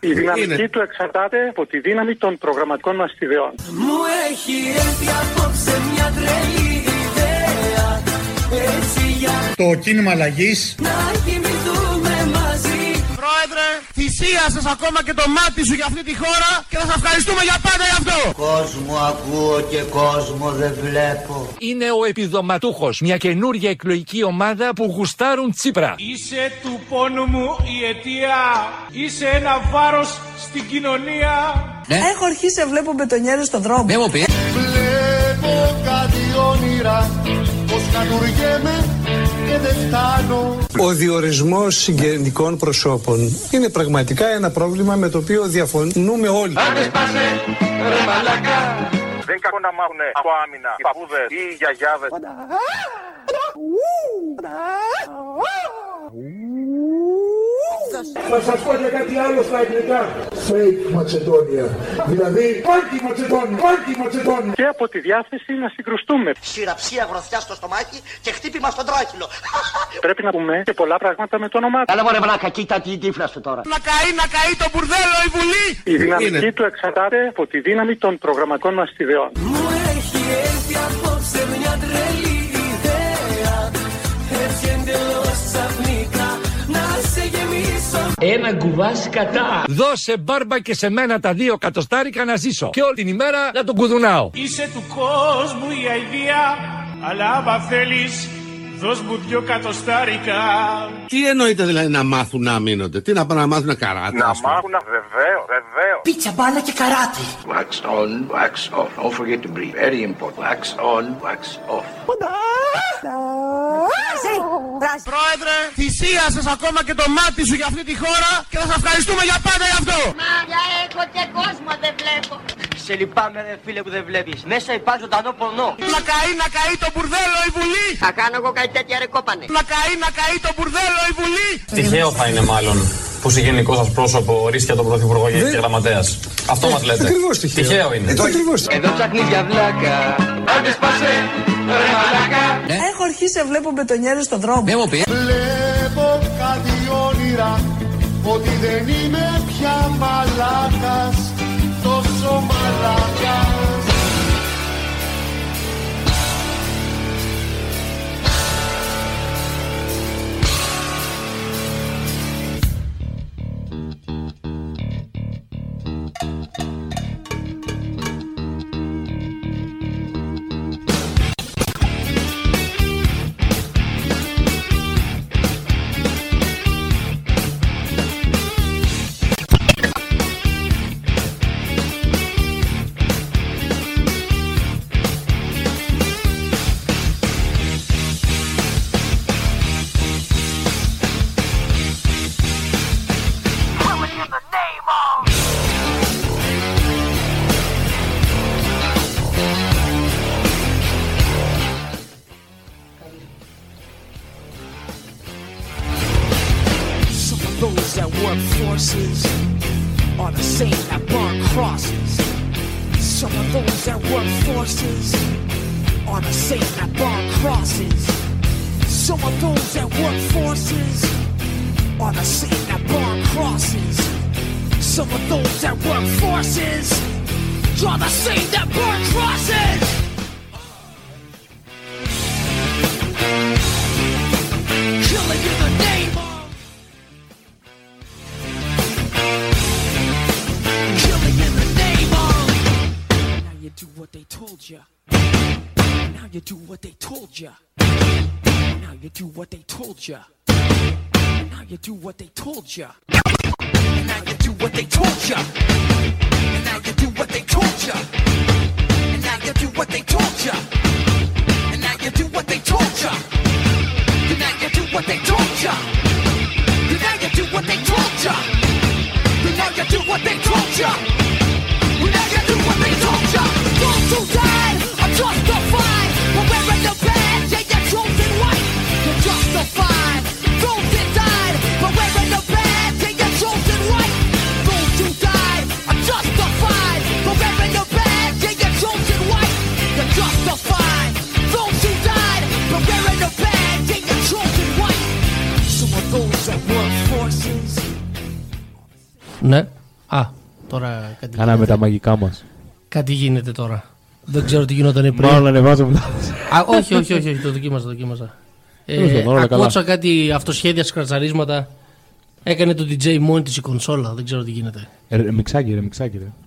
Η δυναμική είναι. Του εξαρτάται από τη δύναμη των προγραμματικών μας ιδεών. Μου έχει έρθει απόψε μια τρελή ιδέα. Έτσι για... Το κίνημα αλλαγής. Να κοιμηθούμε μαζί. Πρόεδρε, θυσίασες ακόμα και το μάτι σου για αυτή τη χώρα και θα σας ευχαριστούμε για πάντα γι' αυτό. Κόσμο ακούω και κόσμο δεν βλέπω. Είναι ο επιδοματούχος, μια καινούργια εκλογική ομάδα που γουστάρουν Τσίπρα. Είσαι του πόνου μου η αιτία, είσαι ένα βάρος στην κοινωνία. Ναι. Έχω αρχίσει να βλέπω μπετονιέρες στον δρόμο. Ναι, μου πει. Βλέπω κάτι όνειρα, πως κατουργέμαι. Ο διορισμός συγγενικών προσώπων είναι πραγματικά ένα πρόβλημα με το οποίο διαφωνούμε όλοι. Δεν κακό να μάθουνε από άμυνα οι παππούδες ή οι γιαγιάδες. Θα σας πω για κάτι άλλο στα αγγλικά. Fake Μακεδόνια. Δηλαδή, πάρτι Μακεδόνια, πάρτι Μακεδόνια. Και από τη διάθεση να συγκρουστούμε. Συραψία γροθιά στο στομάχι και χτύπημα στον τράχυλο. Πρέπει να πούμε και πολλά πράγματα με το όνομά του. Έλα μωρέ βλάκα, κοίτα την τύφλα σου τώρα. Να καεί, να καεί το μπουρδέλο η Βουλή. Η δυναμική του εξαρτάται από τη δύναμη των προγραμματικών μας ιδεών. Μου έχει έρθει απόψε μια τρελή ιδέα. Έτσι εντελώς ξαφνικά. Ένα κουβάς κατά. Δώσε μπάρμπα και σε μένα τα 2 εκατοστάρικα να ζήσω. Και όλη την ημέρα να τον κουδουνάω. Είσαι του κόσμου η αηδία. Αλλά άμα θέλεις, δώσ' μου 2 εκατοστάρικα. Τι εννοείται δηλαδή να μάθουν να μείνονται? Τι να πάνε να μάθουν καράτε? Να μάθουν βεβαίως, βεβαίως. Πίτσα μπάλα και καράτε. Wax on, wax off. Don't forget to breathe. Very important. Wax on, wax off. Πρόεδρε, θυσίασες ακόμα και το μάτι σου για αυτή τη χώρα και θα σας ευχαριστούμε για πάντα γι' αυτό. Μάγια έχω και κόσμο δεν βλέπω. Σε λυπάμαι ρε φίλε που δεν βλέπεις. Μέσα υπάρχει ζωντανό πορνό. Να καεί, να καεί το μπουρδέλο η Βουλή. Θα κάνω εγώ κάτι τέτοια ρε κόπανε. Να καεί, να καεί το μπουρδέλο η Βουλή. Τυχαίο θα είναι μάλλον που σε γενικό σας πρόσωπο ρίσκια τον πρωθυπουργό και γραμματέας. Αυτό μας λέτε. Τυχαίο είναι. Εδώ ψάχνεις για βλάκα. Άντε σπάσε, ρε μαλάκα. Έχω αρχίσει να βλέπω μπετονιέρες στον δρόμο. Βλέπω κάτι όνειρα, ότι δεν είμαι πια μαλάκας, τόσο μαλάκας. Α, τώρα κάτι κάναμε τα μαγικά μας. Κάτι γίνεται τώρα. Δεν ξέρω τι γινόταν πριν. Μάλλον ανεβάζαμε τα. Όχι, όχι, όχι, το δοκίμασα. Ακούσα κάτι αυτοσχέδια, σκρατσαρίσματα. Έκανε το DJ μόνη της η κονσόλα. Δεν ξέρω τι γίνεται. Ρεμιξάκι,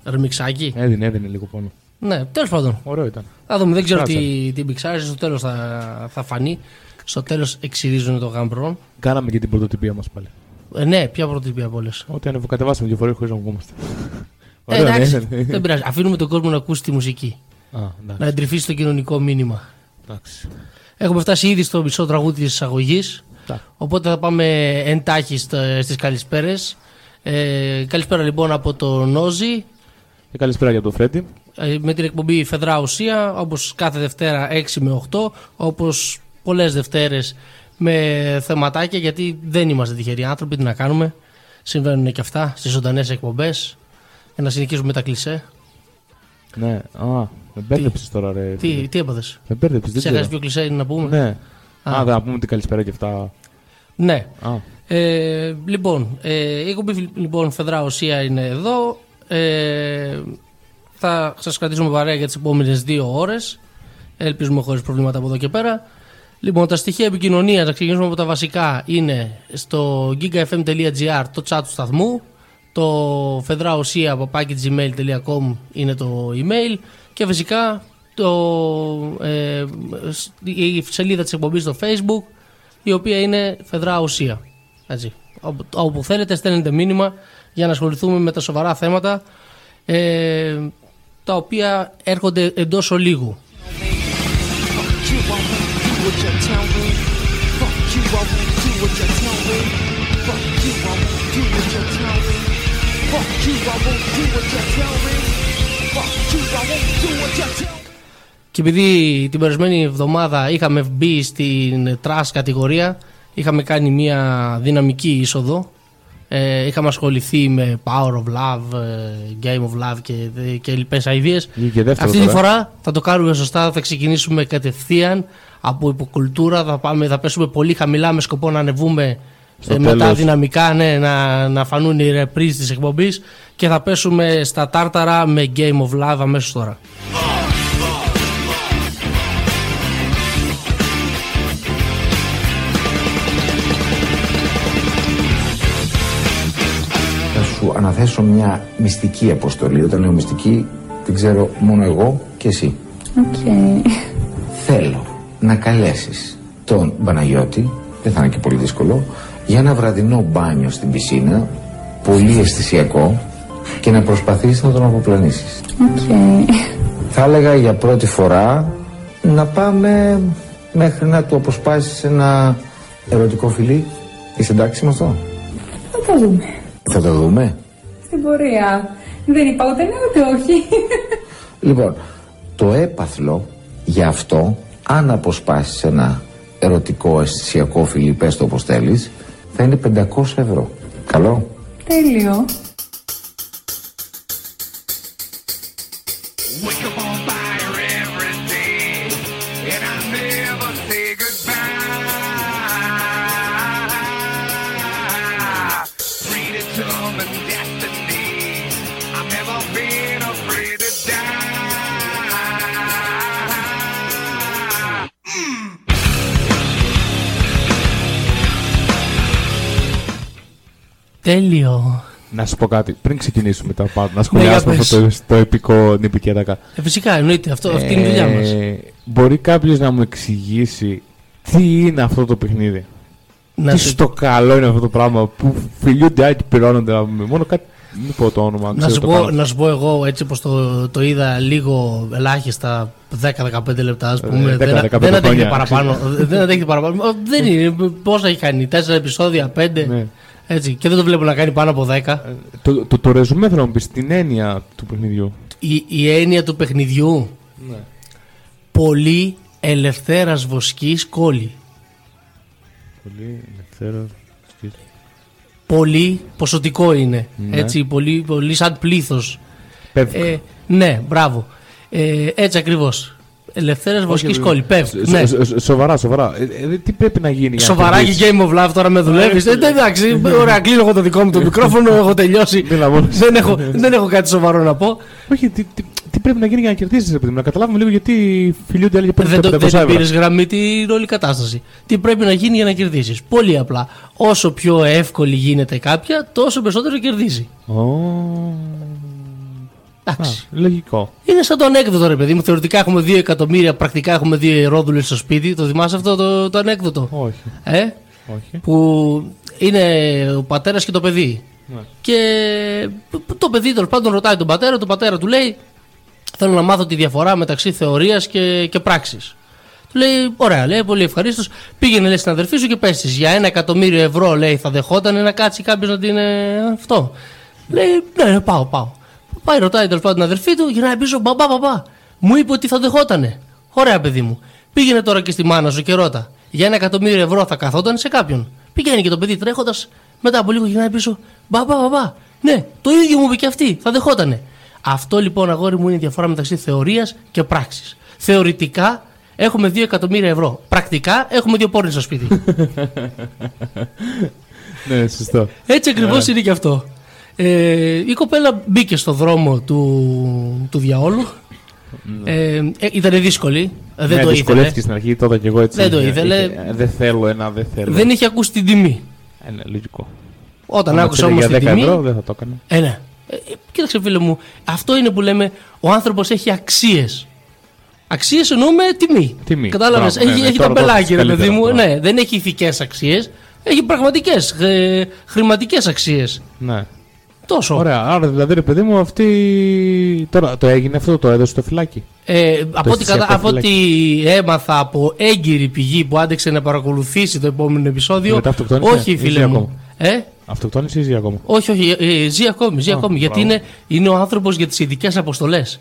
ρεμιξάκι. Έδινε λίγο πόνο. Ναι, τέλος πάντων. Ωραίο ήταν. Θα δούμε, δεν ξέρω τι μιξάριζε. Στο τέλος θα φανεί. Στο τέλος εξηρίζουν το γαμπρό. Κάναμε και την πρωτοτυπία μας πάλι. Ναι, ποια πρωτοτυπία από όλες. Ότι ανεβοκατεβάσαμε δύο φορές χωρίς να βγούμαστε. Εντάξει, δεν πειράζει. Αφήνουμε τον κόσμο να ακούσει τη μουσική. Να εντρυφεί στο κοινωνικό μήνυμα. Έχουμε φτάσει ήδη στο μισό τραγούδι της εισαγωγής. Οπότε θα πάμε εντάχει στις καλησπέρες. Καλησπέρα λοιπόν από τον Όζη. Και καλησπέρα για τον Φρέντι. Με την εκπομπή Φαιδρά Ουσία, όπως κάθε Δευτέρα 6 με 8, όπως πολλές Δευτέρες με θεματάκια, γιατί δεν είμαστε τυχεροί άνθρωποι, τι να κάνουμε. Συμβαίνουν και αυτά στις ζωντανές εκπομπές. Για να συνεχίσουμε τα κλισέ. Ναι, με μπέρδεψες τώρα ρε. Τι έπαθες? Με μπέρδεψες, δεν ξέρω. Ξέχασες ποιο κλισέ είναι να πούμε. Ναι. Να πούμε την καλησπέρα και αυτά. Ναι. Λοιπόν, η εκπομπή λοιπόν Φαιδρά Ουσία είναι εδώ. Θα σας κρατήσουμε παρέα για τις επόμενες 2 ώρες. Ελπίζουμε χωρίς προβλήματα από εδώ και πέρα. Λοιπόν, τα στοιχεία επικοινωνίας, να ξεκινήσουμε από τα βασικά, είναι στο gigafm.gr το chat του σταθμού. Το fedraosia@gmail.com είναι το email. Και φυσικά η σελίδα της εκπομπής στο Facebook, η οποία είναι Φαιδρά Ουσία. Όπου θέλετε στέλνετε μήνυμα για να ασχοληθούμε με τα σοβαρά θέματα, τα οποία έρχονται εντός ολίγου. Και επειδή την περασμένη εβδομάδα είχαμε μπει στην trash κατηγορία, είχαμε κάνει μια δυναμική είσοδο. Είχαμε ασχοληθεί με Power of Love, Game of Love και λοιπές ιδέες. Αυτή τη φορά θα το κάνουμε σωστά, θα ξεκινήσουμε κατευθείαν από υποκουλτούρα, θα πέσουμε πολύ χαμηλά με σκοπό να ανεβούμε μετά δυναμικά, ναι, να φανούν οι ρεπρίζ της εκπομπής, και θα πέσουμε στα τάρταρα με Game of Love αμέσως τώρα. Αναθέσω μια μυστική αποστολή. Όταν λέω μυστική, την ξέρω μόνο εγώ και εσύ. Okay. Θέλω να καλέσεις τον Παναγιώτη, δεν θα είναι και πολύ δύσκολο, για ένα βραδινό μπάνιο στην πισίνα, πολύ αισθησιακό, και να προσπαθήσεις να τον αποπλανήσεις. Okay. Θα έλεγα για πρώτη φορά να πάμε μέχρι να του αποσπάσεις ένα ερωτικό φιλί. Είσαι εντάξει με αυτό? Θα το δούμε. Θα το δούμε. Στην πορεία. Δεν είπα ούτε ναι, ούτε όχι. Λοιπόν, το έπαθλο για αυτό, αν αποσπάσεις ένα ερωτικό αισθησιακό φιλί, πες το όπως θέλεις, θα είναι 500 ευρώ. Καλό? Τέλειο. Τέλειο. Να σου πω κάτι, πριν ξεκινήσουμε τα πάντα, να σχολιάσουμε το επικό νηπικέτακα. Φυσικά, εννοείται, αυτή είναι η δουλειά μας. Μπορεί κάποιος να μου εξηγήσει τι είναι αυτό το παιχνίδι? Τι στο καλό είναι αυτό το πράγμα που φιλιούνται άκοι, πληρώνονται? Μόνο κάτι, μην πω το όνομα. Να σου πω εγώ, έτσι όπως το είδα λίγο ελάχιστα, 10-15 λεπτά, ας πούμε. Δεν αντέχεται παραπάνω. Δεν είναι, πόσα έχει κάνει, 4 επεισόδια, 5. Έτσι, και δεν το βλέπω να κάνει πάνω από 10. Το ρεζουμέ θέλω να πεις, την έννοια του παιχνιδιού. Η έννοια του παιχνιδιού. Ναι. Πολύ Ελευθέρας Βοσκής κόλλη. Πολύ Ελευθέρας Βοσκής. Πολύ ποσοτικό είναι. Ναι. Έτσι, πολύ σαν πλήθος. Ναι, μπράβο. Έτσι ακριβώς. Ελευθέρας Βοσκής κολυμπεύει. Σοβαρά. Τι πρέπει να γίνει. Σοβαρά και Game of Love τώρα με δουλεύει. Εντάξει, ωραία, κλείνω εγώ το δικό μου το μικρόφωνο. Έχω τελειώσει. Δεν έχω κάτι σοβαρό να πω. Όχι, τι πρέπει να γίνει για να κερδίσει, να καταλάβουμε λίγο γιατί φιλούνται άλλοι που δεν πήρε γραμμή την όλη κατάσταση. Τι πρέπει να γίνει για να κερδίσει. Πολύ απλά. Όσο πιο εύκολη γίνεται κάποια, τόσο περισσότερο κερδίζει. Εντάξει. Λογικό. Είναι σαν το ανέκδοτο, ρε παιδί μου. Θεωρητικά έχουμε 2 εκατομμύρια, πρακτικά έχουμε 2 ιερόδουλες στο σπίτι. Το θυμάσαι αυτό το ανέκδοτο? Όχι. Όχι. Που είναι ο πατέρας και το παιδί. Ναι. Και το παιδί τέλος πάντων ρωτάει τον πατέρα του λέει: θέλω να μάθω τη διαφορά μεταξύ θεωρίας και πράξης. Του λέει: ωραία, λέει, πολύ ευχαρίστως. Πήγαινε, λέει, στην αδερφή σου και πες της. Για 1.000.000 ευρώ, λέει, θα δεχόταν να κάτσει κάποιος να την. Αυτό. Λέει: ναι, πάω. Πάει, ρωτάει τέλος πάντων την αδερφή του, γυρνάει πίσω, μπαμπά. Μου είπε ότι θα δεχότανε. Ωραία, παιδί μου. Πήγαινε τώρα και στη μάνα σου και ρώτα. Για 1.000.000 ευρώ θα καθόταν σε κάποιον? Πηγαίνει και το παιδί τρέχοντας, μετά από λίγο γυρνάει πίσω, μπαμπά. Ναι, το ίδιο μου είπε και αυτή, θα δεχότανε. Αυτό λοιπόν, αγόρι μου, είναι η διαφορά μεταξύ θεωρίας και πράξης. Θεωρητικά έχουμε 2.000.000 ευρώ. Πρακτικά έχουμε 2 πόρνες στο σπίτι. Ναι, σωστό. Έτσι ακριβώς είναι και αυτό. Η κοπέλα μπήκε στο δρόμο του διαόλου. Ήταν δύσκολη. Δεν το ήθελε. Στην αρχή, τότε και εγώ έτσι. Δεν το ήθελε. Δεν θέλω. Δεν είχε ακούσει την τιμή. Λογικό. Όταν άκουσα όμως την τιμή. Για 10 ευρώ δεν θα το έκανε. Ναι. Κοίταξε, φίλε μου, αυτό είναι που λέμε: ο άνθρωπος έχει αξίες. Αξίες εννοούμε τιμή. Κατάλαβες. Έχει τα πελάκια, ρε παιδί μου. Ναι, δεν έχει ηθικές αξίες. Έχει πραγματικές χρηματικές αξίες. Ναι. Τόσο. Ωραία, άρα δηλαδή, ρε παιδί μου, αυτή. Τώρα το έγινε αυτό, το έδωσε το φυλάκι. Από ό,τι έμαθα από έγκυρη πηγή που άντεξε να παρακολουθήσει το επόμενο επεισόδιο. Όχι, φίλε μου. Αυτοκτόνησε ή ζει ακόμα? Όχι, ζει ακόμη. Γιατί είναι ο άνθρωπος για τις ειδικές αποστολές.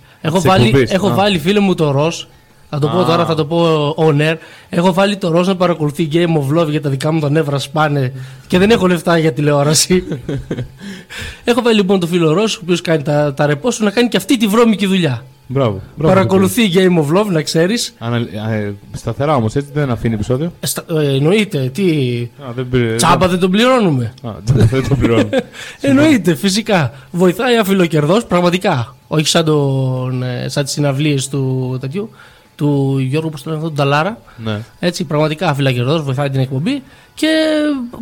Έχω βάλει, φίλε μου, το ΡΟΣ. Θα το πω τώρα, θα το πω on air. Έχω βάλει το Ρος να παρακολουθεί Game of Love, για τα δικά μου τα νεύρα σπάνε και δεν έχω λεφτά για τηλεόραση. Έχω βάλει λοιπόν το φίλο Ρος, ο οποίος κάνει τα ρεπό σου, να κάνει και αυτή τη βρώμικη δουλειά. Μπράβο, παρακολουθεί Game of Love, να ξέρεις. Σταθερά όμως, έτσι, δεν αφήνει επεισόδιο. Εννοείται, τι. Τσάμπα δεν τον πληρώνουμε. Εννοείται, φυσικά. Βοηθάει αφιλοκερδός, πραγματικά. Όχι σαν τις συναυλίες του τέτοιου. Του Γιώργου που στέλνει τον Ταλάρα. Ναι. Έτσι, πραγματικά αφιλακερδός, βοηθάει την εκπομπή και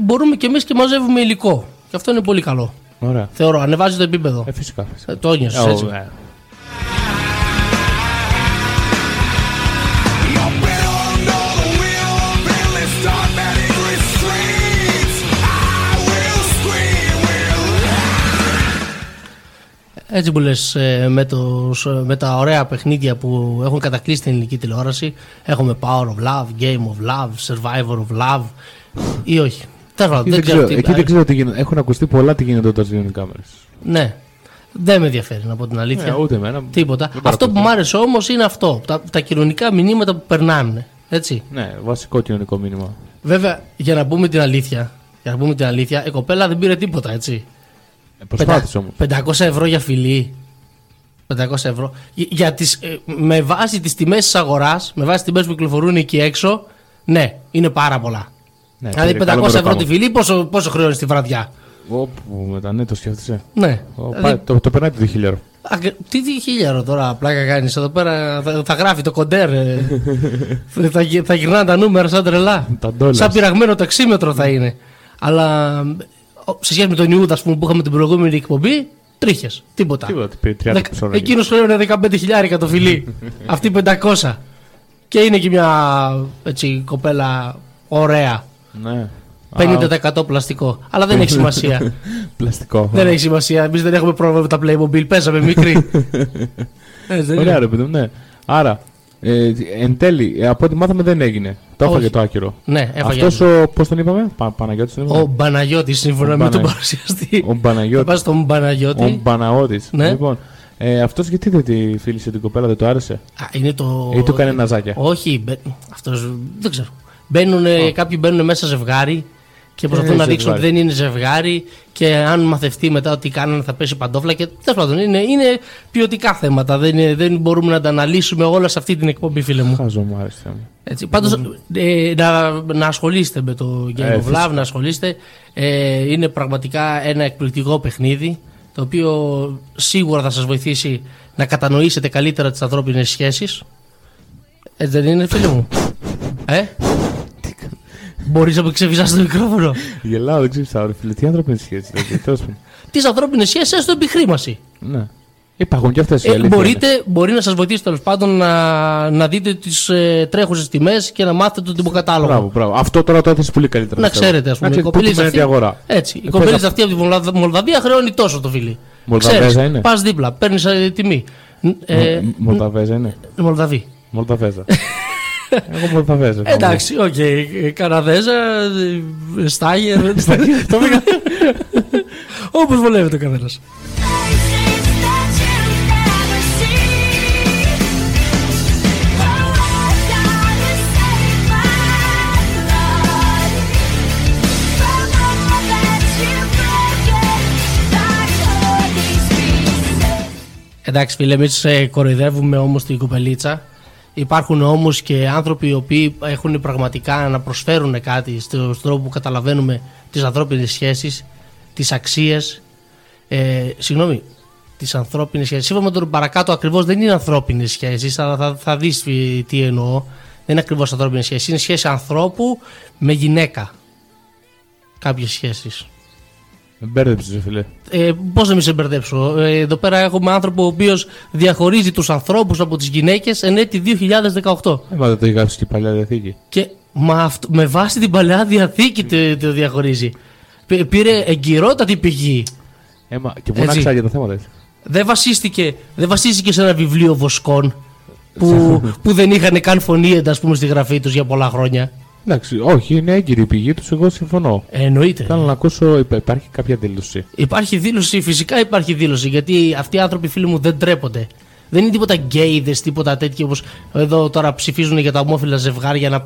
μπορούμε κι εμείς και μαζεύουμε υλικό. Και αυτό είναι πολύ καλό. Ωραία. Θεωρώ, ανεβάζει το επίπεδο. Φυσικά. Το ένιωσες έτσι. Yeah. Έτσι που λες, με τα ωραία παιχνίδια που έχουν κατακλείσει την ελληνική τηλεόραση. Έχουμε Power of Love, Game of Love, Survivor of Love ή όχι. Δεν ξέρω τι γίνεται. Έχουν ακουστεί πολλά τι γίνεται όταν σβήνουν οι κάμερες. Ναι. Δεν με ενδιαφέρει, να πω την αλήθεια. Ούτε εμένα. Τίποτα. Αυτό που μου άρεσε όμως είναι αυτό. Τα κοινωνικά μηνύματα που περνάνε. Έτσι. Ναι, βασικό κοινωνικό μήνυμα. Βέβαια, για να πούμε την αλήθεια, η κοπέλα δεν πήρε τίποτα, έτσι. 500 ευρώ για φιλί. 500 ευρώ. Με βάση τις τιμές της αγοράς, με βάση τις τιμές που κυκλοφορούν εκεί έξω, ναι, είναι πάρα πολλά. Ναι, δηλαδή 500 ευρώ τη φιλί, πόσο χρειάζεται τη βραδιά. Όπου μετά, ναι, το σκέφτεσαι. Ναι. Το περνάει το 2.000. Τι 2.000 τώρα, πλάκα κάνεις εδώ πέρα? Θα γράφει το κοντέρ. Θα γυρνάνε τα νούμερα σαν τρελά. Σαν πειραγμένο ταξίμετρο θα είναι. Αλλά. Σε σχέση με τον Ιούδα, ας πούμε, που είχαμε την προηγούμενη εκπομπή, τρίχες. Τίποτα. Εκείνος χρέωνε 15.000 το φιλί. Αυτή 500. Και είναι και μια, έτσι, κοπέλα ωραία. Ναι. 50% πλαστικό. Αλλά δεν έχει σημασία. Πλαστικό. Δεν έχει σημασία. Εμείς δεν έχουμε πρόβλημα με τα Playmobil. Πέσαμε μικροί. Ωραία, ρε παιδί μου, ναι. Άρα. Εν τέλει, από ό,τι μάθαμε, δεν έγινε. Το έφαγε το άκυρο. Ναι, έφαγε. Αυτός πώς τον είπαμε? Παναγιώτης. Ο Παναγιώτης, σύμφωνα με τον παρουσιαστή. Ο Παναγιώτης. Πας στον Παναγιώτη. Ο Παναγιώτης. Ναι. Λοιπόν, αυτός γιατί δεν τη φίλησε την κοπέλα, δεν του άρεσε? Είναι το. Ή του κάνει ένα ζάκια? Όχι, αυτός δεν ξέρω. Κάποιοι μπαίνουν μέσα ζευγάρι και προσπαθούν να δείξουν ότι δεν είναι ζευγάρι και αν μαθευτεί μετά ότι κάνανε θα πέσει παντόφλα και τέλος πάντων είναι ποιοτικά θέματα, δεν μπορούμε να τα αναλύσουμε όλα σε αυτή την εκπομπή, φίλε μου. Έτσι, πάντως να ασχολείστε με το Game of Love, να ασχολείστε, είναι πραγματικά ένα εκπληκτικό παιχνίδι το οποίο σίγουρα θα σας βοηθήσει να κατανοήσετε καλύτερα τις ανθρώπινες σχέσεις. Έτσι δεν είναι, φίλε μου? Μπορείς να με ξεφυσάς το μικρόφωνο? Γελάω, δεν ξεφυσάω ρε φίλε, τι ανθρώπινες σχέσεις? Τις ανθρώπινες σχέσεις έστω επιχρήμαση. Ναι. Υπάρχουν και αυτές οι αλήθειες. Μπορεί να σας βοηθήσει τέλος πάντων να δείτε τις τρέχουσες τιμές και να μάθετε τον τιμοκατάλογο. Μπράβο. Αυτό τώρα το έθεσε πολύ καλύτερα. Να ξέρετε, ας πούμε. Η κοπελίτσα αυτή από τη Μολδαβία χρεώνει τόσο το φίλι. Μολδαβέζα είναι. Πας δίπλα, παίρνεις τιμή. Μολδαβέζα είναι. Μολδαβή. Μολδαβέζα. Εγώ Μολδαβέζα. Εντάξει, οκ. Καναδέζα, Στάγερ. Όπως βολεύεται ο καθένας. Εντάξει φίλε, εμείς κοροϊδεύουμε όμως την κοπελίτσα. Υπάρχουν όμως και άνθρωποι οι οποίοι έχουν πραγματικά να προσφέρουν κάτι στον τρόπο που καταλαβαίνουμε τις ανθρώπινες σχέσεις, τις αξίες. Τις ανθρώπινες σχέσεις. Σύμφωνα με τον παρακάτω ακριβώς δεν είναι ανθρώπινες σχέσεις, αλλά θα δεις τι εννοώ. Δεν είναι ακριβώς ανθρώπινες σχέσεις. Είναι σχέση ανθρώπου με γυναίκα. Κάποιες σχέσεις. Μπέρδεψες, φίλε. Πώς να μην σε μπερδέψω. Εδώ πέρα έχουμε άνθρωπο ο οποίος διαχωρίζει τους ανθρώπους από τις γυναίκες εν έτη 2018. Μα δεν το έχει γράψει και η Παλαιά Διαθήκη. Με βάση την Παλαιά Διαθήκη το διαχωρίζει. Πήρε εγκυρότατη πηγή. Και πού να ξέρει για τα θέματα έτσι. Δεν βασίστηκε σε ένα βιβλίο βοσκών που δεν είχαν καν φωνήεντα στη γραφή τους για πολλά χρόνια. Εντάξει, όχι, είναι έγκυρη η πηγή τους, εγώ συμφωνώ. Εννοείται. Θέλω να ακούσω, υπάρχει κάποια δήλωση? Υπάρχει δήλωση, φυσικά υπάρχει δήλωση, γιατί αυτοί οι άνθρωποι, φίλοι μου, δεν τρέπονται. Δεν είναι τίποτα γκέιδες, τίποτα τέτοιο όπως εδώ τώρα ψηφίζουν για τα ομόφυλα ζευγάρια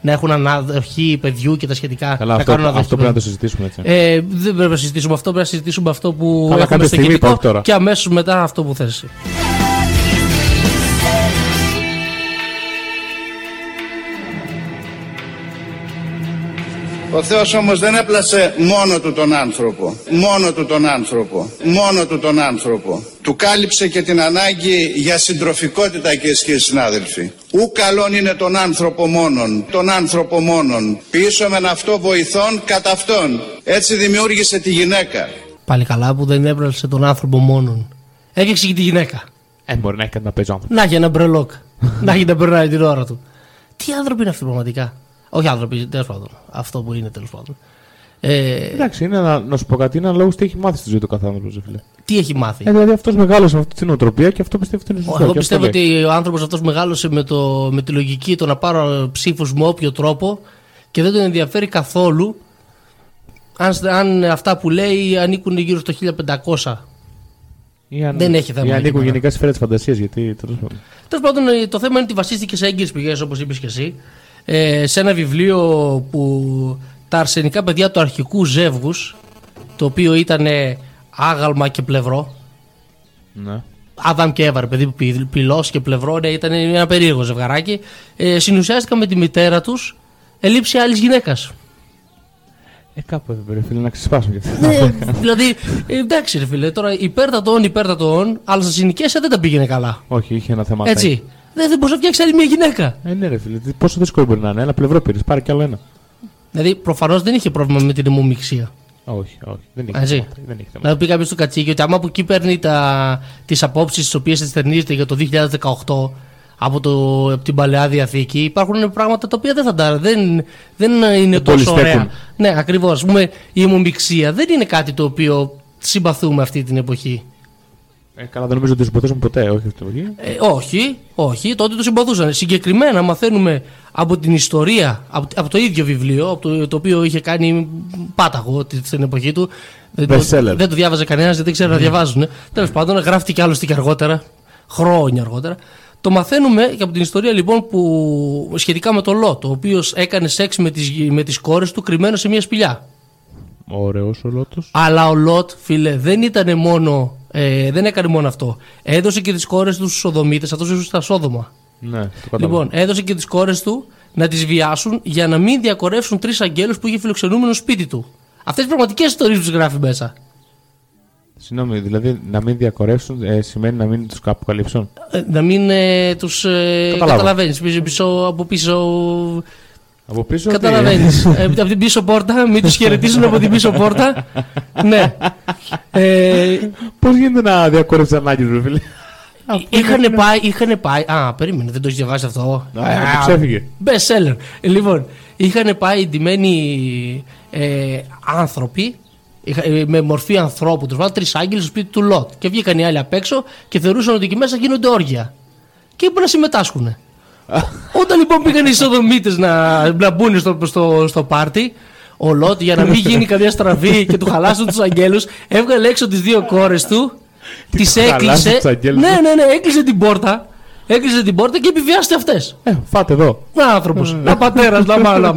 να έχουν αναδοχή παιδιού και τα σχετικά. Καλά, αυτό πρέπει να το συζητήσουμε έτσι. Δεν πρέπει να συζητήσουμε αυτό, πρέπει να συζητήσουμε αυτό που καλά, έχουμε στο κινητό και αμέσως μετά αυτό που θες. Ο Θεός όμως δεν έπλασε μόνο του τον άνθρωπο, Του κάλυψε και την ανάγκη για συντροφικότητα και ισχύ, συνάδελφοι. Ου καλόν είναι τον άνθρωπο μόνον, πίσω μεν αυτό βοηθών κατά αυτόν. Έτσι δημιούργησε τη γυναίκα. Πάλι καλά που δεν έπλασε τον άνθρωπο μόνον. Έφτιαξε και τη γυναίκα. Μπορεί να έχει κάτι να παίζει άνθρωπο. Να έχει ένα μπρελόκ, να έχει να περνάει την ώρα του. Τι άνθρωποι είναι αυτοί πραγματικά? Όχι άνθρωποι, τέλος πάντων. Αυτό που είναι, τέλος πάντων. Εντάξει, να σου πω κάτι, είναι αναλόγως τι έχει μάθει στη ζωή του κάθε άνθρωπος, φίλε. Τι έχει μάθει. Δηλαδή αυτός μεγάλωσε με αυτή την νοοτροπία και αυτό πιστεύει ότι είναι σωστό. Εγώ πιστεύω ότι ο άνθρωπος αυτός μεγάλωσε με τη λογική το να πάρω ψήφους με όποιο τρόπο και δεν τον ενδιαφέρει καθόλου αν αυτά που λέει ανήκουν γύρω στο 1500. Δεν έχει θέμα. Για ανήκουν γενικά σφαίρα της φαντασίας. Τέλος πάντων, το θέμα είναι ότι βασίστηκε σε έγκυρες πηγές, όπως είπες και εσύ. Σε ένα βιβλίο που τα αρσενικά παιδιά του αρχικού ζεύγους, το οποίο ήταν άγαλμα και πλευρό, ναι. Άδαμ και Εύα, παιδί πυλός και πλευρό, ναι, ήταν ένα περίεργο ζευγαράκι, συνουσιάστηκαν με τη μητέρα τους ελήψη άλλης γυναίκας. Κάπου εδώ πέρα, φίλε, να ξεσπάσουμε και αυτό. Δηλαδή, εντάξει, ρε φίλε, τώρα υπέρτατο όν, αλλά στα συνοικέσια δεν τα πήγαινε καλά. Όχι, είχε ένα θέμα. Έτσι. Δεν μπορείς να φτιάξεις άλλη μια γυναίκα. Ναι, ρε φίλε, πόσο δύσκολο μπορεί να είναι. Ένα πλευρό πήρες, πάρε κι άλλο ένα. Δηλαδή, προφανώς δεν είχε πρόβλημα με την αιμομιξία. Όχι, δεν είχε. Έτσι. Να πει κάποιος του Κατσίκη ότι άμα από εκεί παίρνει τις απόψεις τις οποίες εστερνίζεται για το 2018 από την Παλαιά Διαθήκη, υπάρχουν πράγματα τα οποία δεν είναι τόσο ωραία. Ναι, ακριβώς. Η αιμομιξία δεν είναι κάτι το οποίο συμπαθούμε αυτή την εποχή. Καλά, δεν νομίζω ότι το συμπαθούσαν ποτέ, όχι αυτή την εποχή. Όχι, τότε το συμπαθούσαν. Συγκεκριμένα μαθαίνουμε από την ιστορία, από το ίδιο βιβλίο, το οποίο είχε κάνει πάταγο στην εποχή του. Δεν το διάβαζε κανένας, δεν ξέρει να διαβάζουν. Τέλος πάντων, γράφτηκε άλλωστε και αργότερα, χρόνια αργότερα. Το μαθαίνουμε και από την ιστορία λοιπόν που σχετικά με τον Λότο, ο οποίος έκανε σεξ με τις κόρες του κρυμμένο σε μια σπηλιά. Ωραίος ο Λότος. Αλλά ο Λότ, φίλε, δεν έκανε μόνο αυτό. Έδωσε και τις κόρες του στους Σοδομίτες, αυτός ήσουν στα Σόδομα. Ναι, λοιπόν, έδωσε και τις κόρες του να τις βιάσουν για να μην διακορεύσουν τρεις αγγέλους που είχε φιλοξενούμενο σπίτι του. Αυτές οι πραγματικές ιστορίες τους γράφει μέσα. Συγγνώμη, δηλαδή να μην διακορεύσουν σημαίνει να μην τους αποκαλύψουν. Να μην τους καταλαβαίνεις. Από πίσω. Καταλαβαίνεις. Από την πίσω πόρτα, μην τους χαιρετήσουν από την πίσω πόρτα. Ναι. Πώς γίνεται να διακορεύσεις ανάγκες, ρε φίλε? Είχαν πάει. Α, περίμενε, δεν το έχει διαβάσει αυτό. Ξέφυγε. Best seller. Λοιπόν, είχαν πάει εντυμένοι άνθρωποι. Με μορφή ανθρώπου, τους βάλαν τρεις άγγελες στο σπίτι του Λότ. Και βγήκαν οι άλλοι απ' έξω και θεωρούσαν ότι εκεί μέσα γίνονται όργια. Και είπαν να συμμετάσχουν. Όταν λοιπόν πήγαν οι Σοδομίτες να μπουν στο πάρτι, ο Λότ, για να μην γίνει καμιά στραβή και του χαλάσουν τους αγγέλους, έβγαλε έξω τις δύο κόρες του, τις έκλεισε. Ναι, έκλεισε την πόρτα και επιβιάστε αυτές. Φάτε εδώ. Να άνθρωπος, να πατέρας, λάμα.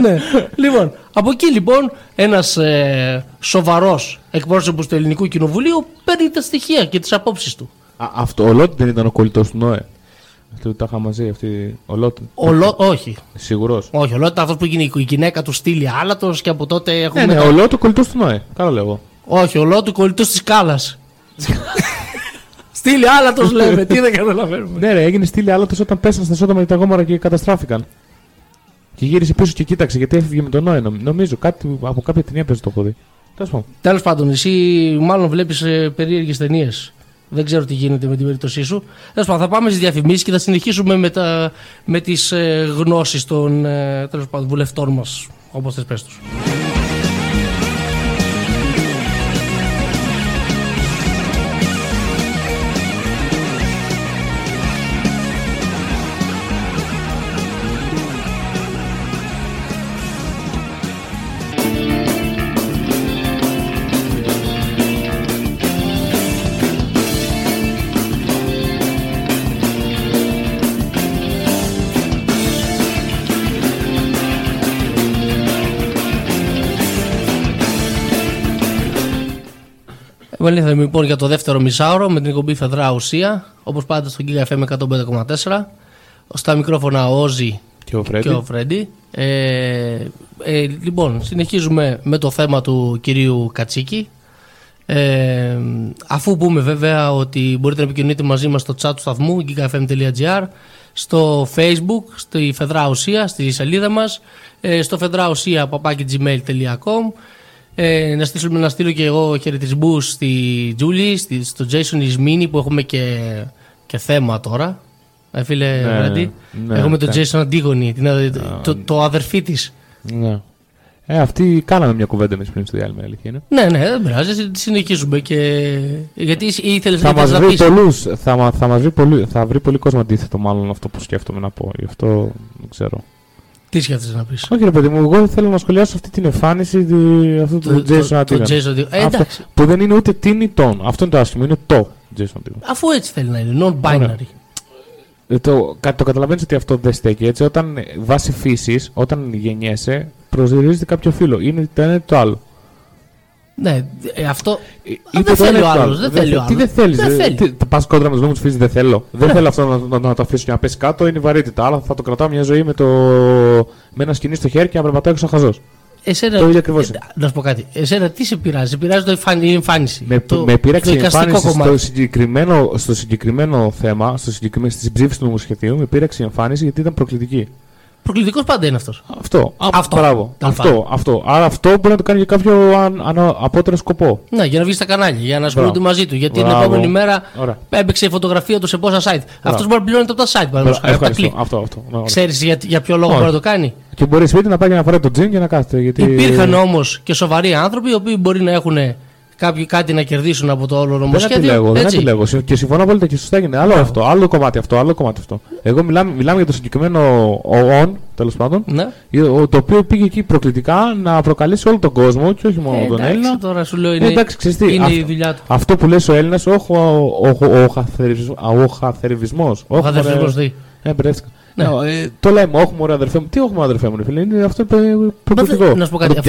Ναι. Λοιπόν, από εκεί λοιπόν ένας σοβαρός εκπρόσωπος του Ελληνικού Κοινοβουλίου παίρνει τα στοιχεία και τις απόψεις του. Αυτό ο Λότ δεν ήταν ο κολλητός του ΝΟΕ? Αυτοί τα είχα μαζί, αυτή ο Λότ. Όχι. Σίγουρος. Όχι, ο Λότ ήταν αυτός που γίνει η γυναίκα του Στήλη Άλατος και από τότε έχουμε. Ναι, ο Λότ ο κολλητός του ΝΟΕ. Καλά λέγω. Όχι, ο Λότ ο κολλητός της Κάλας. Στήλη Άλατος λέμε, τι δεν καταλαβαίνουμε. Ναι, έγινε Στήλη Άλατος όταν πέσανε στα Σόδομα και τα Γόμορα και καταστράφηκαν. Και γύρισε πίσω και κοίταξε γιατί έφυγε με τον Νόε. Νομίζω κάτι από κάποια ταινία παίζει το έχω δει. Τέλος πάντων, εσύ μάλλον βλέπεις περίεργες ταινίες. Δεν ξέρω τι γίνεται με την περίπτωσή σου. Τέλος πάντων, θα πάμε στις διαφημίσεις και θα συνεχίσουμε με τις γνώσεις των βουλευτών μας. Όπως θες πες τους. Μελήθαμε λοιπόν για το δεύτερο μισάωρο με την εκπομπή Φαιδρά Ουσία, όπως πάντα στο GIGA FM 105,4. Στα μικρόφωνα ο Όζη και ο Φρέντι. Λοιπόν, συνεχίζουμε με το θέμα του κυρίου Κατσίκη. Αφού πούμε βέβαια ότι μπορείτε να επικοινωνείτε μαζί μας στο chat του σταθμού gigafm.gr, στο Facebook, στη Φαιδρά Ουσία, στη σελίδα μας, στο fedrausia@gmail.com. Να στείλω και εγώ χαιρετισμούς στη Τζούλη, στο Jason Ισμίνη που έχουμε και θέμα τώρα. Φίλε Βρέντι, έχουμε τον Jason Αντίγονη, το αδερφή της. Ναι. Αυτή κάναμε μια κουβέντα εμείς πριν στο διάλειμμα, αλήθεια είναι. Ναι, δεν πειράζει, συνεχίζουμε και... γιατί ήθελες να πεις. Θα βρει πολύ κόσμο αντίθετο μάλλον αυτό που σκέφτομαι να πω, γι' αυτό δεν ξέρω. Τι σκέφτεσαι να πεις? Όχι ρε παιδί μου, εγώ θέλω να σχολιάσω αυτή την εμφάνιση αυτού του Jason Αντίγαν. Που δεν είναι ούτε την ή τον. Αυτό είναι το άσχημο, είναι το Jason Αντίγαν. Αφού έτσι θέλει να είναι, non-binary. Το καταλαβαίνεις ότι αυτό δεν στέκει έτσι. Όταν βάσει φύσης, όταν γεννιέσαι, προσδιορίζεται κάποιο φύλο. Είναι το ένα ή το άλλο. Ναι, αυτό. Δεν θέλει ο άλλος. Τι δεν θέλει. Πας κόντρα με τους νόμους φύσης, δεν θέλω. Δεν θέλω αυτό να το αφήσω και να πέσει κάτω, είναι βαρύτητα. Αλλά θα το κρατάω μια ζωή με ένα σκηνή στο χέρι και να περπατάω έξω χαζός. Το ίδιο ακριβώς. Να σου πω κάτι. Εσένα τι σε πειράζει? Σε πειράζει η εμφάνιση. Με πειράζει η εμφάνιση στο συγκεκριμένο θέμα, στην ψήφιση του νομοσχεδίου, με πειράζει η εμφάνιση γιατί ήταν προκλητική. Προκλητικός πάντα είναι αυτός. Αυτό. Άρα αυτό μπορεί να το κάνει για κάποιο απότερο σκοπό. Ναι, για να βγει στα κανάλια, για να ασχολούνται μαζί του. Γιατί την επόμενη μέρα έπαιξε η φωτογραφία του σε πόσα site. Αυτός μπορεί να πληρώνεται από τα site, παραδείγματος. Ξέρεις για ποιο λόγο μπορεί να το κάνει? Και μπορεί σπίτι να πάει για να φοράει το τζιν και να κάθεται. Υπήρχαν όμως και σοβαροί άνθρωποι οι οποίοι μπορεί να έχουν κάποιοι κάτι να κερδίσουν από το όλο νομοσχέδιο. Δεν επιλέγω. Και συμφωνώ απόλυτα και σωστά γίνεται. Άλλο αυτό, άλλο κομμάτι αυτό, άλλο κομμάτι αυτό. Εγώ μιλάμε για το συγκεκριμένο ΟΟΝ, τέλος πάντων, ναι, το οποίο πήγε εκεί προκλητικά να προκαλέσει όλο τον κόσμο και όχι μόνο τον Έλληνα. Τώρα σου λέω είναι, είναι η δουλειά του. Αυτό που λες ο Έλληνας, ο χαθερευισμός. Ο χαθερευισμός τι. Ναι. Το λέμε, όχι μωρέ αδερφέ μου. Τι όχι μωρέ αδερφέ μου, ρε φίλε, είναι αυτό προκριτικό. Να σου πω κάτι.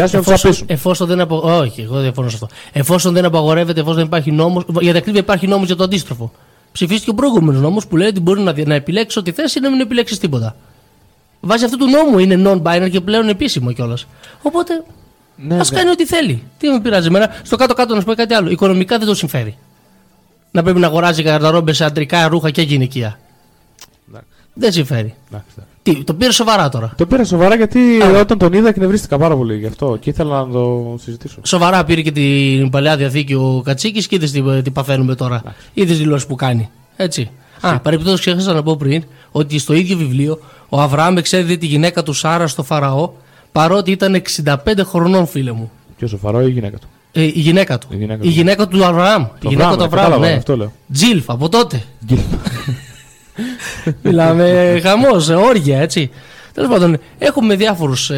Εφόσον δεν απαγορεύεται. Όχι, εγώ διαφωνώ σε αυτό. Εφόσον δεν απαγορεύεται, εφόσον δεν υπάρχει νόμος. Για τα ακρίβεια υπάρχει νόμος για το αντίστροφο. Ψηφίστηκε ο προηγούμενος νόμος που λέει ότι μπορεί να επιλέξει ό,τι θέση ή να μην επιλέξει τίποτα. Βάσει αυτού του νόμου είναι non-binary και πλέον επίσημο κιόλας. Οπότε ναι, ας κάνει ό,τι θέλει. Τι με πειράζει εμένα. Στο κάτω-κάτω να σου πω κάτι άλλο. Οικονομικά δεν το συμφέρει. Να πρέπει να αγοράζει γαρδαρόμπες αντρικά ρούχα και γυναικεία. Δεν συμφέρει. Τι, το πήρα σοβαρά τώρα. Το πήρα σοβαρά γιατί όταν τον είδα εκνευρίστηκα πάρα πολύ γι' αυτό και ήθελα να το συζητήσω. Σοβαρά πήρε και την Παλαιά Διαθήκη ο Κατσίκης και είδες τι παθαίνουμε τώρα. Είδες δηλώσεις που κάνει. Έτσι. Παρεπιπτόντως ξέχασα να πω πριν ότι στο ίδιο βιβλίο ο Αβραάμ εξέδιδε τη γυναίκα του Σάρα στο Φαραώ παρότι ήταν 65 χρονών, φίλε μου. Ποιος ο Φαραώ ή η γυναίκα του? Η γυναίκα του. Η γυναίκα του Αβραάμ. Η γυναίκα του Αβραάμ. Τζιλφ από τότε. Μιλάμε χαμός, όργια, έτσι. Τέλος πάντων, έχουμε διάφορους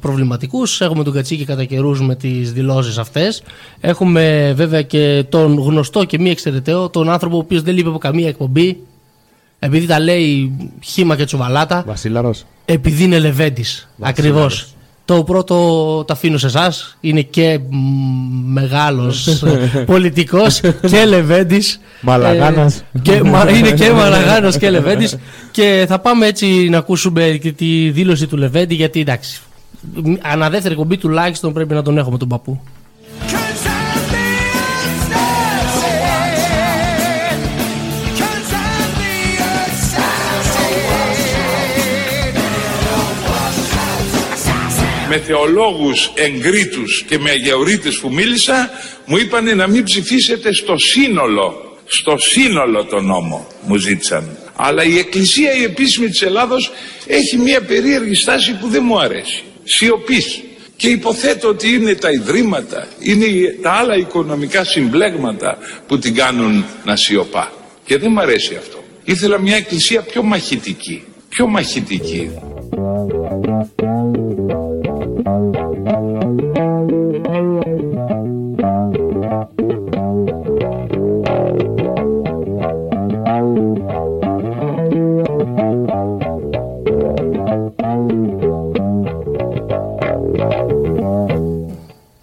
προβληματικούς. Έχουμε τον Κατσίκη κατά καιρούς με τις δηλώσεις αυτές. Έχουμε βέβαια και τον γνωστό και μη εξαιρεταίο, τον άνθρωπο ο οποίος δεν λείπει από καμία εκπομπή, επειδή τα λέει χύμα και τσουβαλάτα. Βασίλαρος. Επειδή είναι Λεβέντης. Ακριβώς. Το πρώτο το αφήνω σε εσάς. Είναι και μεγάλος πολιτικός και Λεβέντης. Μαλαγάνας. Είναι και Μαλαγάνος και Λεβέντης. Και θα πάμε έτσι να ακούσουμε και τη δήλωση του Λεβέντη. Γιατί εντάξει, αναδεύτερη κομπή τουλάχιστον πρέπει να τον έχουμε τον παππού. Με θεολόγους εγκρίτους και με αγεωρίτες που μίλησα, μου είπανε να μην ψηφίσετε στο σύνολο τον νόμο, μου ζήτησαν. Αλλά η Εκκλησία, η επίσημη της Ελλάδος, έχει μια περίεργη στάση που δεν μου αρέσει. Σιωπής. Και υποθέτω ότι είναι τα ιδρύματα, είναι τα άλλα οικονομικά συμπλέγματα που την κάνουν να σιωπά. Και δεν μου αρέσει αυτό. Ήθελα μια Εκκλησία πιο μαχητική. Πιο μαχητική.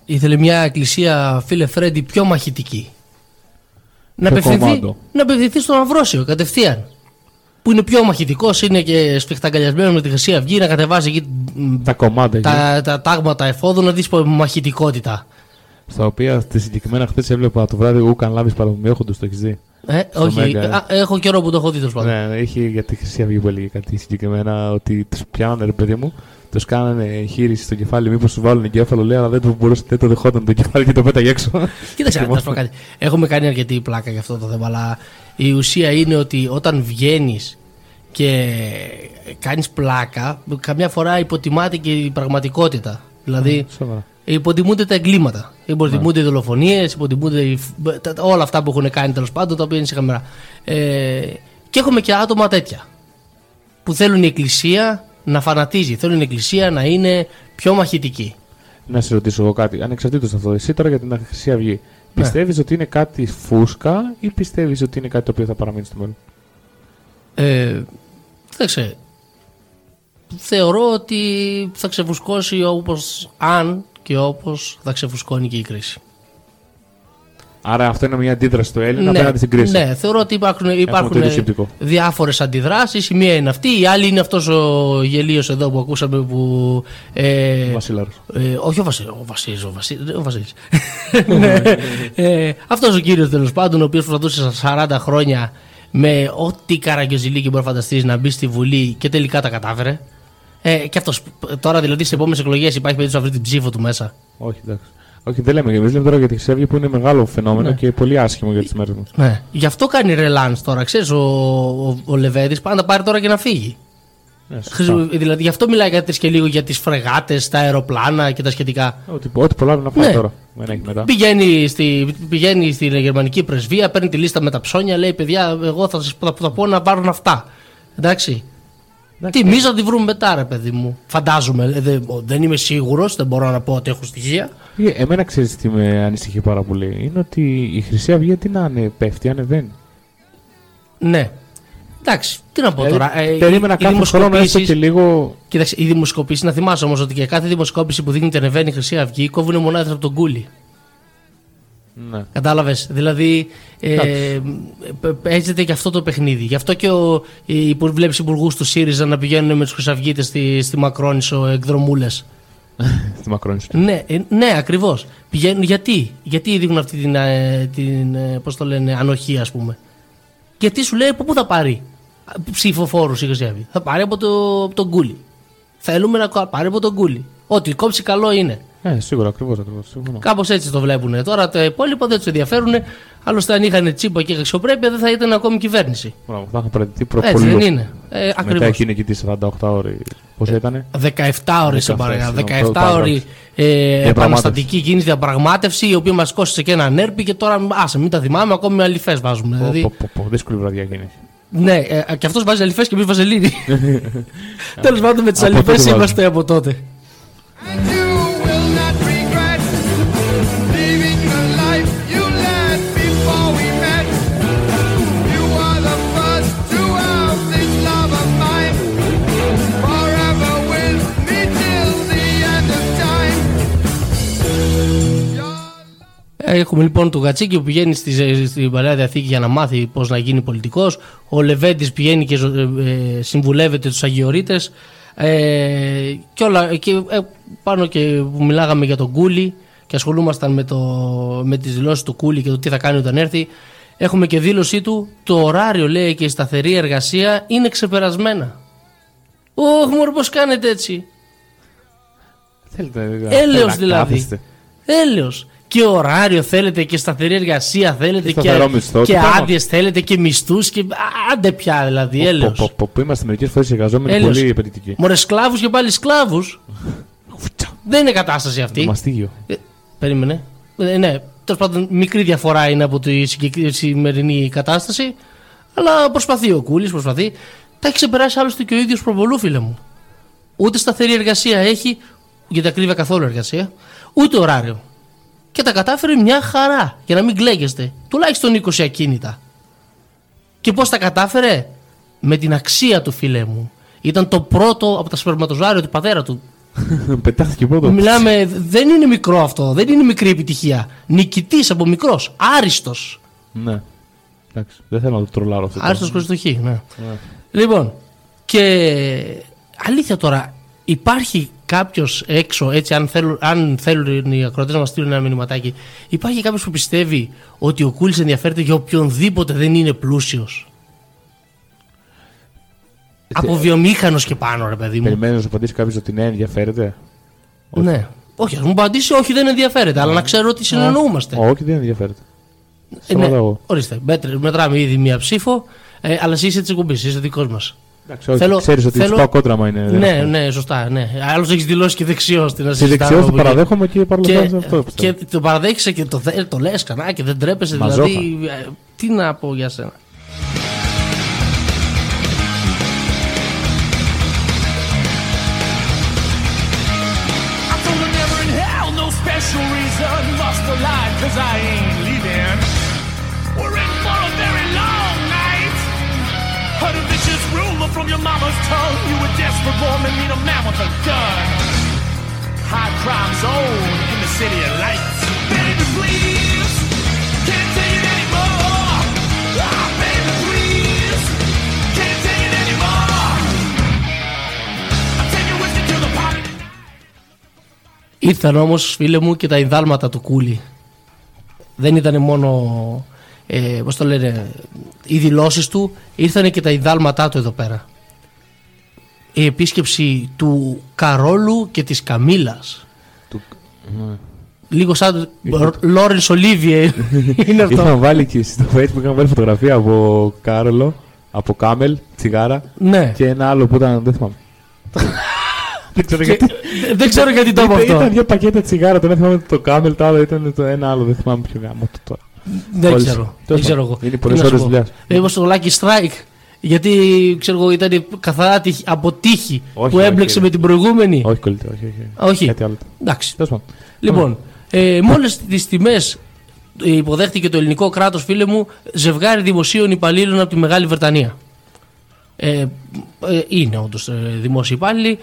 Ήθελε μια εκκλησία, φίλε Φρέντι, πιο μαχητική. Να απευθυνθεί στον Αυρόσιο κατευθείαν, που είναι πιο μαχητικός, είναι και σφιχταγκαλιασμένος με τη Χρυσή Αυγή, να κατεβάζει εκεί τα κομμάτια, τα τάγματα εφόδου, να δεις μαχητικότητα. Στα οποία στη συγκεκριμένα χθες έβλεπα το βράδυ «Ου καν λάβεις παραμοιόχοντος», το έχεις δει? Όχι, Μέγκα. Έχω καιρό που το έχω δει τόσο πάντων. Ναι, είχε για τη Χρυσή Αυγή που έλεγε κάτι συγκεκριμένα, ότι τους πιάνανε ρε παιδί μου, τους κάνανε χείριση στο κεφάλι, μήπως τους βάλουν εγκέφαλο, λέει, αλλά δεν το δεχόταν το κεφάλι και το πέταγε έξω. Κοίταξε, να σου πω κάτι. Έχουμε κάνει αρκετή πλάκα για αυτό το θέμα, αλλά η ουσία είναι ότι όταν βγαίνεις και κάνεις πλάκα, καμιά φορά υποτιμάται και η πραγματικότητα. Δηλαδή, υποτιμούνται τα εγκλήματα, υποτιμούνται οι δολοφονίες, υποτιμούνται όλα αυτά που έχουν κάνει τέλος πάντων, τα οποία είναι σε χαμερά. Και έχουμε και άτομα τέτοια που θέλουν η Εκκλησία να φανατίζει, θέλουν η Εκκλησία να είναι πιο μαχητική. Να σε ρωτήσω εγώ κάτι, ανεξαρτήτως αυτό, εσύ τώρα για την Χρυσή Αυγή, πιστεύεις ότι είναι κάτι φούσκα ή πιστεύεις ότι είναι κάτι το οποίο θα παραμείνει στο μέλλον? Κοίταξε, θεωρώ ότι θα ξεφουσκώσει όπως αν και όπως θα ξεφουσκώνει και η κρίση. Άρα αυτό είναι μια αντίδραση του Έλληνα απέναντι στην κρίση. Ναι, θεωρώ ότι υπάρχουν διάφορες αντιδράσεις. Η μία είναι αυτή, η άλλη είναι αυτός ο γελίος εδώ που ακούσαμε. Που, ο Βασίλαρος. Όχι ο Βασίλης. Αυτός ο κύριος τέλος πάντων, ο οποίος προσπαθούσε 40 χρόνια με ό,τι καραγκιοζηλίκι μπορεί να φανταστείς να μπει στη Βουλή και τελικά τα κατάφερε. Και αυτός τώρα δηλαδή στις επόμενες εκλογές υπάρχει περίπτωση να βρει την ψήφο του μέσα? Όχι, εντάξει. Όχι, δεν λέμε. Εμείς λέμε τώρα για τη Χρυσή Αυγή που είναι μεγάλο φαινόμενο και πολύ άσχημο για τις μέρες μας. Ναι. Γι' αυτό κάνει ρελάνς τώρα. Ξέρεις, ο Λεβέντης πάντα πάρει τώρα και να φύγει. Δηλαδή γι' αυτό μιλάει κάτι και λίγο για τις φρεγάτες, τα αεροπλάνα και τα σχετικά. Ό,τι προλάβει να πάει τώρα. Πηγαίνει στη γερμανική πρεσβεία, παίρνει τη λίστα με τα ψώνια, λέει: παιδιά, εγώ θα σας πω να πάρουν αυτά. Εντάξει. Τι μίζα τη βρούμε μετά, ρε παιδί μου. Φαντάζομαι. Δεν είμαι σίγουρος, δεν μπορώ να πω ότι έχω στοιχεία. Εμένα ξέρεις τι με ανησυχεί πάρα πολύ. Είναι ότι η Χρυσή Αυγή τι να πέφτει, ανεβαίνει. Ναι. Εντάξει, τι να πω τώρα. Περίμενα κάθε χρόνο έστω και λίγο. Κοίταξε, η δημοσκοπήση, να θυμάσαι όμως ότι και κάθε δημοσκόπηση που δίνει την ανεβαίνει η Χρυσή Αυγή κόβουνε μονάδες από τον κούλι. Ναι. Κατάλαβες. Δηλαδή παίζεται και αυτό το παιχνίδι. Γι' αυτό και βλέπεις υπουργούς του ΣΥΡΙΖΑ να πηγαίνουν με τους χρυσαυγίτες στη Μακρόνισο εκδρομούλες. Στη Μακρόνισο. Ναι, ακριβώς. Πηγαίνουν, γιατί δείχνουν αυτή την πώς το λένε, ανοχή, ας πούμε. Γιατί σου λέει από πού θα πάρει ψηφοφόρους η Χρυσή Αυγή. Θα πάρει από τον κούλι. Θέλουμε να πάρει από τον κούλι. Ό,τι κόψει καλό είναι. Σίγουρα, ακριβώς. Κάπως έτσι το βλέπουν. Τώρα τα υπόλοιπα δεν τους ενδιαφέρουν. Άλλωστε, αν είχαν τσίπα και αξιοπρέπεια, δεν θα ήταν ακόμη κυβέρνηση. Μπράβο, θα είχαν παρατηθεί προπολούς. Έτσι δεν είναι. Μετά εκείνη εκεί τις 48 ώρες. Πόσο ήτανε? 17 ώρες, 17 ώρες επαναστατική κίνηση διαπραγμάτευση, η οποία μας κόστησε και έναν έρπη και τώρα μην τα θυμάμαι, ακόμη με αλυφές βάζουμε. Δύσκολη βραδιά εκείνη. Ναι, και αυτός βάζει αλυφές και εμείς βαζελίνη. Τέλος πάντων, με τις αλυφές είμαστε από τότε. Έχουμε λοιπόν τον Γατσίκη που πηγαίνει στην Παλαιά Διαθήκη για να μάθει πώς να γίνει πολιτικός. Ο Λεβέντης πηγαίνει και συμβουλεύεται τους Αγιορείτες. Πάνω και που μιλάγαμε για τον Κούλι και ασχολούμασταν με τις δηλώσεις του Κούλι και το τι θα κάνει όταν έρθει. Έχουμε και δήλωσή του. Το ωράριο, λέει, και η σταθερή εργασία είναι ξεπερασμένα. Ωχ, μωρέ, πώς κάνετε έτσι. Έλεος δηλαδή. Έλεος. Και ωράριο θέλετε και σταθερή εργασία θέλετε και άδειες θέλετε και μισθούς και άντε πια δηλαδή, έλεος. Που είμαστε μερικές φορές εργαζόμενοι πολύ επενδυτικοί. Μωρέ, σκλάβους και πάλι σκλάβους. Δεν είναι κατάσταση αυτή. Το μαστίγιο. Περίμενε. Ναι, τέλος πάντων μικρή διαφορά είναι από τη σημερινή κατάσταση. Αλλά προσπαθεί ο Κούλης, προσπαθεί. Τα έχει ξεπεράσει άλλωστε και ο ίδιος προβολού, φίλε μου. Ούτε σταθερή εργασία έχει, γιατί ακρίβεια καθόλου εργασία, ούτε ωράριο. Και τα κατάφερε μια χαρά, για να μην κλαίγεστε. Τουλάχιστον 20 ακίνητα. Και πώς τα κατάφερε? Με την αξία του, φίλε μου. Ήταν το πρώτο από τα σπερματοζάρια του πατέρα του. Πετάχθηκε πρώτο. Μιλάμε, δεν είναι μικρό αυτό. Δεν είναι μικρή επιτυχία. Νικητής από μικρός. Άριστος. Ναι. Εντάξει, δεν θέλω να το τρολάρω αυτό. Άριστος χωρίς το χ. Ναι. Λοιπόν, και αλήθεια τώρα, υπάρχει κάποιος έξω, έτσι, αν θέλουν οι ακροατές να μας στείλουν ένα μηνυματάκι, υπάρχει κάποιος που πιστεύει ότι ο Κούλης ενδιαφέρεται για οποιονδήποτε δεν είναι πλούσιος? Από βιομήχανος και πάνω, ρε παιδί μου. Περιμένεις να απαντήσει κάποιος ότι ναι, ενδιαφέρεται. Ναι. Όχι, ας μου απαντήσει όχι, δεν ενδιαφέρεται, αλλά να ξέρω ότι συνεννοούμαστε. Όχι, δεν ενδιαφέρεται. Ναι. Ορίστε, μετράμε ήδη μία ψήφο, αλλά εσύ είσαι της εκπομπής, είσαι δικός μας. Ξέρεις ότι σου πάω κόντρα, μα είναι. Ναι, σωστά. Ναι. Άλλωστε έχεις δηλώσει και δεξιός. Δεξιός το παραδέχομαι και παραδέχομαι αυτό. Και το παραδέχεσαι και το λες κανά και δεν τρέπεσαι. Μαζόχα. Δηλαδή, τι να πω για σένα. From your mama's tongue, you were desperate for me, meet a man with a gun. High crime zone in the city of lights. Baby, please, can't take it anymore. Oh, baby, please, can't take it anymore. I'm taking with you to the party. Ήρθαν όμως, φίλε μου, και τα ιδάλματα του Κούλη. Δεν ήταν μόνο... πώς το λένε, οι δηλώσεις του, ήρθανε και τα ιδάλματά του εδώ πέρα. Η επίσκεψη του Καρόλου και της Καμίλας. Λίγο σαν Λόρενς Ολίβιε είναι αυτό. Είχαν βάλει και στο Facebook, είχαν βάλει φωτογραφία από Κάρολο, από Κάμελ, τσιγάρα. Ναι. Και ένα άλλο που ήταν. Δεν θυμάμαι. Δεν ξέρω γιατί. Δεν ξέρω γιατί το είπα αυτό. Ήταν δύο πακέτα τσιγάρα. Το ένα θυμάμαι το Κάμελ, το άλλο ήταν το ένα άλλο. Δεν θυμάμαι ποιο γάμο το τώρα. Δεν ξέρω εγώ. Είναι πολλές ώρες δουλειάς. Είμαι στο Lucky Strike. Γιατί ξέρω εγώ ήταν καθαρά από τύχη που έμπλεξε με την προηγούμενη. Όχι, κολλητή. Όχι. Κάτι άλλο. Εντάξει. Λοιπόν, μόλις τις τιμές υποδέχτηκε το ελληνικό κράτος, φίλε μου, ζευγάρι δημοσίων υπαλλήλων από τη Μεγάλη Βρετανία. Είναι όντως δημόσιοι υπάλληλοι.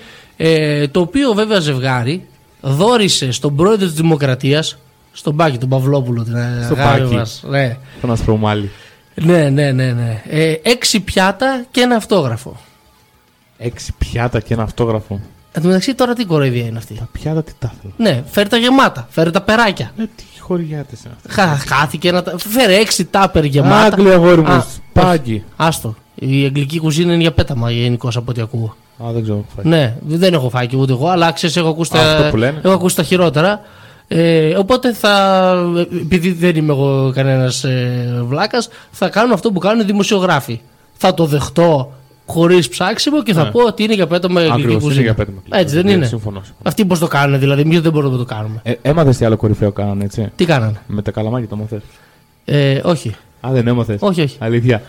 Το οποίο βέβαια ζευγάρι δώρισε στον πρόεδρο της Δημοκρατίας, στον Πάκη, τον Παυλόπουλο, την αγάπη μας. Ναι. Τον Ασπρομάλη. Ναι. 6 πιάτα και ένα αυτόγραφο. 6 πιάτα και ένα αυτόγραφο. Εν τω μεταξύ τώρα τι κοροϊδία είναι αυτή. Τα πιάτα τι τα θέλω. Ναι, φέρε τα γεμάτα, φέρε τα περάκια. Ναι, τι χωριάτες είναι αυτά. Χάθηκε ένα. Φέρε 6 τάπερ γεμάτα. Άγγλια γόρμα. Πάγι. Άστο. Η αγγλική κουζίνα είναι για πέταμα γενικώ από ό,τι ακούω. Α, δεν ξέρω. Ναι, δεν έχω φάει και ούτε εγώ, αλλά ξέρεις, έχω ακούσει τα χειρότερα. Οπότε επειδή δεν είμαι εγώ κανένας βλάκας, θα κάνω αυτό που κάνουν οι δημοσιογράφοι. Θα το δεχτώ χωρίς ψάξιμο και θα πω ότι είναι για πέταμα αγγλική κουζίνα. Έτσι δεν είναι. Αυτοί πώς το κάνουν, δηλαδή, εμείς δεν μπορούμε να το κάνουμε. Έμαθες τι άλλο κορυφαίο κάνανε, έτσι. Τι κάνανε. Με τα καλαμάκια το μαθες. Όχι. Α, δεν έμαθες. Όχι. Αλήθεια.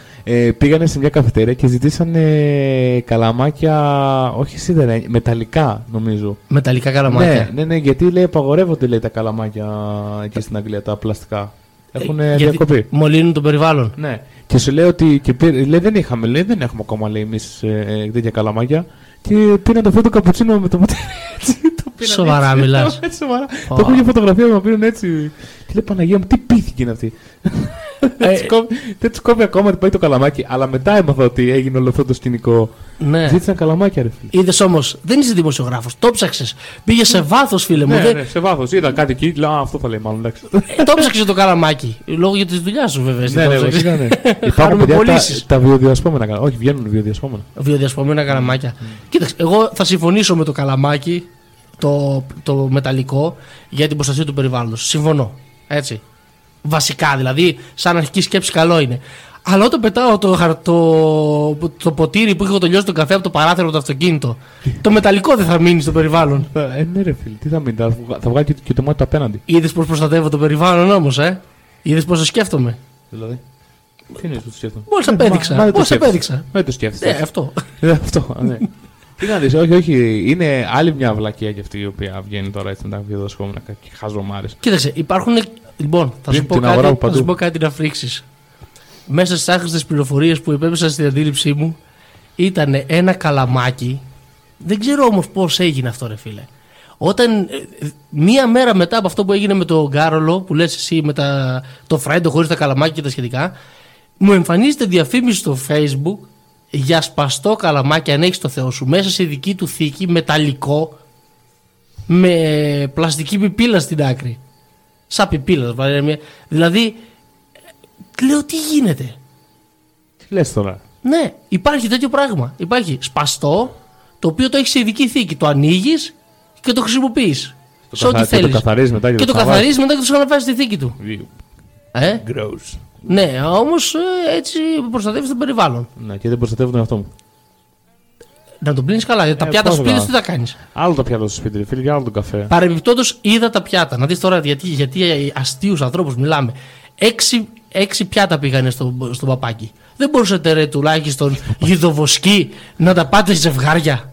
Πήγανε σε μια καφετέρια και ζητήσανε καλαμάκια, όχι σίδερα, μεταλλικά νομίζω. Μεταλλικά καλαμάκια. Ναι, γιατί λέει απαγορεύονται λέει, τα καλαμάκια εκεί στην Αγγλία, τα πλαστικά. Έχουν διακοπεί. Μολύνουν το περιβάλλον. Ναι. Και σου λέει ότι. Λέει, δεν έχουμε ακόμα εμείς τέτοια καλαμάκια. Και πήραν αυτό το καπουτσίνο με το μοτέρι. Σοβαρά μιλάς. Το έχω και φωτογραφία που πήραν έτσι. Και λέει Παναγία μου, τι πήθηκε είναι αυτή. Δεν του κόβει ακόμα ότι πάει το καλαμάκι, αλλά μετά έμαθα ότι έγινε όλο αυτό το σκηνικό. Ναι. Ζήτησαν καλαμάκια, ρε φίλε. Είδες όμως, δεν είσαι δημοσιογράφος, το ψάξες. Πήγε σε βάθος, φίλε μου. Ναι, σε βάθος. Είδα κάτι εκεί, λέω αυτό θα λέει μάλλον. Εντάξει. Το ψάξες το καλαμάκι. Λόγω για τη δουλειά σου, βέβαια. Ναι. Υπάρχουν πωλήσεις. Τα βιοδιασπόμενα καλαμάκια. Όχι, βγαίνουν βιοδιασπόμενα. Βιοδιασπόμενα καλαμάκια. Κοίταξε, εγώ θα συμφωνήσω με το καλαμάκι, το μεταλλικό, για την προστασία του περιβάλλοντος. Συμφωνώ. Έτσι. Βασικά δηλαδή, σαν αρχική σκέψη, καλό είναι. Αλλά όταν πετάω το ποτήρι που έχω τελειώσει τον καφέ από το παράθυρο του αυτοκίνητο, το μεταλλικό δεν θα μείνει στο περιβάλλον. Ναι, ρε φίλε, τι θα μείνει, θα βγάλει και το μάτι απέναντι. Είδες πως προστατεύω το περιβάλλον όμως, είδες πως το σκέφτομαι. Δηλαδή. Τι είναι το σκέφτομαι. Μόλις απέδειξα. Δεν το σκέφτεσαι. Ναι, αυτό. Τι να δεις, όχι, είναι άλλη μια βλακεία και αυτή η οποία βγαίνει τώρα έτσι μετά από δασκόμενα και χαζομάρες. Κοίταξε, υπάρχουν. Λοιπόν, θα σου πω κάτι να φρίξεις. Μέσα στις άχρηστες πληροφορίες που επέπεσαν στην αντίληψή μου ήταν ένα καλαμάκι. Δεν ξέρω όμως πώς έγινε αυτό, ρε φίλε. Όταν μία μέρα μετά από αυτό που έγινε με το γκάρολο που λες εσύ με το φρέντο χωρίς τα καλαμάκια και τα σχετικά, μου εμφανίζεται διαφήμιση στο Facebook για σπαστό καλαμάκι, αν έχεις το Θεό σου, μέσα σε δική του θήκη, μεταλλικό, με πλαστική πιπίλα στην άκρη. Σαν πιπίλα, δηλαδή, λέω τι γίνεται. Τι λες τώρα. Ναι, υπάρχει τέτοιο πράγμα. Υπάρχει σπαστό, το οποίο το έχεις σε ειδική θήκη. Το ανοίγεις και το χρησιμοποιείς. Σε ό,τι θέλεις. Και το καθαρίζεις μετά και το ξαναβάζεις στη θήκη του. Gross. Ναι, όμως έτσι προστατεύεις το περιβάλλον. Ναι, και δεν προστατεύω τον εαυτό μου. Να τον πλύνεις καλά. Γιατί τα πιάτα στο σπίτι σου τι θα κάνεις. Άλλο τα πιάτα στο σπίτι, φίλε, άλλο τον καφέ. Παρεμπιπτόντως είδα τα πιάτα. Να δεις τώρα γιατί αστείους ανθρώπους μιλάμε. 6 πιάτα πήγανε στον παπάκι. Δεν μπορούσατε ρε τουλάχιστον γιδοβοσκή να τα πάτε ζευγάρια.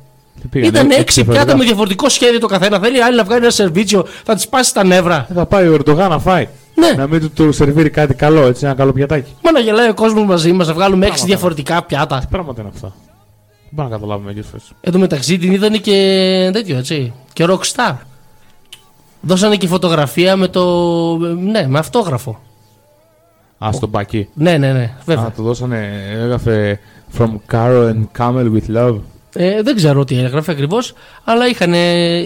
Ήταν 6 πιάτα με διαφορετικό σχέδιο το καθένα. Θέλει άλλη να βγάλει ένα σερβίτσιο, θα της πάσει τα νεύρα. Θα πάει ο Ερντογάν να φάει. Ναι. Να μην του σερβίρει κάτι καλό, έτσι, ένα καλό πιατάκι. Μα να γελάει ο κόσμος μαζί μας, να βγάλουμε 6 διαφορετικά πιάτα. Τι πράγματα είναι αυτά. Δεν μπορώ να καταλάβουμε και φες. Εν τω μεταξύ την είδανε και τέτοιο, έτσι. Και rockstar. Δώσανε και φωτογραφία με ναι, με αυτόγραφο. Α, στον Πακί. Ναι, βέβαια. Α, το δώσανε, έγραφε From Caro and Camel with Love. Δεν ξέρω τι έγραφε ακριβώς, αλλά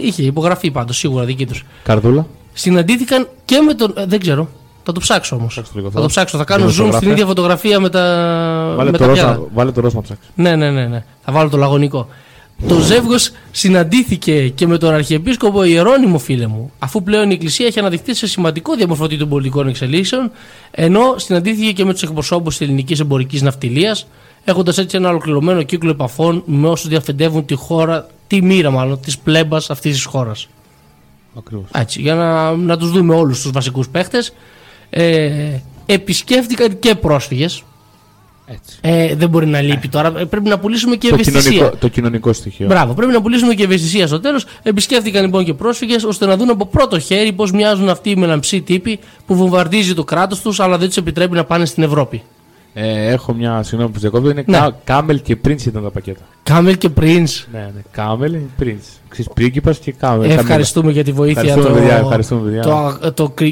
είχε υπογραφή πάντως σίγουρα δική τους. Καρδούλα. Συναντήθηκαν και με τον. Δεν ξέρω. Θα το ψάξω όμως. Θα το ψάξω. Θα κάνω zoom στην ίδια φωτογραφία με τα πιάτα. Βάλε το ρόσμα ψάξω. Ναι. Θα βάλω το λαγωνικό. Το ζεύγος συναντήθηκε και με τον Αρχιεπίσκοπο Ιερώνυμο, φίλε μου. Αφού πλέον η Εκκλησία έχει αναδειχθεί σε σημαντικό διαμορφωτή των πολιτικών εξελίξεων, ενώ συναντήθηκε και με τους εκπροσώπους της ελληνικής εμπορικής ναυτιλίας, έχοντας έτσι ένα ολοκληρωμένο κύκλο επαφών με όσους διαφεντεύουν τη χώρα, τη μοίρα μάλλον, της πλέμπας αυτής της χώρας. Ακριβώς. Έτσι, για να τους δούμε όλους τους βασικούς παίχτες. Επισκέφτηκαν και πρόσφυγες. Έτσι. Δεν μπορεί να λείπει τώρα. Πρέπει να πουλήσουμε και ευαισθησία. Το κοινωνικό στοιχείο. Μπράβο, πρέπει να πουλήσουμε και ευαισθησία στο τέλος. Επισκέφτηκαν λοιπόν και πρόσφυγες, ώστε να δουν από πρώτο χέρι πώς μοιάζουν αυτοί με λαμψοί τύποι που βομβαρδίζει το κράτος τους, αλλά δεν τους επιτρέπει να πάνε στην Ευρώπη. Έχω μια συγγνώμη που διακόπτω. Είναι ναι. Κάμελ και Πριντς ήταν τα πακέτα. Κάμελ και Πριντς. Ναι, ναι. Κάμελ και Πριντς. Πρίγκιπας και Κάμελ. Ευχαριστούμε για τη βοήθεια.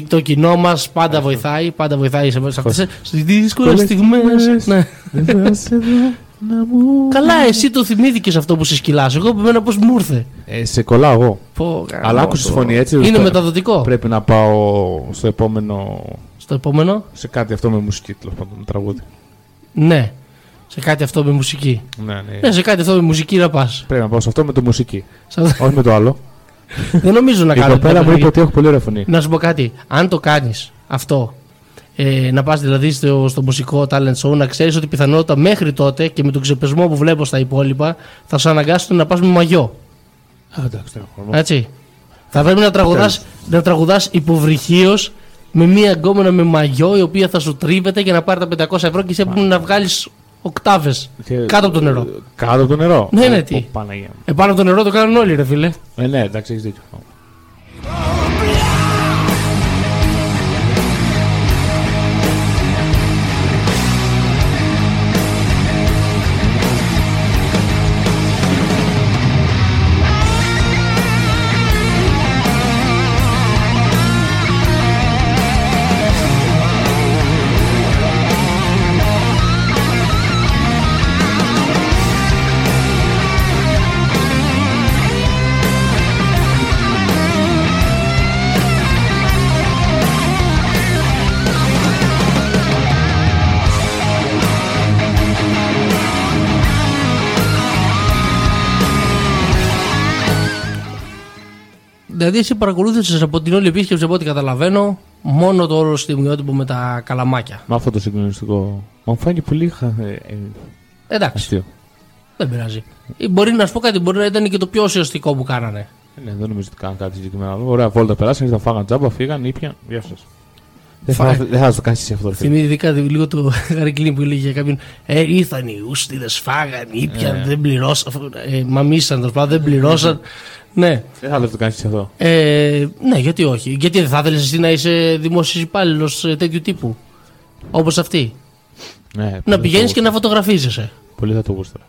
Το κοινό μας πάντα βοηθάει. Πάντα βοηθάει σε εμάς αυτές τις δύσκολες στιγμές. Ναι. Καλά, εσύ το θυμήθηκες αυτό που σε σκυλάς. Εγώ πεμένα πώς μου ήρθε. Σε κολλάω εγώ. Αλλά άκουσες φωνή έτσι. Είναι μεταδοτικό. Πρέπει να πάω στο επόμενο. Σε κάτι αυτό με μουσική, τέλος πάντων, με τραγούδι. Ναι, σε κάτι αυτό με μουσική. Ναι, σε κάτι αυτό με μουσική να πας. Πρέπει να πάω σε αυτό με το μουσική. Όχι με το άλλο. Δεν νομίζω να κάνω. Η κοπέλα μου είπε ότι έχω πολύ ωραία φωνή. Να σου πω κάτι. Αν το κάνεις αυτό, να πας δηλαδή στο μουσικό talent show, να ξέρεις ότι πιθανότητα μέχρι τότε και με τον ξεπεσμό που βλέπω στα υπόλοιπα θα σου αναγκάσουν να πας με μαγιό. Εντάξει. Θα πρέπει να τραγουδάς υποβρυχίως. Με μία γκόμενα με μαγιό η οποία θα σου τρίβεται για να πάρει τα 500 ευρώ και εσύ έπρεπε να βγάλεις οκτάβες κάτω από το νερό. Κάτω από το νερό. Ναι, ναι, τι. Επάνω από το νερό το κάνουν όλοι, ρε φίλε. Ναι, εντάξει, έχεις δίκιο. Δηλαδή, εσύ παρακολούθησες από την όλη επίσκεψη, από ό,τι καταλαβαίνω, μόνο το όλο στιγμιότυπο με τα καλαμάκια. Μα αυτό το συγκλονιστικό. Μου φάνηκε πολύ εντάξει. Αστείο. Δεν πειράζει. Μπορεί να σου πω κάτι, μπορεί να ήταν και το πιο ουσιαστικό που κάνανε. Ναι, δεν νομίζω ότι κάνανε κάτι συγκεκριμένο. Ωραία, βόλτα περάσανε, τα φάγανε τζάμπα, φύγανε, ήπιαν. Γεια σας. Δεν θα το κάνει εσύ αυτό. Θυμήθηκα λίγο το Γαρκλίν που έλεγε για κάποιον. Ήρθαν οι ουστίδες, φάγανε, ήπιαν, δεν πληρώσαν. Μαμίσαν το πράγμα, δεν πληρώσαν. Ναι. Δεν θα ήθελε να κάνει αυτό. Ναι, γιατί όχι. Γιατί δεν θα ήθελε εσύ να είσαι δημόσιος υπάλληλος τέτοιου τύπου. Όπως αυτή. Ναι, να πηγαίνεις και να φωτογραφίζεσαι. Πολύ θα το γούσταρα.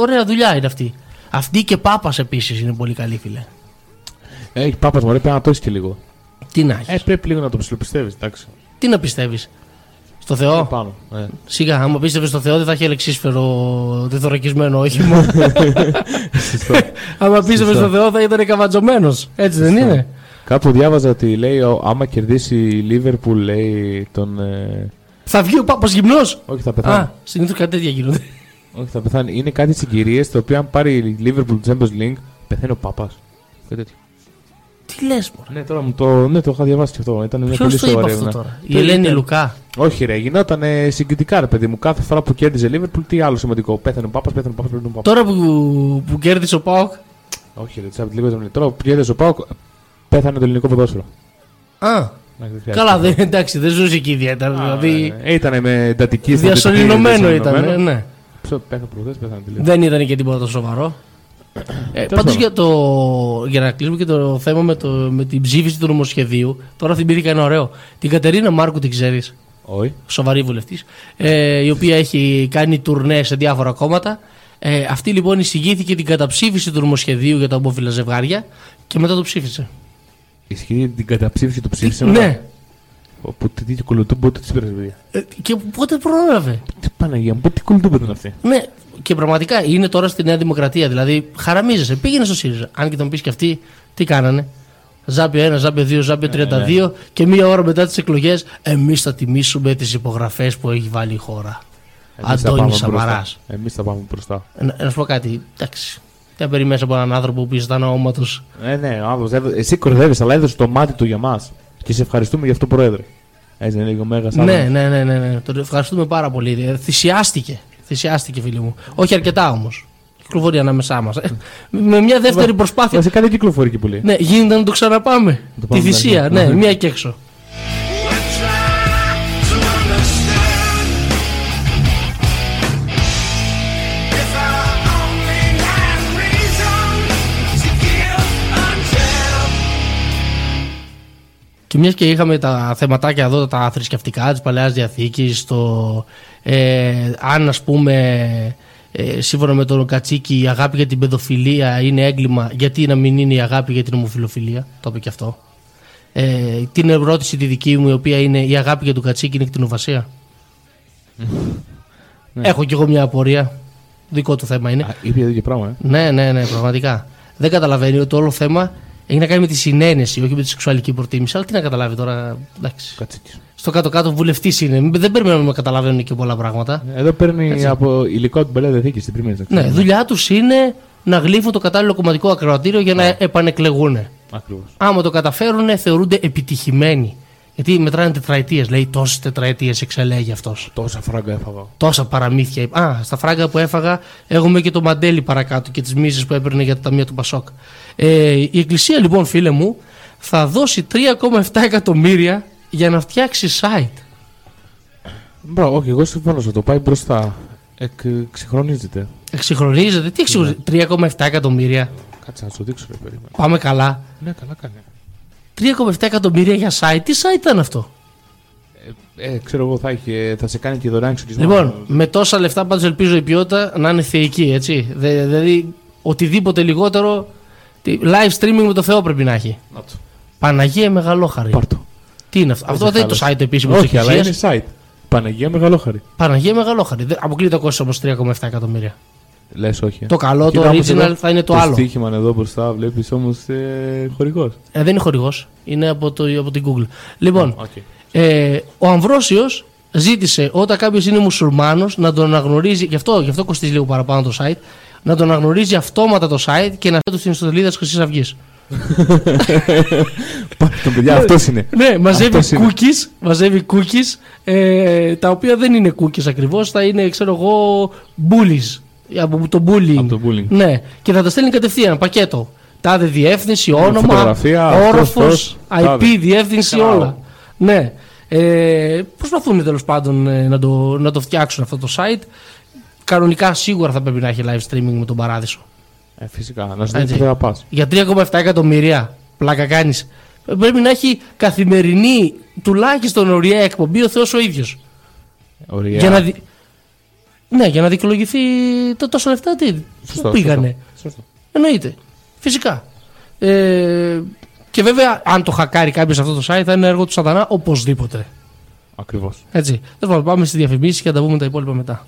Ωραία δουλειά είναι αυτή. Αυτή και Πάπας επίσης είναι πολύ καλή, φίλε. Έχει Πάπας, μου πρέπει να το έχεις και λίγο. Τι να έχεις. Πρέπει λίγο να το ψιλοπιστεύεις, εντάξει. Τι να πιστεύεις. Στο Θεό. Πάνω, σιγά, άμα πίστευε στο Θεό δεν θα είχε ελεξίσφαιρο τεθωρακισμένο όχημα. Άμα πίστευε στο Θεό θα ήταν καβατζωμένος. Έτσι δεν είναι. Κάπου διάβαζα ότι λέει άμα κερδίσει η Λίβερπουλ λέει τον. Θα βγει ο Πάπας γυμνός. Όχι, θα πεθάνει. Συνήθως κάτι τέτοια γίνονται. Όχι, θα πεθάνει. Είναι κάτι συγκυρίες το οποίο αν πάρει η Λίβερπουλ Champions League πεθαίνει ο Πάπας. Κάτι τέτοιο. Τι λες, μωρέ. Ναι, τώρα το είχα διαβάσει και αυτό. Ήταν μια πολύ σοβαρή έρευνα. Η Ελένη Λουκά. Όχι, ρε, γινόταν συγκριτικά, ρε παιδί μου. Κάθε φορά που κέρδιζε Λίβερπουλ, τι άλλο σημαντικό. Πέθανε ο Πάπας. Τώρα που κέρδισε ο Πάοκ. Όχι, ρε, τσάπη, λίγο ζευγάρι. Τώρα που κέρδισε ο Πάοκ, πέθανε το ελληνικό ποδόσφαιρο. Καλά, εντάξει, δεν ζούσε εκεί ιδιαίτερα. Δηλαδή. Ήτανε με εντατική στάση. Διασωληνωμένο ήταν, ναι. Πέθανε τελείω. Δεν ήταν και τίποτα σοβαρό. Πάντως για να κλείσουμε και το θέμα με την ψήφιση του νομοσχεδίου, τώρα θυμήθηκα ένα ωραίο. Την Κατερίνα Μάρκου την ξέρεις. Όχι. Σοβαρή βουλευτής. Η οποία έχει κάνει τουρνέ σε διάφορα κόμματα. Αυτή λοιπόν εισηγήθηκε την καταψήφιση του νομοσχεδίου για τα ομόφυλα ζευγάρια και μετά το ψήφισε. Ισχύει την καταψήφιση του ψήφισε. Ναι. Οπότε τι κολοτούμπο τη πήρε. Και πότε πρόλαβε. Τι Παναγία μου, τι κολοτούμπο ήταν αυτή. Ναι. Και πραγματικά είναι τώρα στη Νέα Δημοκρατία. Δηλαδή, χαραμίζεσαι. Πήγαινε στο ΣΥΡΙΖΑ. Αν και τον πει και αυτοί, τι κάνανε. Ζάπιο 1, Ζάπιο 2, Ζάπιο 32. Ναι. Και μία ώρα μετά τις εκλογές, εμείς θα τιμήσουμε τις υπογραφές που έχει βάλει η χώρα. Αντώνη Σαμαράς. Εμείς θα πάμε μπροστά. Να σου πω κάτι. Εντάξει. Τι περιμένεις από έναν άνθρωπο που ήταν όματος. Ναι, άνθρωπο. Εσύ κορδεύεις, αλλά έδωσε το μάτι του για μας. Και σε ευχαριστούμε γι' αυτό, Πρόεδρε. Έτσι δεν είναι ο Μέγας. Ναι. Τον ευχαριστούμε πάρα πολύ. Θυσιάστηκε. Θυσιάστηκε, φίλοι μου. Όχι αρκετά όμως. Κυκλοφορεί ανάμεσά μας. Με μια δεύτερη προσπάθεια. Βασικά δεν κυκλοφορεί και πολύ. Ναι, γίνεται να το ξαναπάμε. Τη θυσία, ναι, μία και έξω. Και μιας και είχαμε τα θεματάκια εδώ, τα θρησκευτικά της Παλαιάς Διαθήκης, το αν ας πούμε σύμφωνα με τον Κατσίκη η αγάπη για την παιδοφιλία είναι έγκλημα, γιατί να μην είναι η αγάπη για την ομοφιλοφιλία, το είπε και αυτό. Την ερώτηση τη δική μου, η οποία είναι η αγάπη για τον Κατσίκη είναι κτηνοβασία. Ναι. Έχω κι εγώ μια απορία, δικό του θέμα είναι. Είπε εδώ και πράγμα. Ναι, πραγματικά. Δεν καταλαβαίνει ότι όλο θέμα έχει να κάνει με τη συνένεση, όχι με τη σεξουαλική προτίμηση. Αλλά τι να καταλάβει τώρα. Εντάξει. Κατσίκης. Στο κάτω-κάτω βουλευτής είναι. Δεν περιμένουμε να καταλαβαίνουν και πολλά πράγματα. Εδώ παίρνει έτσι από υλικό την Παλαιά Διαθήκη στην Πριμήνη. Ναι, δουλειά τους είναι να γλύφουν το κατάλληλο κομματικό ακροατήριο για να επανεκλεγούν. Ακριβώς. Άμα το καταφέρουν, θεωρούνται επιτυχημένοι. Γιατί μετράνε τετραετίες. Λέει τόσες τετραετίες εξελέγει αυτός. Τόσα φράγκα έφαγα. Τόσα παραμύθια. Α, στα φράγκα που έφαγα έχουμε και το μαντέλι παρακάτω και τις μίζες που έπαιρνε για τα ταμεία του Πασόκ. Η Εκκλησία λοιπόν, φίλε μου, θα δώσει 3,7 εκατομμύρια για να φτιάξει site. Μπράβο, όχι, εγώ συμφωνώ. Το πάει μπροστά. Εξυγχρονίζεται. Εξυγχρονίζεται. Τι εξυγχρονίζεται, 3,7 εκατομμύρια. Κάτσε να σου δείξω, ρε, περίμενα. Πάμε καλά. Ναι, καλά κάνει. 3,7 εκατομμύρια για site. Τι site ήταν αυτό. Ξέρω εγώ, θα σε κάνει και δωρεάν εξοπλισμό. Λοιπόν, με τόσα λεφτά πάντως ελπίζω η ποιότητα να είναι θεϊκή, έτσι. Δηλαδή, οτιδήποτε λιγότερο. Live streaming με το Θεό πρέπει να έχει. Παναγία Μεγαλόχαρη. Πάρτο. Τι είναι αυτό. Αυτό δεν είναι το site επίσημο της Εκκλησίας. Όχι, αλλά είναι site. Παναγία Μεγαλόχαρη. Παναγία Μεγαλόχαρη. Αποκλείται το κόστος όμως 3,7 εκατομμύρια. Λες όχι. Το καλό, το original θα είναι το άλλο. Το στοίχημα εδώ μπροστά βλέπεις όμως χορηγός. Δεν είναι χορηγός. Είναι από την Google. Λοιπόν, ο Αμβρόσιος ζήτησε όταν κάποιος είναι μουσουλμάνος να τον αναγνωρίζει. Γι' αυτό κοστίζει λίγο παραπάνω το site. Να τον αναγνωρίζει αυτόματα το site και να φέρει στην ιστοσελίδα της Χρυσής Αυγής. Τον παιδιά, αυτός είναι. Ναι, μαζεύει cookies, τα οποία δεν είναι cookies ακριβώς, θα είναι, ξέρω εγώ, bullies. Από το bullying. Ναι, και θα τα στέλνει κατευθείαν πακέτο. Τάδε διεύθυνση, όνομα, όροφος, IP, διεύθυνση, όλα. Ναι. Προσπαθούν τέλος πάντων να το φτιάξουν αυτό το site. Κανονικά σίγουρα θα πρέπει να έχει live streaming με τον Παράδεισο. Φυσικά, να σου δείξει να πας. Για 3,7 εκατομμύρια, πλάκα κάνεις. Πρέπει να έχει καθημερινή, τουλάχιστον ωραία εκπομπή ο Θεός ο ίδιος. Ωραία. Για να δικαιολογηθεί τα τόσα λεφτά, τι. Πού πήγανε. Σωστό. Εννοείται. Φυσικά. Και βέβαια, αν το χακάρει κάποιος αυτό το site, θα είναι έργο του Σατανά οπωσδήποτε. Ακριβώς. Έτσι. Τώρα πάμε στις διαφημίσεις και θα τα πούμε τα υπόλοιπα μετά.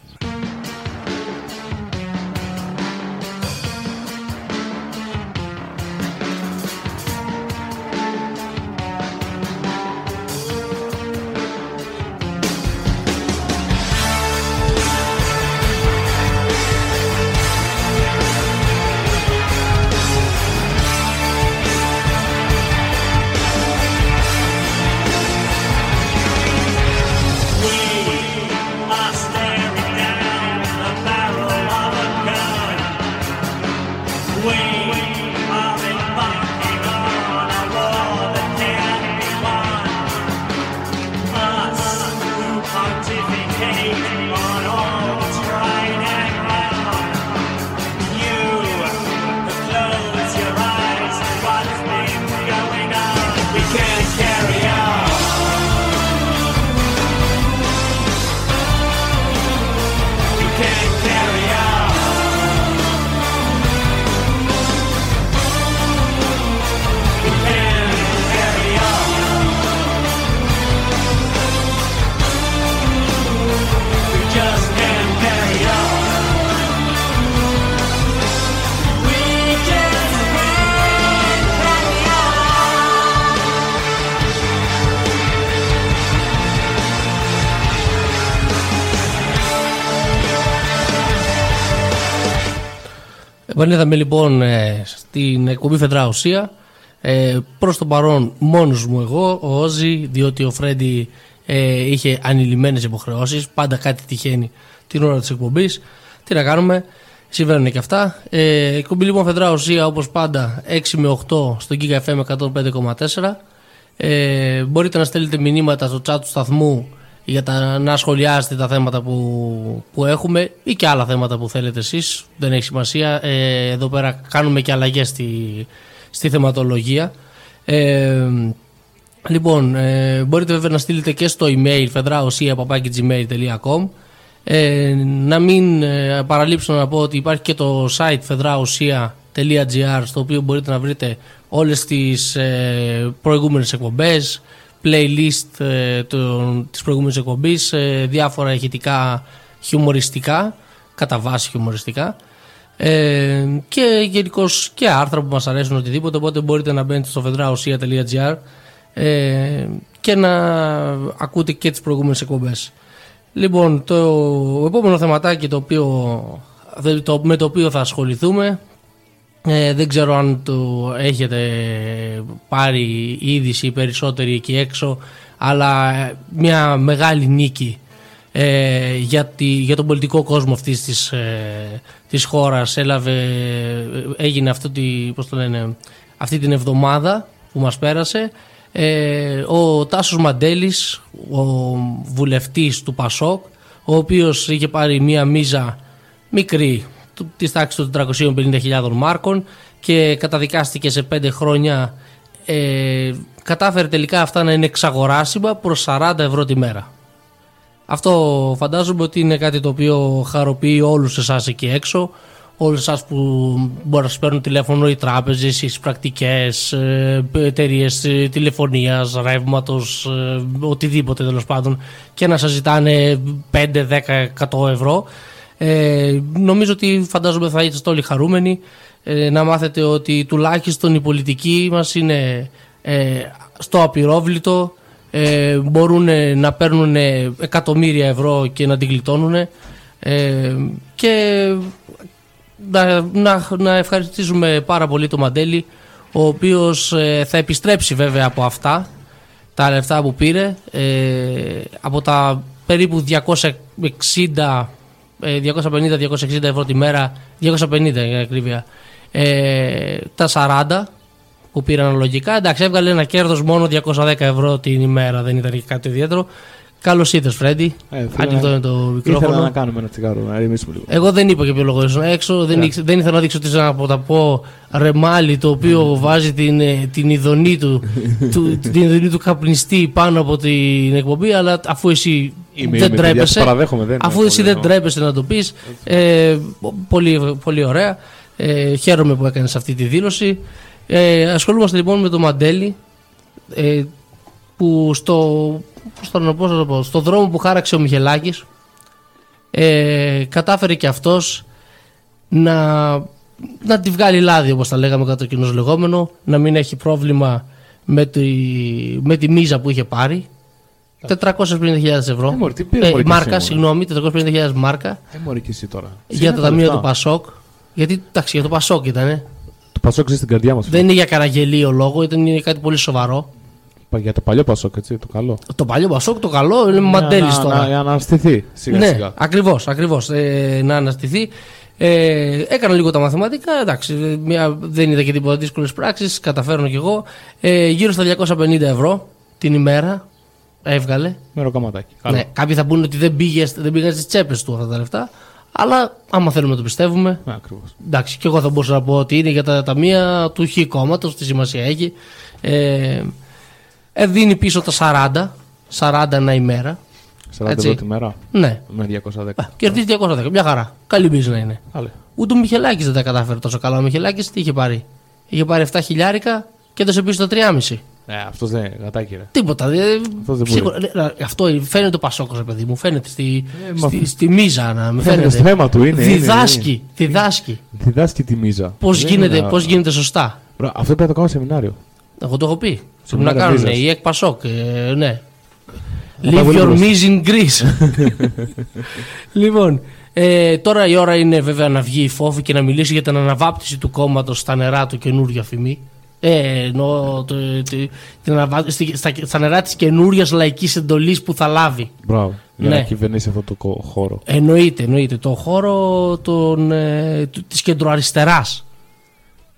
Επανήλθαμε λοιπόν στην εκπομπή Φαιδρά Ουσία. Προς το παρόν μόνος μου εγώ, ο Όζη, διότι ο Φρέντι είχε ανηλυμένες υποχρεώσεις. Πάντα κάτι τυχαίνει την ώρα της εκπομπής. Τι να κάνουμε, συμβαίνουν και αυτά. Η εκπομπή λοιπόν Φαιδρά Ουσία, όπως πάντα, 6 με 8 στο GIGA FM 105,4. Μπορείτε να στέλνετε μηνύματα στο chat του σταθμού για να σχολιάσετε τα θέματα που έχουμε ή και άλλα θέματα που θέλετε εσείς. Δεν έχει σημασία. Εδώ πέρα κάνουμε και αλλαγές στη θεματολογία. Λοιπόν, μπορείτε βέβαια να στείλετε και στο email fedraousia@gmail.com. Να μην παραλείψω να πω ότι υπάρχει και το site fedraousia.gr, στο οποίο μπορείτε να βρείτε όλες τις προηγούμενες εκπομπές, playlist της προηγούμενης εκπομπής, διάφορα ηχητικά χιουμοριστικά, κατά βάση χιουμοριστικά, και γενικώς και άρθρα που μας αρέσουν, οτιδήποτε. Οπότε μπορείτε να μπαίνετε στο fedraousia.gr και να ακούτε και τις προηγούμενες εκπομπές. Λοιπόν, το επόμενο θεματάκι με το οποίο θα ασχοληθούμε, δεν ξέρω αν το έχετε πάρει είδηση περισσότεροι εκεί έξω, αλλά μια μεγάλη νίκη για τον πολιτικό κόσμο αυτής της χώρας έγινε αυτή την εβδομάδα που μας πέρασε. Ο Τάσος Μαντέλης, ο βουλευτής του Πασόκ, ο οποίος είχε πάρει μια μίζα μικρή της τάξης των 350.000 μάρκων και καταδικάστηκε σε 5 χρόνια, κατάφερε τελικά αυτά να είναι εξαγοράσιμα προς 40 ευρώ τη μέρα. Αυτό φαντάζομαι ότι είναι κάτι το οποίο χαροποιεί όλους εσάς εκεί έξω, όλους εσάς που μπορεί να σας παίρνουν τηλέφωνο οι τράπεζες, οι πρακτικές, εταιρείες τηλεφωνίας, ρεύματος, οτιδήποτε τέλος πάντων, και να σας ζητάνε 5, 10, 100 ευρώ. Νομίζω ότι φαντάζομαι θα είστε όλοι χαρούμενοι να μάθετε ότι τουλάχιστον η πολιτική μας είναι στο απειρόβλητο, μπορούν να παίρνουν εκατομμύρια ευρώ και να την γλιτώνουν, και να ευχαριστήσουμε πάρα πολύ τον Μαντέλη, ο οποίος θα επιστρέψει βέβαια από αυτά τα λεφτά που πήρε, από τα περίπου 250-260 ευρώ τη μέρα, 250 για ακρίβεια, τα 40 που πήραν αναλογικά. Εντάξει, έβγαλε ένα κέρδος μόνο 210 ευρώ την ημέρα, δεν ήταν και κάτι ιδιαίτερο. Καλώς ήρθες, Φρέντι. Ανοιχτό είναι το μικρόφωνο. Ήθελα να κάνουμε ένα τσιγάρο, να ρημίσουμε λίγο. Εγώ δεν είπα και ποιο λόγο ήσουν έξω, δεν ήθελα να δείξω ότι ήσουν από τα ρεμάλι, το οποίο βάζει την ειδονή του καπνιστή πάνω από την εκπομπή, αλλά αφού εσύ δεν τρέπεσαι, να το πεις, πολύ ωραία. Χαίρομαι που έκανες αυτή τη δήλωση. Ασχολούμαστε λοιπόν με τον Μαντέλη, που στο δρόμο που χάραξε ο Μιχελάκης, κατάφερε και αυτός να τη βγάλει λάδι, όπως τα λέγαμε κατά το κοινός λεγόμενο, να μην έχει πρόβλημα με τη μίζα που είχε πάρει. 450.000 ευρώ. Μάρκα, συγγνώμη, 450.000 μάρκα. Τώρα. Για τα ταμεία του Πασόκ. Γιατί εντάξει, για το Πασόκ ήταν. Το Πασόκ είναι στην καρδιά μας. Δεν είναι για καραγγελίο λόγο, είναι κάτι πολύ σοβαρό. Για το παλιό Πασόκ, έτσι, το καλό. Το παλιό Πασόκ, το καλό, είναι Μαντέλης τώρα. Για να αναστηθεί σιγά-σιγά. Ναι, ακριβώς. Να αναστηθεί. Έκανα λίγο τα μαθηματικά, εντάξει, δεν είδα και τίποτα δύσκολες πράξεις, καταφέρνω κι εγώ. Γύρω στα 250 ευρώ την ημέρα έβγαλε. Μεροκαματάκι. Ναι, κάποιοι θα πούνε ότι δεν πήγαν στις τσέπες του αυτά τα λεφτά. Αλλά άμα θέλουμε να το πιστεύουμε. Ακριβώς. Εντάξει, κι εγώ θα μπορούσα να πω ότι είναι για τα ταμεία του Χ κόμματος, τη σημασία έχει. Δίνει πίσω τα 40 ένα ημέρα. 40 ευρώ τη μέρα. Ναι. Με 210. Κερδίζει 210. Μια χαρά. Καλή μπίζα να είναι. Άλαι. Ούτε ο Μιχελάκης δεν τα κατάφερε τόσο καλά. Ο Μιχελάκης τι είχε πάρει? Είχε πάρει 7 χιλιάρικα και έδωσε πίσω τα 3,5. Αυτός δεν γατάκιρε. Τίποτα. Αυτό φαίνεται ο Πασόκος, παιδί μου. Φαίνεται στη μίζα να με φαίνεται. Το θέμα του είναι. Διδάσκει τη μίζα. Πώς γίνεται σωστά. Αυτό πρέπει να το κάνω σεμινάριο. Εγώ το έχω πει. Πρέπει να κάνουν οι εκ Πασόκ. Ναι. Leave your knees in Greece. Λοιπόν, τώρα η ώρα είναι βέβαια να βγει η φόφη και να μιλήσει για την αναβάπτιση του κόμματος στα νερά του, καινούργια φημή. Εννοώ στα νερά της καινούριας λαϊκής εντολής που θα λάβει. Μπράβο, για να κυβερνήσει αυτό το χώρο. Εννοείται, το χώρο της κεντροαριστεράς.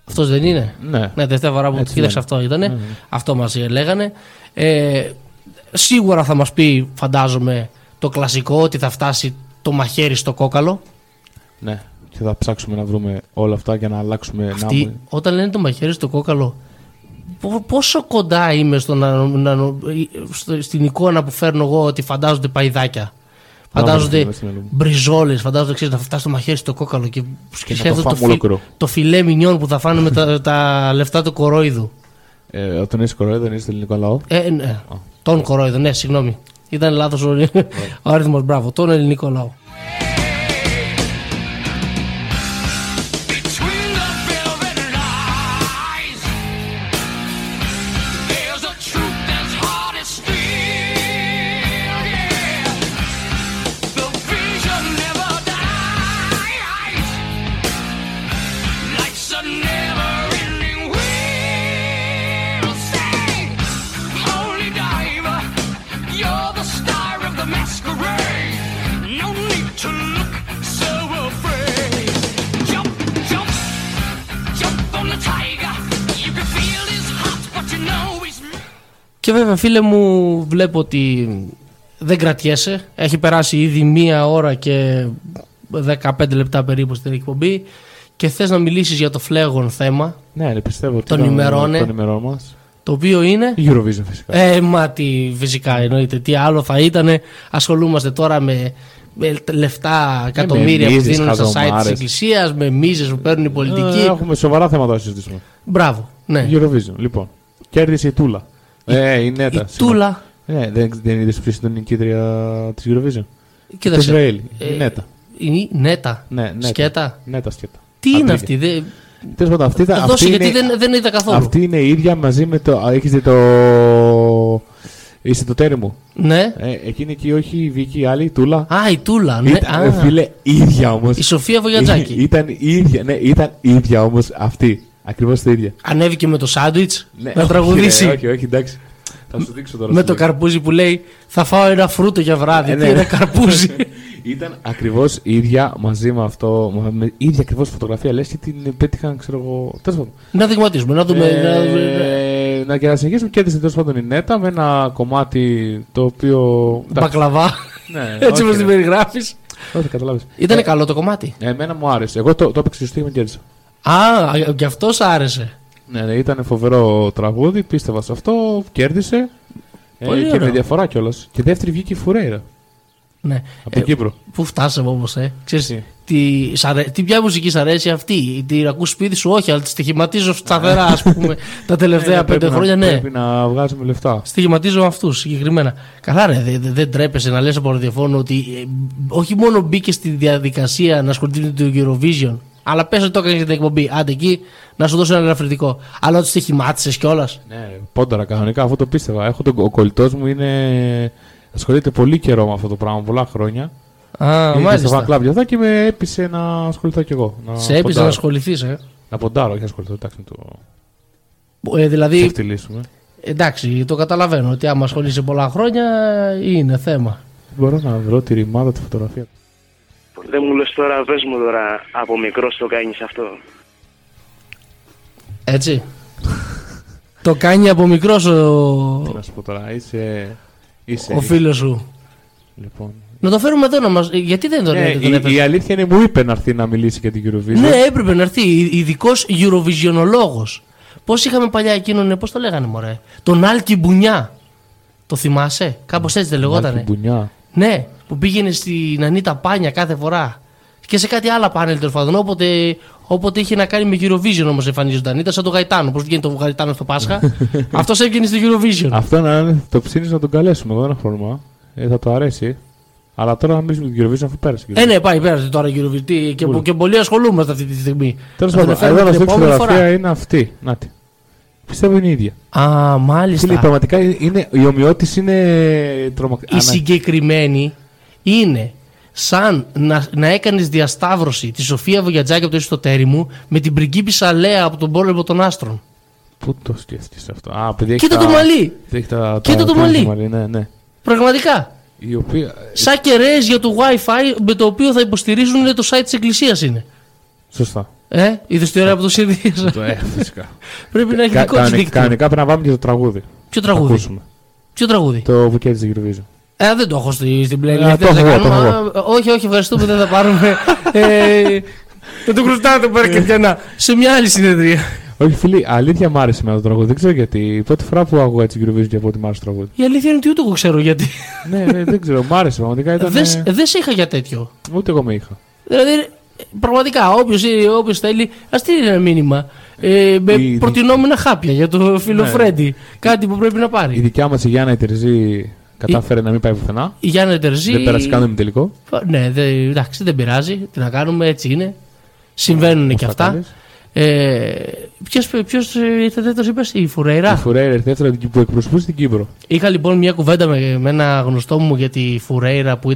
Αυτός δεν είναι? Ναι, τελευταία φορά που κοίταξα αυτό ήτανε. Αυτό μας λέγανε. Σίγουρα θα μας πει, φαντάζομαι, το κλασικό, ότι θα φτάσει το μαχαίρι στο κόκαλο. Ναι. Και θα ψάξουμε να βρούμε όλα αυτά για να αλλάξουμε. Αυτή, να... Όταν λένε το μαχαίρι στο κόκαλο, πόσο κοντά είμαι στην εικόνα που φέρνω εγώ, ότι φαντάζονται παϊδάκια, φαντάζονται μπριζόλες, φαντάζονται, ξέρεις, να φτάσει το μαχαίρι στο κόκαλο και το φιλέ μινιόν που θα φάνε με τα λεφτά του κορόιδου. Όταν είσαι κορόιδο, δεν είσαι στο ελληνικό λαό. Ναι. Τον κορόιδο, ναι, συγγνώμη. Ήταν λάθος ο αριθμός, μπράβο. Τον ελληνικό λαό. Και βέβαια, φίλε μου, βλέπω ότι δεν κρατιέσαι. Έχει περάσει ήδη 1 ώρα και 15 λεπτά περίπου στην εκπομπή και θες να μιλήσεις για το φλέγον θέμα. Ναι, πιστεύω ότι των ημερών μας. Το οποίο είναι... Eurovision, φυσικά. Φυσικά, εννοείται. Τι άλλο θα ήτανε. Ασχολούμαστε τώρα με λεφτά, εκατομμύρια που δίνουν στα site της Εκκλησίας, με μίζες που παίρνουν οι πολιτικοί. Έχουμε σοβαρά θέματα να συζητήσουμε. Μπράβο. Ναι. Eurovision, λοιπόν. Κέρδισε η Τούλα. Η Νέτα. Η Τούλα. Δεν είδες ποιος ήταν η νικήτρια της Eurovision? Το Ισραήλ. Η Νέτα. Η Νέτα. Σκέτα. Τι είναι αυτή? Δώσε, γιατί δεν είδα καθόλου. Αυτή είναι η ίδια μαζί με το... Έχεις δει το... Είσαι το τέρι μου. Ναι. Εκείνη εκεί, όχι η Βίκη, η άλλη, η Τούλα. Η Τούλα, ναι. Φίλε, ίδια όμως. Η Σοφία Βογιατζάκη. Ήταν ίδια, ναι, ήταν ίδια όμως αυτή. Ακριβώς τα ίδια. Ανέβηκε με το σάντουιτς, ναι, να τραγουδήσει. Όχι, εντάξει. Θα σου δείξω τώρα. Με το καρπούζι που λέει «Θα φάω ένα φρούτο για βράδυ». Τι είναι καρπούζι. Ήταν ακριβώς η ίδια μαζί με αυτό. Με ίδια ακριβώς φωτογραφία, λες, και την πέτυχαν, ξέρω εγώ. Να δειγματίσουμε, να δούμε. Να συνεχίσουμε. Κέρδισε τέλος πάντων η Νέτα με ένα κομμάτι το οποίο. Μπακλαβά. Έτσι όπως την περιγράφεις. Όχι, καταλάβεις. Ήταν καλό το κομμάτι. Εμένα μου άρεσε. Εγώ το έπαιξα στο και κέρδισα. Γι' αυτό σ' άρεσε. Ναι, ήταν φοβερό τραγούδι, πίστευα σε αυτό, κέρδισε. Και με διαφορά κιόλας. Και δεύτερη βγήκε η Φουρέιρα. Ναι. Από Κύπρο. Πού φτάσαμε όμως, Ξέρεις, τι ποια μουσική σ' αρέσει αυτή? Την ακούς σπίτι σου? Όχι, αλλά τη στοιχηματίζω σταθερά, ας πούμε, τα τελευταία 5 χρόνια. Ναι. Πρέπει να βγάζουμε λεφτά. Στοιχηματίζω αυτούς συγκεκριμένα. Καλά, δεν τρέπεσαι να λες από ραδιοφώνο ότι όχι μόνο μπήκε στη διαδικασία να ασχοληθεί το Eurovision. Αλλά πες ότι το έκανες για την εκπομπή. Άντε εκεί να σου δώσω ένα ελαφρυντικό. Αλλά ότι στοιχημάτισες κιόλας. Ναι, πόνταρα κανονικά, αυτό το πίστευα. Ο κολλητός μου ασχολείται πολύ καιρό με αυτό το πράγμα, πολλά χρόνια. Μάλιστα. Στο fan club για αυτά και με έπεισε να ασχοληθώ κι εγώ. Σε έπεισε να ασχοληθείς, Να ποντάρω, όχι να ασχοληθώ. Εντάξει, δηλαδή. Εντάξει, το καταλαβαίνω ότι άμα ασχολείσαι πολλά χρόνια είναι θέμα. Μπορώ να βρω τη ρημάδα, τη φωτογραφία. Δεν μου λες τώρα, πες μου τώρα, από μικρός το κάνεις αυτό? Έτσι. Το κάνει από μικρός Τι να σου πω τώρα, είσαι ο φίλος σου. Λοιπόν. Να το φέρουμε εδώ να μας... Γιατί δεν τον έφερε? Η αλήθεια είναι, μου είπε να έρθει να μιλήσει για την Eurovision. Ναι, έπρεπε να έρθει, ειδικός Eurovisionολόγος. Πώς είχαμε παλιά εκείνον, πώς το λέγανε, μωρέ? Τον Άλκη Μπουνιά. Το θυμάσαι? Κάπως έτσι δεν λεγότανε? Άλκη Μπουνιά. Ναι, που πήγαινε στην Ανίτα Πάνια κάθε φορά και σε κάτι άλλα πάνελ τελφαδόν, όποτε είχε να κάνει με Eurovision όμως εμφανίζονταν. Ήταν σαν τον Γαϊτάνο, πως βγαίνει το Γαϊτάνο στο Πάσχα. Αυτός έβγαινε στο Eurovision. Αυτό να το ψήνεις να τον καλέσουμε εδώ ένα χρόνο, θα το αρέσει. Αλλά τώρα να μιλήσουμε για την Eurovision αφού πέρασε. Ναι, πάει, πέρασε τώρα η Eurovision και πολύ ασχολούμαστε αυτή τη στιγμή. Τέλος πάντων, εδώ να σου δείξω φωτογραφία, είναι αυτή. Νάτι. Πιστεύω είναι η ίδια. Μάλιστα. Φίλοι, πραγματικά η ομοιότηση είναι τρομακτική. Η συγκεκριμένη είναι σαν να έκανες διασταύρωση τη Σοφία Βογιατζάκη από το Ίσο το Τέρι μου με την πριγκίπισσα Λέα από τον Πόλεμο των Άστρων. Πού το σκέφτεσαι αυτό? Α, παιδιά, κοίτα το μαλλί! Κοίτα το μαλλί! Ναι, ναι. Πραγματικά. Σαν κεραίες για το Wi-Fi με το οποίο θα υποστηρίζουν το site της Εκκλησίας είναι. Σωστά. Είδες τι ώρα από το συνδύασα. Φυσικά. Πρέπει να έχει δικό της δίκτυο. Κανονικά πρέπει να πάμε και το τραγούδι. Ποιο τραγούδι? Το βουκέ της Eurovision. Δεν το έχω στην playlist. Όχι, όχι, ευχαριστούμε, δεν θα πάρουμε. Δεν το χρωστάτε, πάρε και πιανά. Σε μια άλλη συνεδρία. Όχι, φίλοι, αλήθεια μου άρεσε με το τραγούδι. Δεν ξέρω γιατί. Η πρώτη φορά που άκουγα έτσι Eurovision και από ότι μου άρεσε το τραγούδι. Η αλήθεια είναι ότι ούτε εγώ ξέρω γιατί. Ναι, δεν ξέρω. Μ' άρεσε πραγματικά. Δεν σε είχα για τέτοιο. Ούτε εγώ με είχα. Δηλαδή, πραγματικά, όποιος θέλει, ας στείλει ένα μήνυμα. Με προτινόμενα χάπια για το φίλο Φρέντι. Κάτι που πρέπει να πάρει. Η δικιά μας η Γιάννα Ιτερζή κατάφερε να μην πάει πουθενά. Η Γιάννα Ιτερζή. Δεν πέρασε καν με τελικό. Ναι, εντάξει, δεν πειράζει. Τι να κάνουμε, έτσι είναι. Συμβαίνουν και αυτά. Ποιος ήρθε δεύτερος, είπες? Η Φουρέιρα. Η Φουρέιρα ήρθε δεύτερος που εκπροσωπούσε την Κύπρο. Είχα λοιπόν μια κουβέντα με ένα γνωστό μου για τη Φουρέιρα που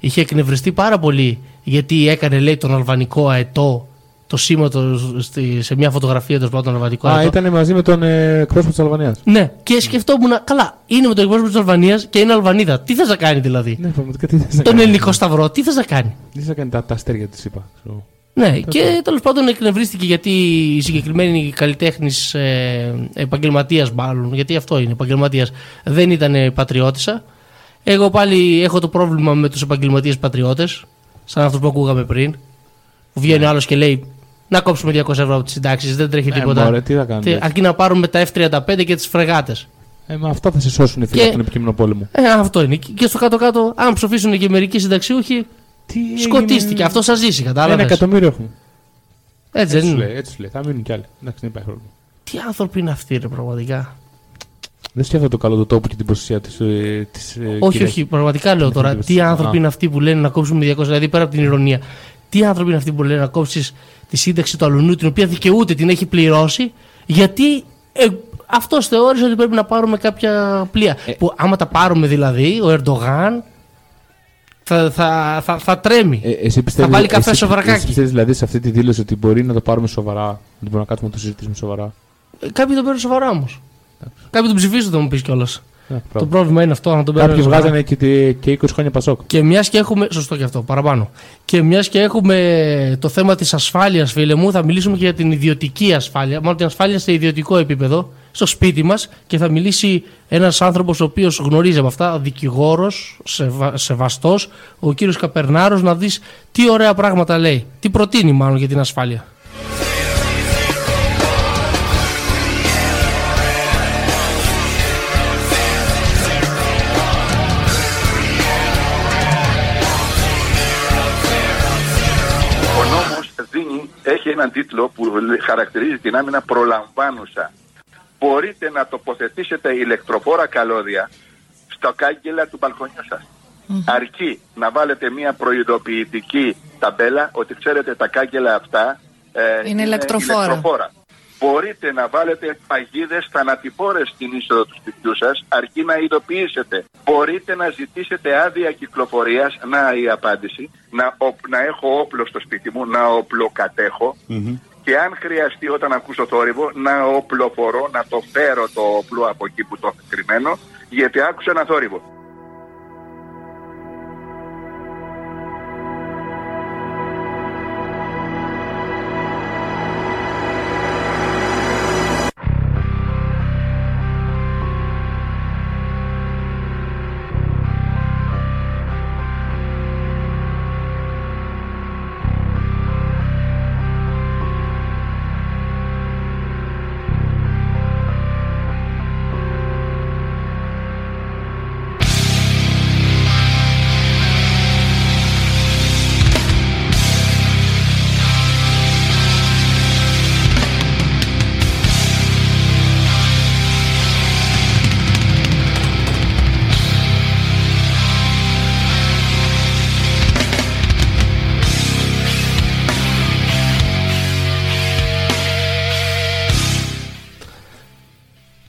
είχε εκνευριστεί πάρα πολύ γιατί έκανε, λέει, τον αλβανικό αετό, το σήμα σε μια φωτογραφία του πρώτου αλβανικού αετό. Α, ήταν μαζί με τον εκπρόσωπο της Αλβανίας. Ναι, και σκεφτόμουν, καλά, είναι με τον εκπρόσωπο της Αλβανίας και είναι Αλβανίδα. Τι θες να κάνει δηλαδή? Ναι, πραγματικά, τι θες να τον ελληνικό σταυρό, τι θες να κάνει? Τι θες να κάνει τα αστέρια της, είπα. Ναι, και τέλος πάντων εκνευρίστηκε γιατί η συγκεκριμένη καλλιτέχνης επαγγελματίας, μάλλον, γιατί αυτό είναι επαγγελματίας, δεν ήταν πατριώτησα. Εγώ πάλι έχω το πρόβλημα με τους επαγγελματίες πατριώτες, σαν αυτούς που ακούγαμε πριν. Που βγαίνει ο άλλος και λέει να κόψουμε 200 ευρώ από τις συντάξεις, δεν τρέχει τίποτα. Μωρέ, τι θα κάνουμε, αρκεί να πάρουμε τα F-35 και τις φρεγάτες. Μα αυτά θα σε σώσουν οι φίλοι από τον επικείμενο πόλεμο. Αυτό είναι. Και στο κάτω-κάτω, αν ψοφήσουν και μερικοί συνταξιούχοι. Σκοτίστηκε, αυτό σας ζήσει, κατάλαβες. 1 εκατομμύριο έχουμε. Έτσι δεν είναι? Έτσι λέει, θα μείνουν κι άλλοι. Εντάξει, δεν υπάρχει πρόβλημα. Τι άνθρωποι είναι αυτοί, ρε, πραγματικά. Δεν σκέφτομαι το καλό του τόπου και την προστασία της. Όχι, όχι, πραγματικά λέω τώρα. Τι άνθρωποι είναι αυτοί που λένε να κόψουμε 200, δηλαδή πέρα από την ηρωνία. Τι άνθρωποι είναι αυτοί που λένε να κόψεις τη σύνταξη του αλουνού, την οποία δικαιούται, την έχει πληρώσει, γιατί αυτός θεώρησε ότι πρέπει να πάρουμε κάποια πλοία. Που άμα τα πάρουμε δηλαδή, ο Ερντογάν. Θα τρέμει. Θα βάλει κάποια σοβαρακάκια. Εσύ πιστεύεις δηλαδή σε αυτή τη δήλωση ότι μπορεί να το πάρουμε σοβαρά, ότι μπορούμε να κάτσουμε να το συζητήσουμε σοβαρά? Κάποιοι τον παίρνουν σοβαρά όμως. Κάποιοι τον ψηφίζουν, θα μου πεις κιόλας. Το πρόβλημα είναι αυτό, να τον παίρνουν. Κάποιοι βγάζανε και 20 χρόνια Πασόκ. Και μιας και έχουμε. Σωστό και αυτό, παραπάνω. Και μιας και έχουμε το θέμα της ασφάλειας, φίλε μου, θα μιλήσουμε και για την ιδιωτική ασφάλεια. Μάλλον την ασφάλεια σε ιδιωτικό επίπεδο, στο σπίτι μας, και θα μιλήσει ένας άνθρωπος ο οποίος γνωρίζει από αυτά, δικηγόρος, σεβαστός, ο κύριος Καπερνάρος, να δεις τι ωραία πράγματα λέει, τι προτείνει μάλλον για την ασφάλεια. Ο νόμος έχει έναν τίτλο που χαρακτηρίζει την άμυνα προλαμβάνουσα. Μπορείτε να τοποθετήσετε ηλεκτροφόρα καλώδια στο κάγκελα του μπαλκονιού σας. Αρκεί να βάλετε μια προειδοποιητική ταμπέλα ότι ξέρετε τα κάγκελα αυτά είναι ηλεκτροφόρα. Μπορείτε να βάλετε παγίδες θανατηφόρες στην είσοδο του σπιτιού σας, αρκεί να ειδοποιήσετε. Μπορείτε να ζητήσετε άδεια κυκλοφορίας, να η απάντηση, να έχω όπλο στο σπίτι μου, να οπλοκατέχω. Και αν χρειαστεί, όταν ακούσω θόρυβο, να οπλοφορώ, να το φέρω το όπλο από εκεί που το έχω κρυμμένο, γιατί άκουσα ένα θόρυβο.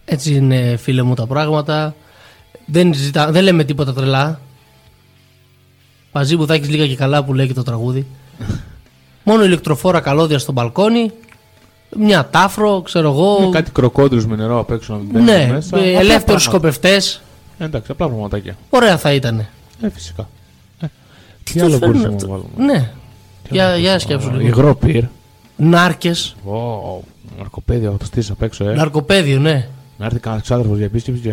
Έτσι είναι, φίλε μου, τα πράγματα. Δεν λέμε τίποτα τρελά. Μαζί μου θα έχεις λίγα και καλά, που λέει και το τραγούδι. Μόνο ηλεκτροφόρα καλώδια στο μπαλκόνι. μια τάφρο, ξέρω εγώ. Είναι κάτι κροκόντρους με νερό απ' έξω να μπαίνουν μέσα. Ναι, ελεύθερους σκοπευτές. Εντάξει, απλά πραγματάκια. Ωραία θα ήταν. Φυσικά. Τι άλλο μπορούσαμε να βάλουμε. Ναι. Για σκέψου λίγο. Υγρό πυρ. Νάρκες. Ναρκοπαίδιο, θα το στήσεις απ' έξω. Ναρκοπαίδιο, ναι. Να έρθει κανένας ξάδερφος για επίσκεψη και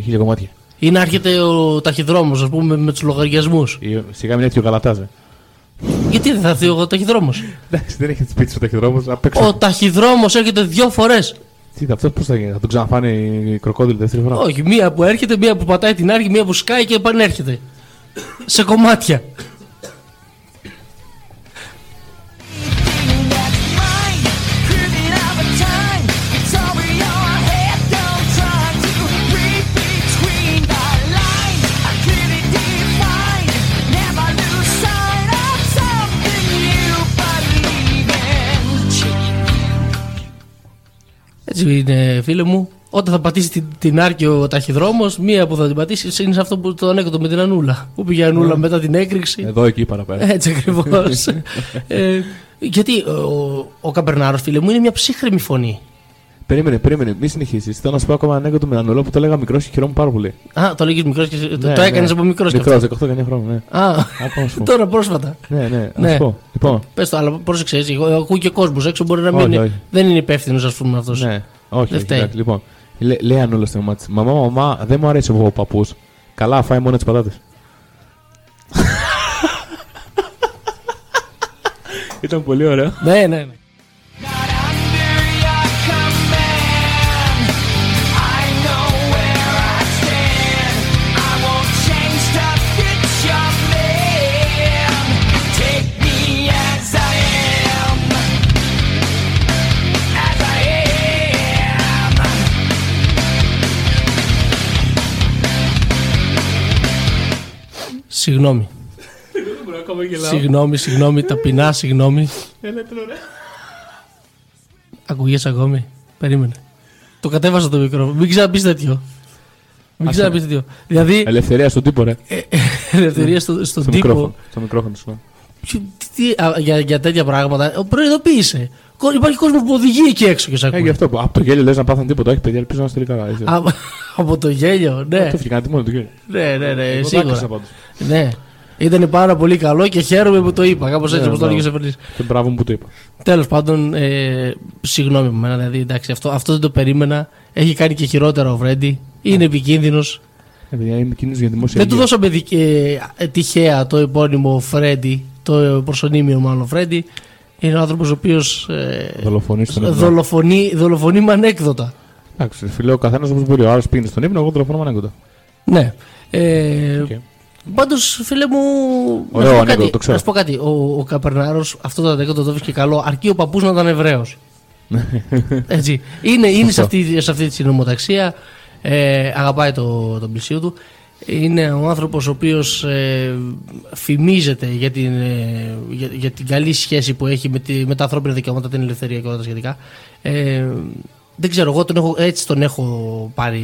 χίλια κομμάτια. Ή να έρχεται ο ταχυδρόμος, ας πούμε, με τους λογαριασμούς. Σιγά μην έρθει ο Καλατάζε. Γιατί δεν θα έρθει ο ταχυδρόμος. Εντάξει, δεν έχετε σπίτι ο ταχυδρόμος. Ο ταχυδρόμος έρχεται 2 φορές. Τι είναι αυτό, πώς θα γίνει, θα τον ξαναφάνε οι κροκόδιλοι 2-3 φορά. Όχι, μία που έρχεται, μία που πατάει την άργη, μία που σκάει και επανέρχεται. Σε κομμάτια. Έτσι είναι, φίλε μου, όταν θα πατήσει την άρκη ο ταχυδρόμος, μία που θα την πατήσει είναι σε αυτό που το ανέκδοτο με την Ανούλα. Που πήγε η Ανούλα μετά την έκρηξη. Εδώ, εκεί, παραπέρα. Έτσι ακριβώς. Γιατί ο Καπερνάρος, φίλε μου, είναι μια ψύχρεμη φωνή. Περίμενε, μη συνεχίσεις. Θέλω να σου πω ακόμα ένα ανέκδοτο με την Ανούλα που το έλεγα μικρός και χειρόμουν πάρα πολύ. Α, το λέγεις μικρός και. Ναι, το έκανες από μικρός και. Μικρός, 18-19 χρόνια. Ναι. Α, τώρα πρόσφατα. Ναι. Ας πω. Λοιπόν. Πες το, αλλά πρόσεξε έτσι. Ακούει και κόσμος έξω, μπορεί να μην είναι. Δεν είναι υπεύθυνος, ας πούμε, αυτός. Ναι, όχι. Λοιπόν, λέει Ανούλα στη μαμά της. Μαμά, δεν μου αρέσει ο παππούς. Καλά, φάει μόνο τις πατάτες. Ήταν πολύ ωραίο. Ναι. Συγγνώμη. Συγγνώμη, ταπεινά, συγγνώμη. Ακουγές ακόμη. Περίμενε. Το κατέβασα το μικρόφωνο. Μην ξαναπείς τέτοιο. Δηλαδή. Ελευθερία στον τύπο, ρε. Ελευθερία στον τύπο. Στο μικρόφωνο, σου λέω. Για τέτοια πράγματα. Προειδοποίησε. Υπάρχει κόσμος που οδηγεί εκεί έξω και σ' ακούει. Από το γέλιο λες να πάθαν τίποτα. Όχι, παιδιά, ελπίζω να στείλει καλά. Από το γέλιο, ναι. Αυτό φύγανε μόνο το γέλιο. Ναι, σίγουρα. Ναι. Ήταν πάρα πολύ καλό και χαίρομαι που το είπα. Κάπως έτσι, όπως το έλεγε ο Σεφερνής. Και μπράβο μου που το είπα. Τέλος πάντων, συγγνώμη με εμένα, δηλαδή εντάξει, αυτό δεν το περίμενα. Έχει κάνει και χειρότερα ο Βρέντι. Είναι επικίνδυνος. Δεν του δώσαμε τυχαία το επώνυμο Φρέντι, το προσωνύμιο μάλλον Φρέντι. Είναι ο άνθρωπος ο οποίος δολοφονεί με ανέκδοτα. Εντάξει, φίλε, ο καθένας όπως μπορεί. Ο άλλος πήγαινε στον ύπνο, εγώ δολοφονώ με ανέκδοτα. Ναι. Πάντως, φίλε μου, να σου πω κάτι. Ο Καπερνάρος αυτό το ανέκδοτο το βρίσκει καλό, αρκεί ο παππούς να ήταν Εβραίος. Έτσι. Είναι σε αυτή τη συνωμοταξία. Αγαπάει τον πλησίο του. Είναι ο άνθρωπος ο οποίος φημίζεται για την καλή σχέση που έχει με τα ανθρώπινα δικαιώματα, την ελευθερία και όλα τα σχετικά. Δεν ξέρω, εγώ τον έχω πάρει.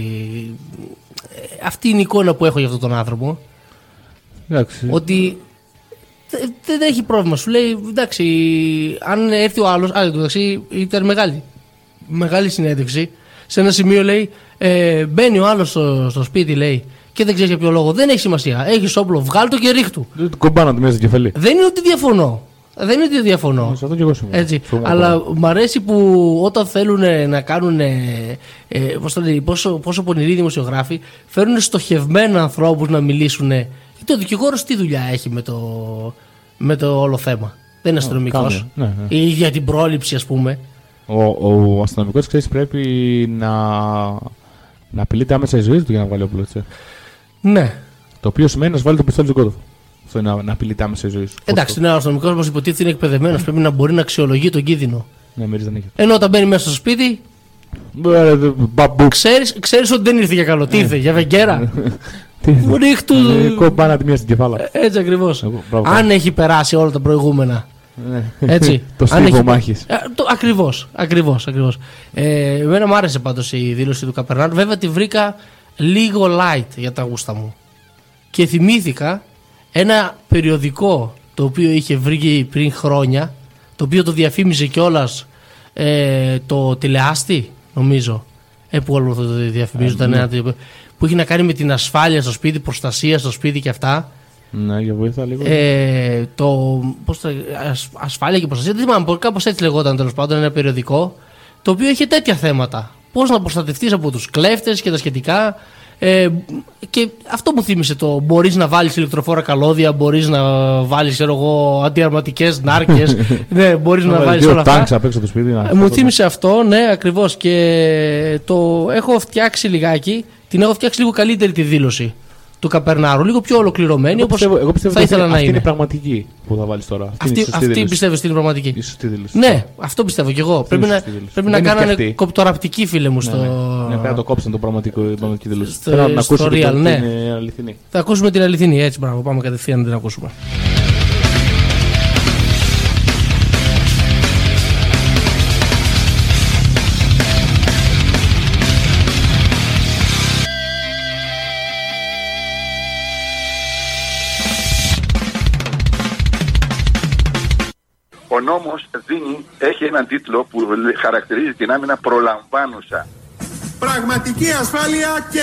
Αυτή είναι η εικόνα που έχω για αυτόν τον άνθρωπο. Εντάξει. Ότι δεν έχει πρόβλημα. Σου λέει, εντάξει, αν έρθει ο άλλος. Άρα, εντάξει, ήταν μεγάλη συνέντευξη. Σε ένα σημείο λέει, μπαίνει ο άλλος στο σπίτι, λέει. Και δεν ξέρει για ποιο λόγο. Δεν έχει σημασία. Έχει όπλο, βγάλ' το και ρίχτου. Κομπάνα του μέσα στο κεφάλι. Δεν είναι ότι διαφωνώ. Σε αυτό και εγώ σημαίνω. Έτσι. Αλλά μου αρέσει που όταν θέλουν να κάνουν. Πόσο πονηροί δημοσιογράφοι, φέρνουν στοχευμένα ανθρώπους να μιλήσουν. Γιατί ο δικηγόρος τι δουλειά έχει με το όλο θέμα. Δεν είναι αστυνομικός. Ναι. Ή για την πρόληψη, ας πούμε. Ο αστυνομικός, ξέρεις, πρέπει να απειλείται άμεσα η ζωή του για να βγάλει όπλο. Ναι. Το οποίο σημαίνει να σου βάλει το πιστόλι στον κότο. Αυτό είναι να απειλείται άμεσα η ζωή σου. Εντάξει, ο αστυνομικός μας υποτίθεται είναι εκπαιδευμένος. Πρέπει να μπορεί να αξιολογεί τον κίνδυνο. Ναι, μυρίζει να έχει. Ενώ όταν μπαίνει μέσα στο σπίτι. Ξέρεις ότι δεν ήρθε για καλό. Τι ήρθε, για βεγγέρα. Ρίχτου. Κομπάνα τη μία στην κεφάλα. Έτσι ακριβώς. Αν έχει περάσει όλα τα προηγούμενα. Έτσι. Το στίβο μάχης. Ακριβώς. Εμένα μου άρεσε πάντως η δήλωση του Καπερνάρου. Βέβαια τη βρήκα λίγο light για τα γούστα μου. Και θυμήθηκα ένα περιοδικό το οποίο είχε βρει πριν χρόνια, το οποίο το διαφήμιζε κιόλας το τηλεάστη, νομίζω, που όλο το διαφημίζονταν, που είχε να κάνει με την ασφάλεια στο σπίτι, προστασία στο σπίτι και αυτά. Ναι, και βοήθα λίγο. Ασφάλεια και προστασία, δεν θυμάμαι, κάπως έτσι λεγόταν, τέλος πάντων, ένα περιοδικό, το οποίο είχε τέτοια θέματα. Πώς να προστατευτείς από τους κλέφτες και τα σχετικά. Και αυτό μου θύμισε το μπορείς να βάλεις ηλεκτροφόρα καλώδια, μπορείς να βάλεις αντιαρματικές νάρκες, ναι, μπορείς να βάλεις όλα αυτά. Απ' έξω το σπίτι, μου θύμισε αυτό, ναι, ακριβώς. Και το έχω φτιάξει λιγάκι, την έχω φτιάξει λίγο καλύτερη τη δήλωση του Καπερνάρου, λίγο πιο ολοκληρωμένη, όπως θα ήθελα να είναι. Αυτή είναι η πραγματική που θα βάλεις τώρα. Αυτή πιστεύεις στην πραγματική. Ναι, αυτό πιστεύω κι εγώ. Πρέπει να κάνανε κοπτοραπτική, φίλε μου, στο. Ναι, πρέπει να το κόψουν το πραγματικό δήλωση. Πρέπει να ακούσουμε την αληθινή. Θα ακούσουμε την αληθινή, έτσι, μπράβο. Πάμε κατευθείαν να την ακούσουμε. Ο νόμος έχει έναν τίτλο που χαρακτηρίζει την άμυνα προλαμβάνουσα. Πραγματική ασφάλεια και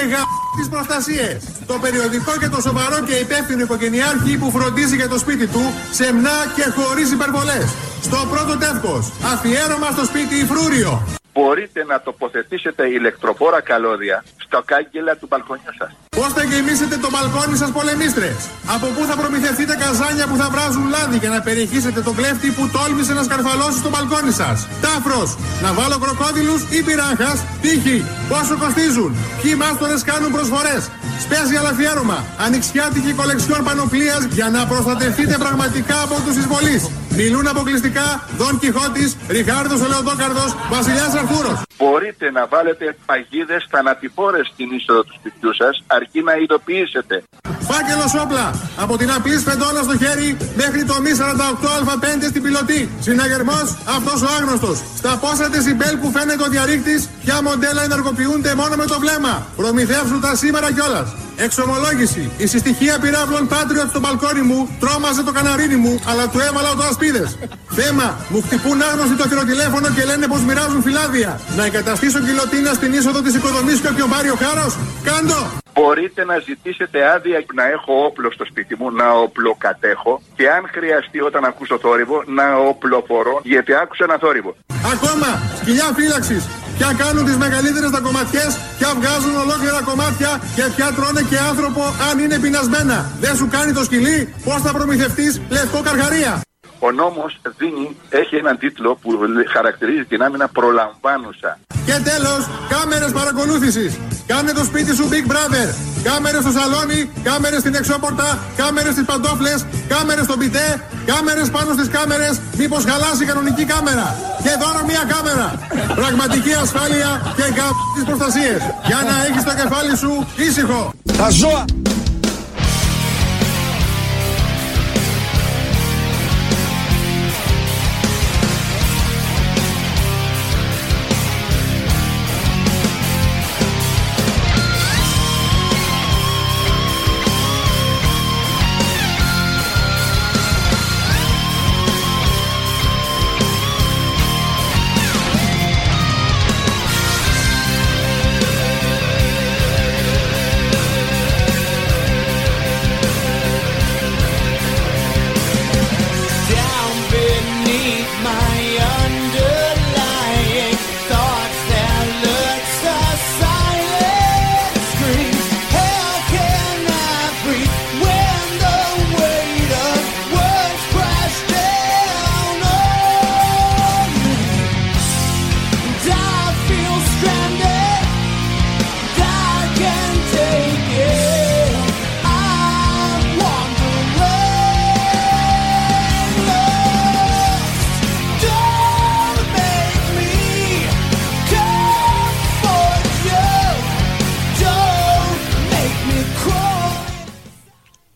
τις προστασίες. Το περιοδικό και το σοβαρό και υπεύθυνο οικογενειάρχη που φροντίζει για το σπίτι του, σεμνά και χωρίς υπερβολές. Στο πρώτο τεύχος, αφιέρωμα στο σπίτι Φρούριο. Μπορείτε να τοποθετήσετε ηλεκτροφόρα καλώδια στα κάγκελα του μπαλκονιού σας. Πώς θα γεμίσετε το μπαλκόνι σας, πολεμίστρες? Από πού θα προμηθευτείτε καζάνια που θα βράζουν λάδι για να περιεχίσετε τον κλέφτη που τόλμησε να σκαρφαλώσει στο μπαλκόνι σας? Τάφρος, να βάλω κροκόδιλους ή πυράχας? Τύχη, πόσο κοστίζουν? Ποιοι μάστορες κάνουν προσφορές? Σπέζιαλ αφιέρωμα, ανοιξιάτικη κολεξιόν πανοπλίας για να προστατευτείτε πραγματικά από τους εισβολείς. Μιλούν αποκλειστικά Δον Κιχώτης, Ριχάρδος ο Λεοντόκαρδος, Βασιλιάς Αρθούρος. Μπορείτε να βάλετε παγίδες θανατηφόρες στην είσοδο του σπιτιού σας, αρκεί να ειδοποιήσετε. Φάκελος όπλα, από την απλή σφεντόνα στο χέρι μέχρι το μη 48α5 στην Πιλωτή. Συναγερμός, αυτός ο άγνωστος. Στα πόσα δεσιμπέλ που φαίνεται ο διαρρήκτης, ποια μοντέλα ενεργοποιούνται μόνο με το βλέμμα. Προμηθεύσουν τα σήμερα κιόλας. Εξομολόγηση. Η συστοιχεία πυράβλων Patriot στο μπαλκόνι μου τρόμαζε το καναρίνι μου, αλλά του έβαλα το ασπίδες. Θέμα. Μου χτυπούν άγνωστοι το χειροτηλέφωνο και λένε πως μοιράζουν φυλάδια. Να εγκαταστήσω κιλοτίνα στην είσοδο της οικοδομής και όποιον πάρει ο χάρος. Κάντο! Μπορείτε να ζητήσετε άδεια να έχω όπλο στο σπίτι μου, να οπλοκατέχω και αν χρειαστεί όταν ακούσω θόρυβο να οπλοφορώ γιατί άκουσα ένα θόρυβο. Ακόμα! Σκυλιά φύλαξης! Πια κάνουν τις μεγαλύτερες δακομματιές, πια βγάζουν ολόκληρα κομμάτια και πια τρώνε και άνθρωπο αν είναι πεινασμένα. Δεν σου κάνει το σκυλί, πώς θα προμηθευτείς λευκό καρχαρία? Ο νόμος έχει έναν τίτλο που χαρακτηρίζει την άμυνα προλαμβάνουσα. Και τέλος, κάμερες παρακολούθησης. Κάνε το σπίτι σου Big Brother. Κάμερες στο σαλόνι, κάμερες στην εξώπορτα, κάμερες στις παντόφλες, κάμερες στον πιτέ, κάμερες πάνω στις κάμερες. Μήπως χαλάσει η κανονική κάμερα? Και δώρο μια κάμερα. Πραγματική ασφάλεια και τις προστασίες. Για να έχεις το κεφάλι σου ήσυχο. Τα ζώα.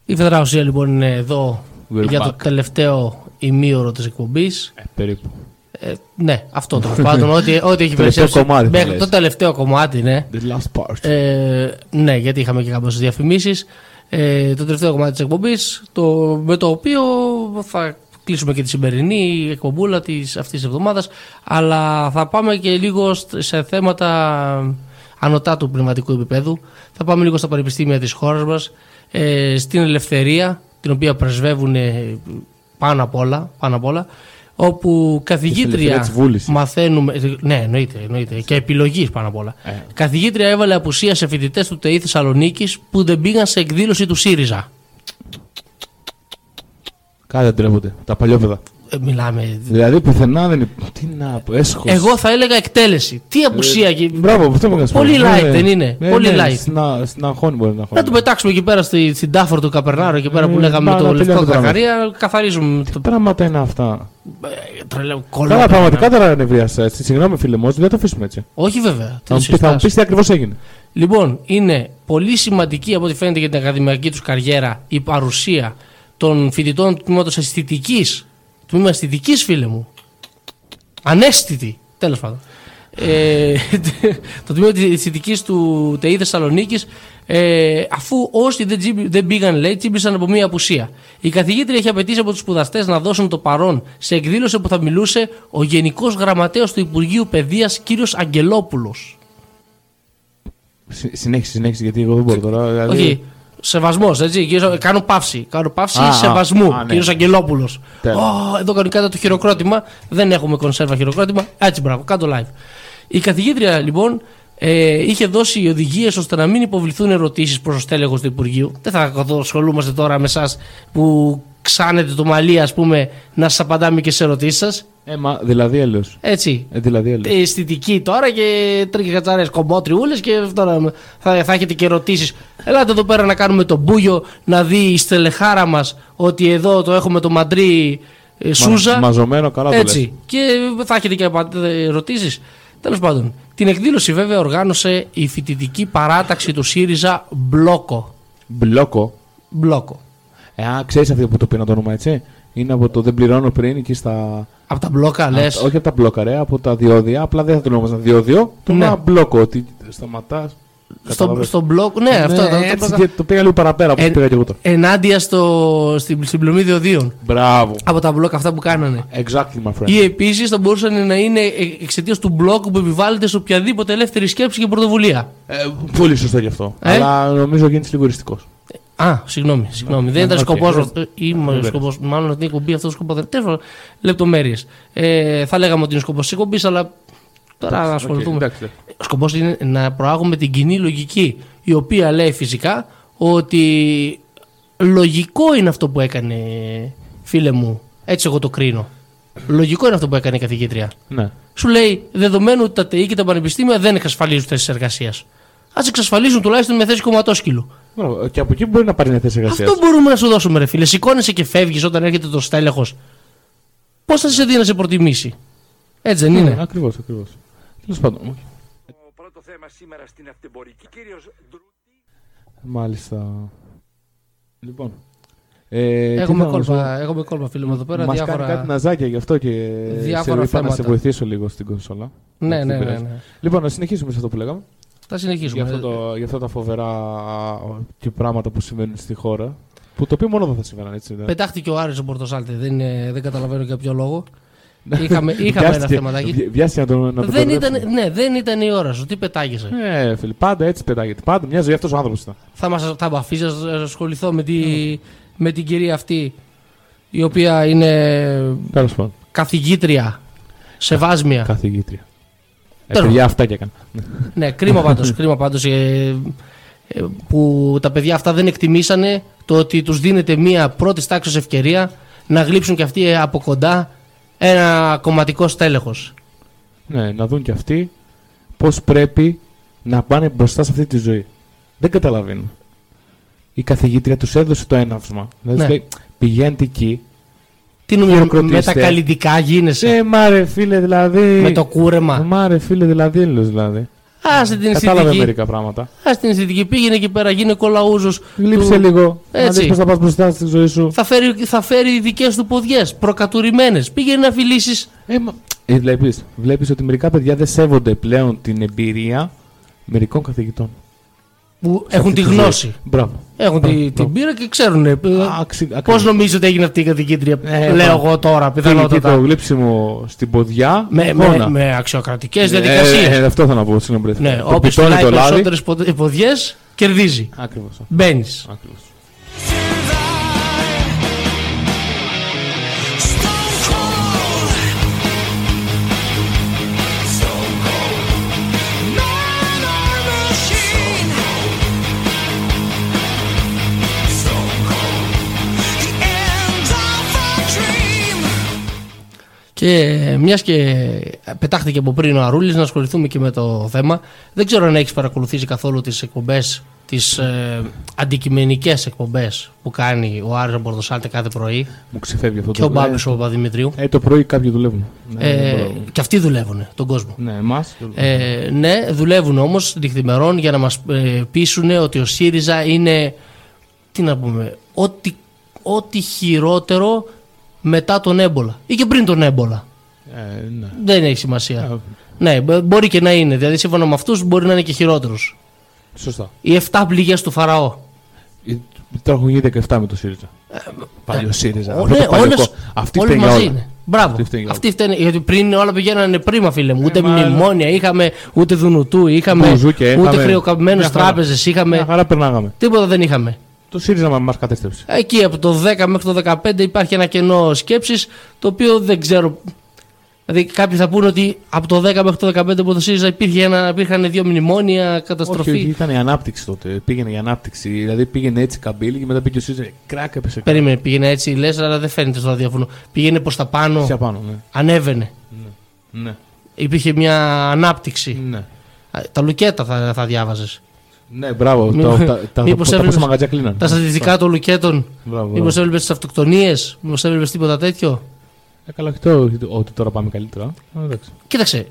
Η Φαιδρά Ουσία λοιπόν είναι εδώ για το τελευταίο ημίωρο της εκπομπής. Περίπου. Ναι, αυτό το πάντων. Ό,τι έχει περισσέψει. Το τελευταίο κομμάτι, ναι. The last part. Ναι, γιατί είχαμε και κάποιες διαφημίσεις. Το τελευταίο κομμάτι της εκπομπής, με το οποίο θα κλείσουμε και τη σημερινή εκπομπούλα αυτής της εβδομάδας, αλλά θα πάμε και λίγο σε θέματα ανωτά του πνευματικού επίπεδου. Θα πάμε λίγο στα πανεπιστήμια της χώρας μας, στην ελευθερία, την οποία πρεσβεύουν πάνω απ' όλα, όπου καθηγήτρια μαθαίνουμε. Ναι, εννοείται. Και επιλογής πάνω απ' όλα. Καθηγήτρια έβαλε απουσία σε φοιτητές του ΤΕΗ Θεσσαλονίκης που δεν πήγαν σε εκδήλωση του ΣΥΡΙΖΑ. Κάτι δεν τρέπονται. Τα παλιόπαιδα. Μιλάμε. Δηλαδή πουθενά δεν είναι. Τι να πω, έσχος. Εγώ θα έλεγα εκτέλεση. Τι απουσία. Μπράβο, αυτό μου έκανε. Πολύ light δεν είναι. Πολύ light. Να του πετάξουμε εκεί πέρα στην τάφορ του Καπερνάρου, εκεί πέρα που λέγαμε με το λευκό Κακαρία. Καθαρίζουμε. Τι πράγματα είναι αυτά. Καλά, πραγματικά τώρα ανεβρίασα. Συγγνώμη, φίλε μου, δεν το αφήσουμε έτσι. Όχι, βέβαια. Θα μου πει τι ακριβώς έγινε. Λοιπόν, είναι πολύ σημαντική από ό,τι φαίνεται για την ακαδημαϊκή του καριέρα η παρουσία των φοιτητών του τμήματος αισθητικής. Τμήμα αισθητικής, φίλε μου. Ανέστητη, τέλος πάντων. Το τμήμα της αισθητικής του ΤΕΗ Θεσσαλονίκης, αφού όσοι δεν πήγαν, λέει, τσίμπησαν από μία απουσία. Η καθηγήτρια έχει απαιτήσει από τους σπουδαστές να δώσουν το παρόν σε εκδήλωση που θα μιλούσε ο Γενικός Γραμματέας του Υπουργείου Παιδείας, κύριος Αγγελόπουλος. Συνέχισε, γιατί εγώ δεν μπορώ τώρα. Δηλαδή... Όχι. Σεβασμός, έτσι. Κάνω παύση σεβασμού. Ναι. Κύριος Αγγελόπουλος. Εδώ κάνει κάτι το χειροκρότημα. Δεν έχουμε κονσέρβα χειροκρότημα. Έτσι, μπράβο, κάτω live. Η καθηγήτρια, λοιπόν, είχε δώσει οδηγίες ώστε να μην υποβληθούν ερωτήσεις προς το στέλεχος του Υπουργείου. Δεν θα ασχολούμαστε τώρα με εσάς που ξάνετε το μαλλί, ας πούμε, να σας απαντάμε και σε ερωτήσεις σας. Μα δηλαδή αλλιώς. Έτσι. Δηλαδή αισθητική τώρα και τρίκε κατσάρες κομπότριούλες και τώρα θα έχετε και ερωτήσεις. Ελάτε εδώ πέρα να κάνουμε το μπούγιο, να δει η στελεχάρα μας ότι εδώ το έχουμε το μαντρί Σούζα. Μαζωμένο, καλά το έτσι. Λες. Και θα έχετε και ερωτήσεις. Τέλος πάντων. Την εκδήλωση βέβαια οργάνωσε η φοιτητική παράταξη του ΣΥΡΙΖΑ Μπλόκο. Μπλόκο. Ξέρεις αυτή που το πήρα το όνομα, έτσι. Είναι από το δεν πληρώνω πριν εκεί στα. Από τα μπλόκα, λες. Όχι από τα μπλόκα, από τα διόδια. Απλά δεν θα το ονομάζα διόδιο. Το ένα μπλόκο. Ότι σταματά. Στον μπλόκο, ναι, αυτό το πήγα λίγο παραπέρα από πήγα και εγώ τώρα. Ενάντια στην πληρωμή διοδίων. Μπράβο. Από τα μπλόκα αυτά που κάνανε. Exactly, my friend. Ή επίσης θα μπορούσαν να είναι εξαιτίας του μπλόκου που επιβάλλεται σε οποιαδήποτε ελεύθερη σκέψη και πρωτοβουλία. Πολύ σωστό γι' αυτό. Αλλά νομίζω γίνεται λιγοριστικός. Συγγνώμη. Δεν ήταν σκοπός. Μάλλον αυτή η εκπομπή, αυτό το σκοπό δεν ήταν. Λεπτομέρειες. Θα λέγαμε ότι είναι σκοπός της εκπομπής, αλλά τώρα να ασχοληθούμε. Ο σκοπός είναι να προάγουμε την κοινή λογική, η οποία λέει φυσικά ότι λογικό είναι αυτό που έκανε, φίλε μου. Έτσι, εγώ το κρίνω. Λογικό είναι αυτό που έκανε η καθηγήτρια. Ναι. Σου λέει, δεδομένου ότι τα ΤΕΗ και τα πανεπιστήμια δεν εξασφαλίζουν θέσεις εργασίας. Ας εξασφαλίζουν τουλάχιστον με θέση κομματόσκυλου. Και από εκεί μπορεί να πάρει μια θέση εργασίας. Αυτό μπορούμε να σου δώσουμε, ρε φίλε. Σηκώνεσαι και φεύγεις όταν έρχεται το στέλεχος. Πώς θα σε δει να σε προτιμήσει. Έτσι δεν είναι. Ακριβώς. Τέλος πάντων. Το πρώτο θέμα σήμερα στην αυτεμπορική. Κύριος Ντρούτη. Μάλιστα. Λοιπόν. Έχουμε κόλπα, φίλε μου, εδώ πέρα. Μας διάφορα... κάνει κάτι ναζάκια γι' αυτό και είπα να σε βοηθήσω λίγο στην κονσόλα. Ναι. Λοιπόν, να συνεχίσουμε σε αυτό που λέγαμε. Θα συνεχίσουμε. Γι' αυτό τα φοβερά και πράγματα που συμβαίνουν στη χώρα. Που το οποίο μόνο δεν θα συμβαίνουν, έτσι. Ναι. Πετάχτηκε ο Άρης ο Πορτοσάλτη. Δεν καταλαβαίνω για ποιο λόγο. Είχαμε ένα θεματάκι. Βιάστηκε να τον αναφέρω. Ναι, δεν ήταν η ώρα σου. Τι πετάγεσαι. Ναι, φίλοι, πάντα έτσι πετάγεται. Πάντα μια ζωή αυτό ο άνθρωπο ήταν. Θα με αφήσει να ασχοληθώ με την κυρία αυτή, η οποία είναι καθηγήτρια. Σεβάσμια. Καθηγήτρια. Παιδιά αυτά και έκανα. Ναι, κρίμα πάντως που τα παιδιά αυτά δεν εκτιμήσανε το ότι τους δίνεται μία πρώτης τάξης ευκαιρία να γλύψουν και αυτοί από κοντά ένα κομματικό στέλεχος. Ναι, να δουν και αυτοί πώς πρέπει να πάνε μπροστά σε αυτή τη ζωή. Δεν καταλαβαίνουν. Η καθηγήτρια τους έδωσε το έναυσμα. Δηλαδή, ναι. Πηγαίνετε εκεί. Τι με τα καλλιτικά γίνεσαι. Μάρε φίλε, δηλαδή. Με το κούρεμα. Μάρε φίλε, δηλαδή. Άσε την αισθητική. Κατάλαβε μερικά πράγματα. Άσε την αισθητική. Πήγαινε εκεί πέρα, γίνε κολαούζος. Γλύψε λίγο. Έτσι. Να δεις πώς θα πας μπροστά στη ζωή σου. Θα φέρει δικές του ποδιές, προκατουρημένες. Πήγαινε να φιλήσεις. Βλέπεις ότι μερικά παιδιά δεν σέβονται πλέον την εμπειρία μερικών καθηγητών. που έχουν τη γνώση. Έχουν την πείρα και ξέρουν. Πώς νομίζετε ότι έγινε αυτή η κατοικήτρια, λέω εγώ τώρα, πιθανότατα. Το γλύψιμο στην ποδιά με αξιοκρατικές διαδικασίες. Αυτό θα να πω. Όποιος φυλάει περισσότερες ποδιές, κερδίζει. Μπαίνεις. Και μιας και πετάχτηκε από πριν ο Αρούλης, να ασχοληθούμε και με το θέμα. Δεν ξέρω αν έχεις παρακολουθήσει καθόλου τις εκπομπές, τις αντικειμενικές εκπομπές που κάνει ο Άρης Μπορδοσάλτε κάθε πρωί. Μου ξεφεύγει αυτό το πρωί. Και ο Παύλος ο Παπαδημητρίου. Το πρωί κάποιοι δουλεύουν. Και αυτοί δουλεύουν τον κόσμο. Ναι, εμάς. Ναι, δουλεύουν όμως νυχθημερών για να μας πείσουν ότι ο ΣΥΡΙΖΑ είναι, τι να πούμε, ό,τι χειρότερο μετά τον έμπολα ή και πριν τον έμπολα. Ναι. Δεν έχει σημασία. Ναι, μπορεί και να είναι. Δηλαδή, σύμφωνα με αυτούς, μπορεί να είναι και χειρότερος. Σωστά. Οι 7 πληγές του Φαραώ. Τώρα έχουν γίνει 17 με το ΣΥΡΙΖΑ. Παλιό ΣΥΡΙΖΑ. Αυτή φταίνει για όλα. Μπράβο. Αυτή φταίνει. Γιατί πριν όλα πηγαίνανε πρίμα, φίλε μου. Ούτε μνημόνια είχαμε, ούτε Δουνουτού είχαμε. Ούτε χρεοκαμμένες τράπεζες είχαμε. Άρα περνάγαμε. Τίποτα δεν είχαμε. Το ΣΥΡΙΖΑ μας κατέστρεψε. Εκεί από το 10 μέχρι το 15 υπάρχει ένα κενό σκέψης, το οποίο δεν ξέρω. Δηλαδή κάποιοι θα πούνε ότι από το 10 μέχρι το 15 από το ΣΥΡΙΖΑ υπήρχαν 2 μνημόνια, καταστροφή. Όχι, ήταν η ανάπτυξη τότε. Πήγαινε η ανάπτυξη. Δηλαδή πήγαινε έτσι καμπύλη και μετά πήγε ο ΣΥΡΙΖΑ. Κράκ, έπεσε. Περίμενε, πήγαινε έτσι, λες, αλλά δεν φαίνεται στο ραδιόφωνο. Πήγαινε προς τα πάνω. Ναι. Ανέβαινε. Ναι. Υπήρχε μια ανάπτυξη. Ναι. Τα λουκέτα θα διάβαζες. Ναι, μπράβο. Μήπως έβλεπες τα στατιστικά των λουκέτων, μήπως έβλεπες τις αυτοκτονίες, μήπως έβλεπες τίποτα τέτοιο. Καλά, κοιτώ ότι τώρα πάμε καλύτερα. Κοίταξε,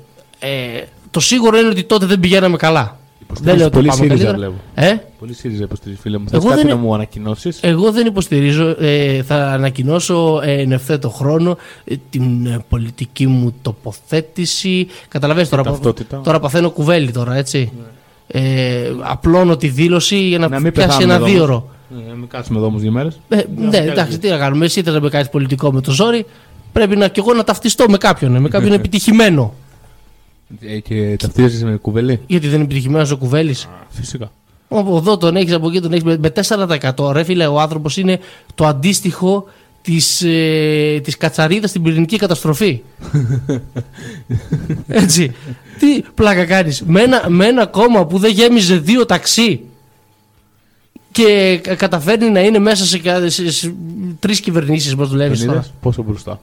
το σίγουρο είναι ότι τότε δεν πηγαίναμε καλά. Δεν λέω ότι πάμε καλύτερα. Πολύ ΣΥΡΙΖΑ υποστηρίζει, φίλε μου. Θες κάτι να μου ανακοινώσεις? Εγώ δεν υποστηρίζω. Θα ανακοινώσω εν ευθέτω χρόνο την πολιτική μου τοποθέτηση. Καταλαβαίνεις τώρα παθαίνω κουβέλι τώρα, έτσι. Απλώνω τη δήλωση για να πιάσει ένα δίωρο. Μην κάτσουμε εδώ όμως 2 μέρες. Ναι, εντάξει, τι να κάνουμε. Εσύ ήθελα να με κάνεις πολιτικό με το ζόρι. Πρέπει να, κι εγώ να ταυτιστώ με κάποιον, με κάποιον επιτυχημένο. Και ταυτίζεσαι με κουβέλι. Γιατί δεν είναι επιτυχημένος ο κουβέλις. Φυσικά. Από εδώ τον έχεις, από εκεί τον έχεις. Με 4%. Ρε φίλε, ο άνθρωπος είναι το αντίστοιχο της κατσαρίδας στην πυρηνική καταστροφή. Έτσι. Τι πλάκα κάνεις με ένα κόμμα που δεν γέμιζε 2 ταξί και καταφέρνει να είναι μέσα σε 3 κυβερνήσεις. Πώς δουλεύεις τώρα? Πόσο μπροστά.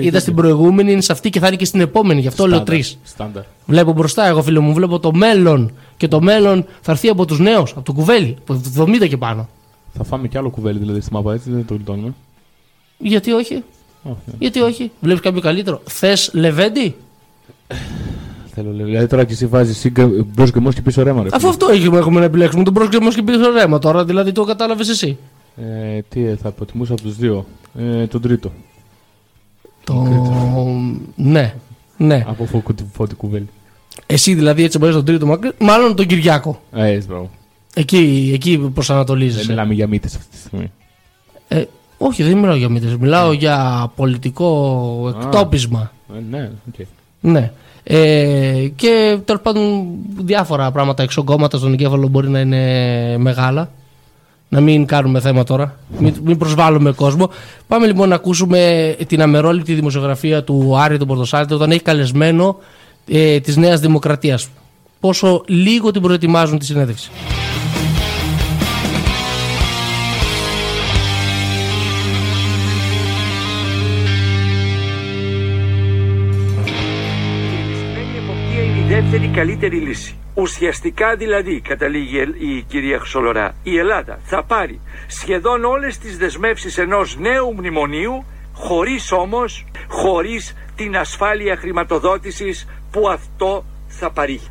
Είδα στην προηγούμενη, είναι σε αυτή και θα είναι και στην επόμενη. Γι' αυτό λέω 3. Βλέπω μπροστά εγώ, φίλε μου. Βλέπω το μέλλον. Και το μέλλον θα έρθει από τους νέους, από το κουβέλι, από 70 και πάνω. Θα φάμε κι άλλο κουβέλι δηλαδή στη μάπα, έτσι δεν το γλιτώνουμε. Γιατί όχι? Γιατί όχι? Βλέπεις κάποιο καλύτερο? Θες Λεβέντη? Θέλω Λεβέντη. Δηλαδή τώρα και εσύ βάζεις μπρος γκρεμός και πίσω ρέμα. Αφού αυτό έχουμε να επιλέξουμε, τον μπρος γκρεμός και πίσω ρέμα τώρα, δηλαδή το κατάλαβες εσύ. Τι θα προτιμούσα από τους 2? Τον τρίτο. Ναι. Από φώτη κουβέλι. Εσύ δηλαδή έτσι μπορείς τον τρίτο μακρύ, μάλλον τον Κυριάκο. Εκεί προσανατολίζεσαι. Δεν μιλάμε για μύτες αυτή τη στιγμή. Όχι, δεν μιλάω για μύτες. Μιλάω για πολιτικό εκτόπισμα. Ναι, okay. Ναι. Και τέλος πάντων διάφορα πράγματα εξογκώματα στον εγκέφαλο μπορεί να είναι μεγάλα. Να μην κάνουμε θέμα τώρα. Μην προσβάλλουμε κόσμο. Πάμε λοιπόν να ακούσουμε την αμερόληπτη δημοσιογραφία του Άρη τον Πορτοσάλτη όταν έχει καλεσμένο της Νέας Δημοκρατίας. Πόσο λίγο την προετοιμάζουν τη συνέντευξη. Δεύτερη καλύτερη λύση. Ουσιαστικά δηλαδή, καταλήγει η κυρία Χρυσολορά, η Ελλάδα θα πάρει σχεδόν όλες τις δεσμεύσεις ενός νέου μνημονίου, χωρίς την ασφάλεια χρηματοδότησης που αυτό θα παρήχει.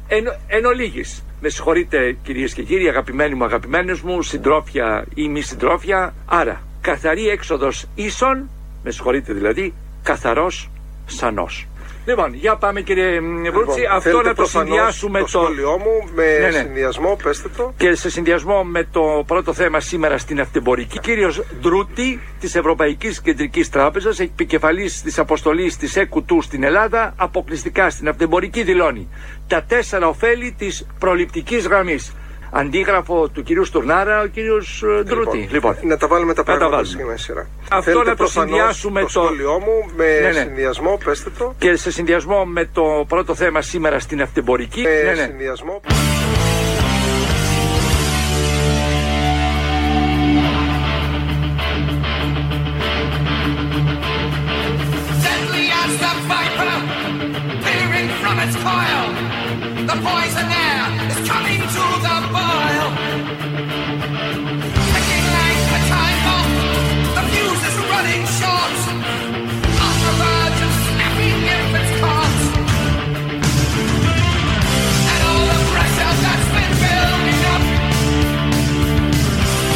Εν ολίγης, με συγχωρείτε κυρίες και κύριοι, αγαπημένοι μου, αγαπημένες μου, συντρόφια ή μη συντρόφια, άρα καθαρή έξοδος ίσον, με συγχωρείτε δηλαδή, καθαρός σανός. Λοιπόν, για πάμε κύριε Βρούτση, αυτό να το συνδυάσουμε το σχόλιο μου με συνδυασμό, πέστε το. Και σε συνδυασμό με το πρώτο θέμα σήμερα στην ναυτεμπορική. Κύριος Ντρούτη της Ευρωπαϊκής Κεντρικής Τράπεζας, επικεφαλής της αποστολής της ΕΚΟΥΤΟΥ στην Ελλάδα, αποκλειστικά στην ναυτεμπορική δηλώνει τα 4 ωφέλη της προληπτικής γραμμής. Αντίγραφο του κυρίου Στουρνάρα, ο κύριος Ντρούτη. Λοιπόν, να τα βάλουμε τα πράγματα σήμερα. Αυτό θέλετε να το συνδυάσουμε το σχόλιο μου με συνδυασμό, πέστε το. Και σε συνδυασμό με το πρώτο θέμα σήμερα στην ναυτεμπορική. Συνδυασμό. The poison air is coming to the boil. Taking life for time off, the fuse is running short. On the verge of snapping if it's caught. And all the pressure that's been building up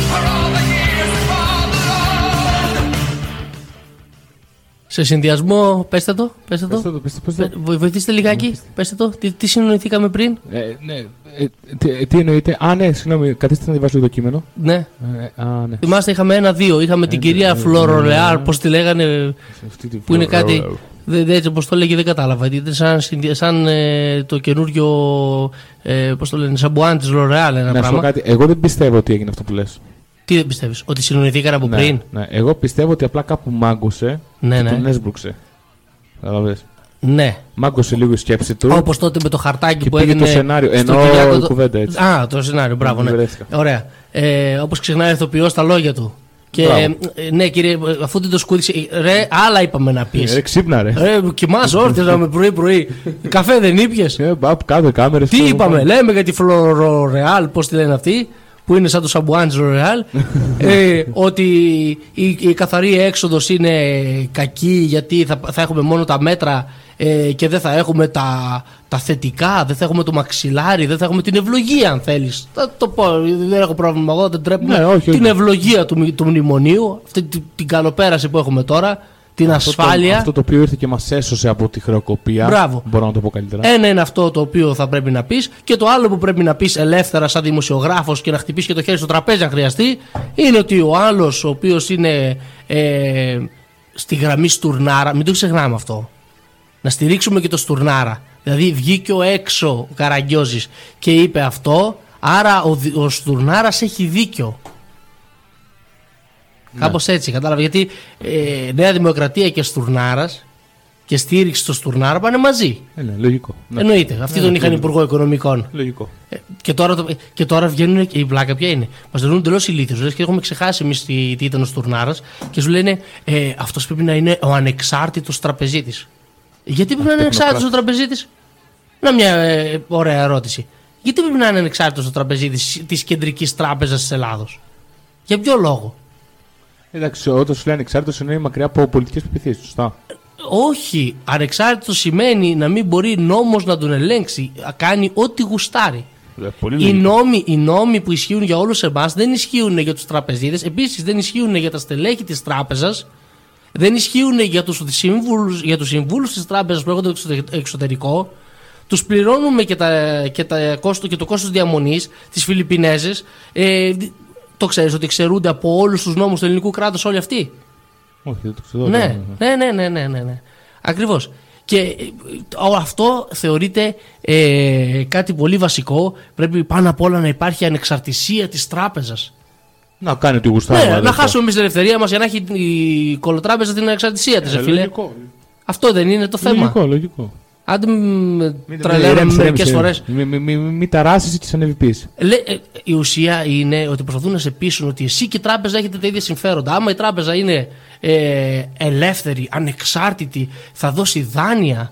for all the years from the Lord. Σε συνδυασμό, πέστε το, Βοηθήστε λιγάκι, πέστε το. Τι συνοηθήκαμε πριν. Τι εννοείται. Α, ναι, συγγνώμη, καθίστε να διαβάσω το κείμενο. Ναι. Θυμάστε, είχαμε 1-2. Είχαμε την κυρία Φλωρολεάρ, πώς τη λέγανε. Που είναι κάτι. Έτσι, όπως το λέγει, δεν κατάλαβα. Είναι σαν το καινούριο. Πώς το λένε, σαμπουάν της Λορεάλ. Να σου πω κάτι. Εγώ δεν πιστεύω ότι έγινε αυτό που λες. Τι δεν πιστεύει, ότι συνοηθήκαν από πριν. Εγώ πιστεύω ότι απλά κάπου μάγκωσε και τον έσπρωξε. Καταλαβαίνεις. Ναι. Μάγκωσε λίγο η σκέψη του. Όπως τότε με το χαρτάκι που έγινε. Το σενάριο. Ενώ η κουβέντα έτσι. Α, το σενάριο, μπράβο. Ναι. Ωραία. Όπως ξεχνάει ο ηθοποιός τα λόγια του. Και ναι, κύριε, αφού δεν το σκούδισε. Ρε, άλλα είπαμε να πει. Ρε, ξύπνα, ρε. Κοιμάσαι όρθιο με πρωί-πρωί. Καφέ δεν ήπιες. Τι είπαμε, λέμε για τη Φλωρορεάλ, πώς τη λένε αυτή. Που είναι σαν το Σαμπουάντζο Ρεάλ, ότι η καθαρή έξοδος είναι κακή γιατί θα έχουμε μόνο τα μέτρα και δεν θα έχουμε τα θετικά, δεν θα έχουμε το μαξιλάρι, δεν θα έχουμε την ευλογία αν θέλεις. Θα το πω, δεν έχω πρόβλημα εγώ, δεν τρέπουμε. Ναι, την ευλογία του μνημονίου, αυτή την καλοπέραση που έχουμε τώρα. Την ασφάλεια. Αυτό το οποίο ήρθε και μας έσωσε από τη χρεοκοπία. Μπράβο. Μπορώ να το πω καλύτερα. Ένα είναι αυτό το οποίο θα πρέπει να πεις. Και το άλλο που πρέπει να πεις ελεύθερα, σαν δημοσιογράφος, και να χτυπήσεις και το χέρι στο τραπέζι, αν χρειαστεί, είναι ότι ο άλλος, ο οποίος είναι στη γραμμή Στουρνάρα. Μην το ξεχνάμε αυτό. Να στηρίξουμε και το Στουρνάρα. Δηλαδή, βγήκε ο έξω ο Καραγκιόζης και είπε αυτό. Άρα, ο Στουρνάρας έχει δίκιο. Ναι. Κάπως έτσι, κατάλαβα. Γιατί Νέα Δημοκρατία και Στουρνάρας και στήριξη στο Στουρνάρα πάνε μαζί. Ναι, λογικό. Ναι. Εννοείται. Αυτοί τον είχαν Υπουργό Οικονομικών. Λογικό. Και τώρα βγαίνουν. Η πλάκα ποια είναι. Μας λένε εντελώς ηλίθιους. Και έχουμε ξεχάσει εμείς τι ήταν ο Στουρνάρας. Και σου λένε αυτός πρέπει να είναι ο ανεξάρτητος τραπεζίτης. Γιατί πρέπει να είναι ανεξάρτητος ο τραπεζίτης. Να μια ωραία ερώτηση. Γιατί πρέπει να είναι ανεξάρτητος ο τραπεζίτης της Κεντρικής Τράπεζας της Ελλάδος. Για ποιο λόγο. Εντάξει, όταν σου λέει ανεξάρτητος εννοεί μακριά από πολιτικές πεποιθήσεις, σωστά. Όχι, ανεξάρτητος σημαίνει να μην μπορεί νόμος να τον ελέγξει, να κάνει ό,τι γουστάρει. Οι νόμοι που ισχύουν για όλους εμάς δεν ισχύουν για τους τραπεζίτες, επίσης δεν ισχύουν για τα στελέχη της τράπεζας, δεν ισχύουν για τους συμβούλους της τράπεζας που έρχονται από το εξωτερικό. Τους πληρώνουμε και το κόστος διαμονής, τις Φιλιππινέζες. Το ξέρεις ότι εξαιρούνται από όλους τους νόμους του ελληνικού κράτους όλοι αυτοί. Όχι, δεν το ξέρω. Ναι. Ακριβώς. Και αυτό θεωρείται κάτι πολύ βασικό. Πρέπει πάνω απ' όλα να υπάρχει ανεξαρτησία της τράπεζας. Να κάνει τη γουστάρα. Ναι, να χάσουμε εμείς την ελευθερία μας για να έχει η κολοτράπεζα την ανεξαρτησία της, φίλε. Λογικό. Αυτό δεν είναι το θέμα. Λογικό. Αν τρελαίνουμε μερικές φορές. Μην ταράσεις και σαν ευηπείς. Η ουσία είναι ότι προσπαθούν να σε πείσουν ότι εσύ και η τράπεζα έχετε τα ίδια συμφέροντα. Άμα η τράπεζα είναι ελεύθερη, ανεξάρτητη, θα δώσει δάνεια.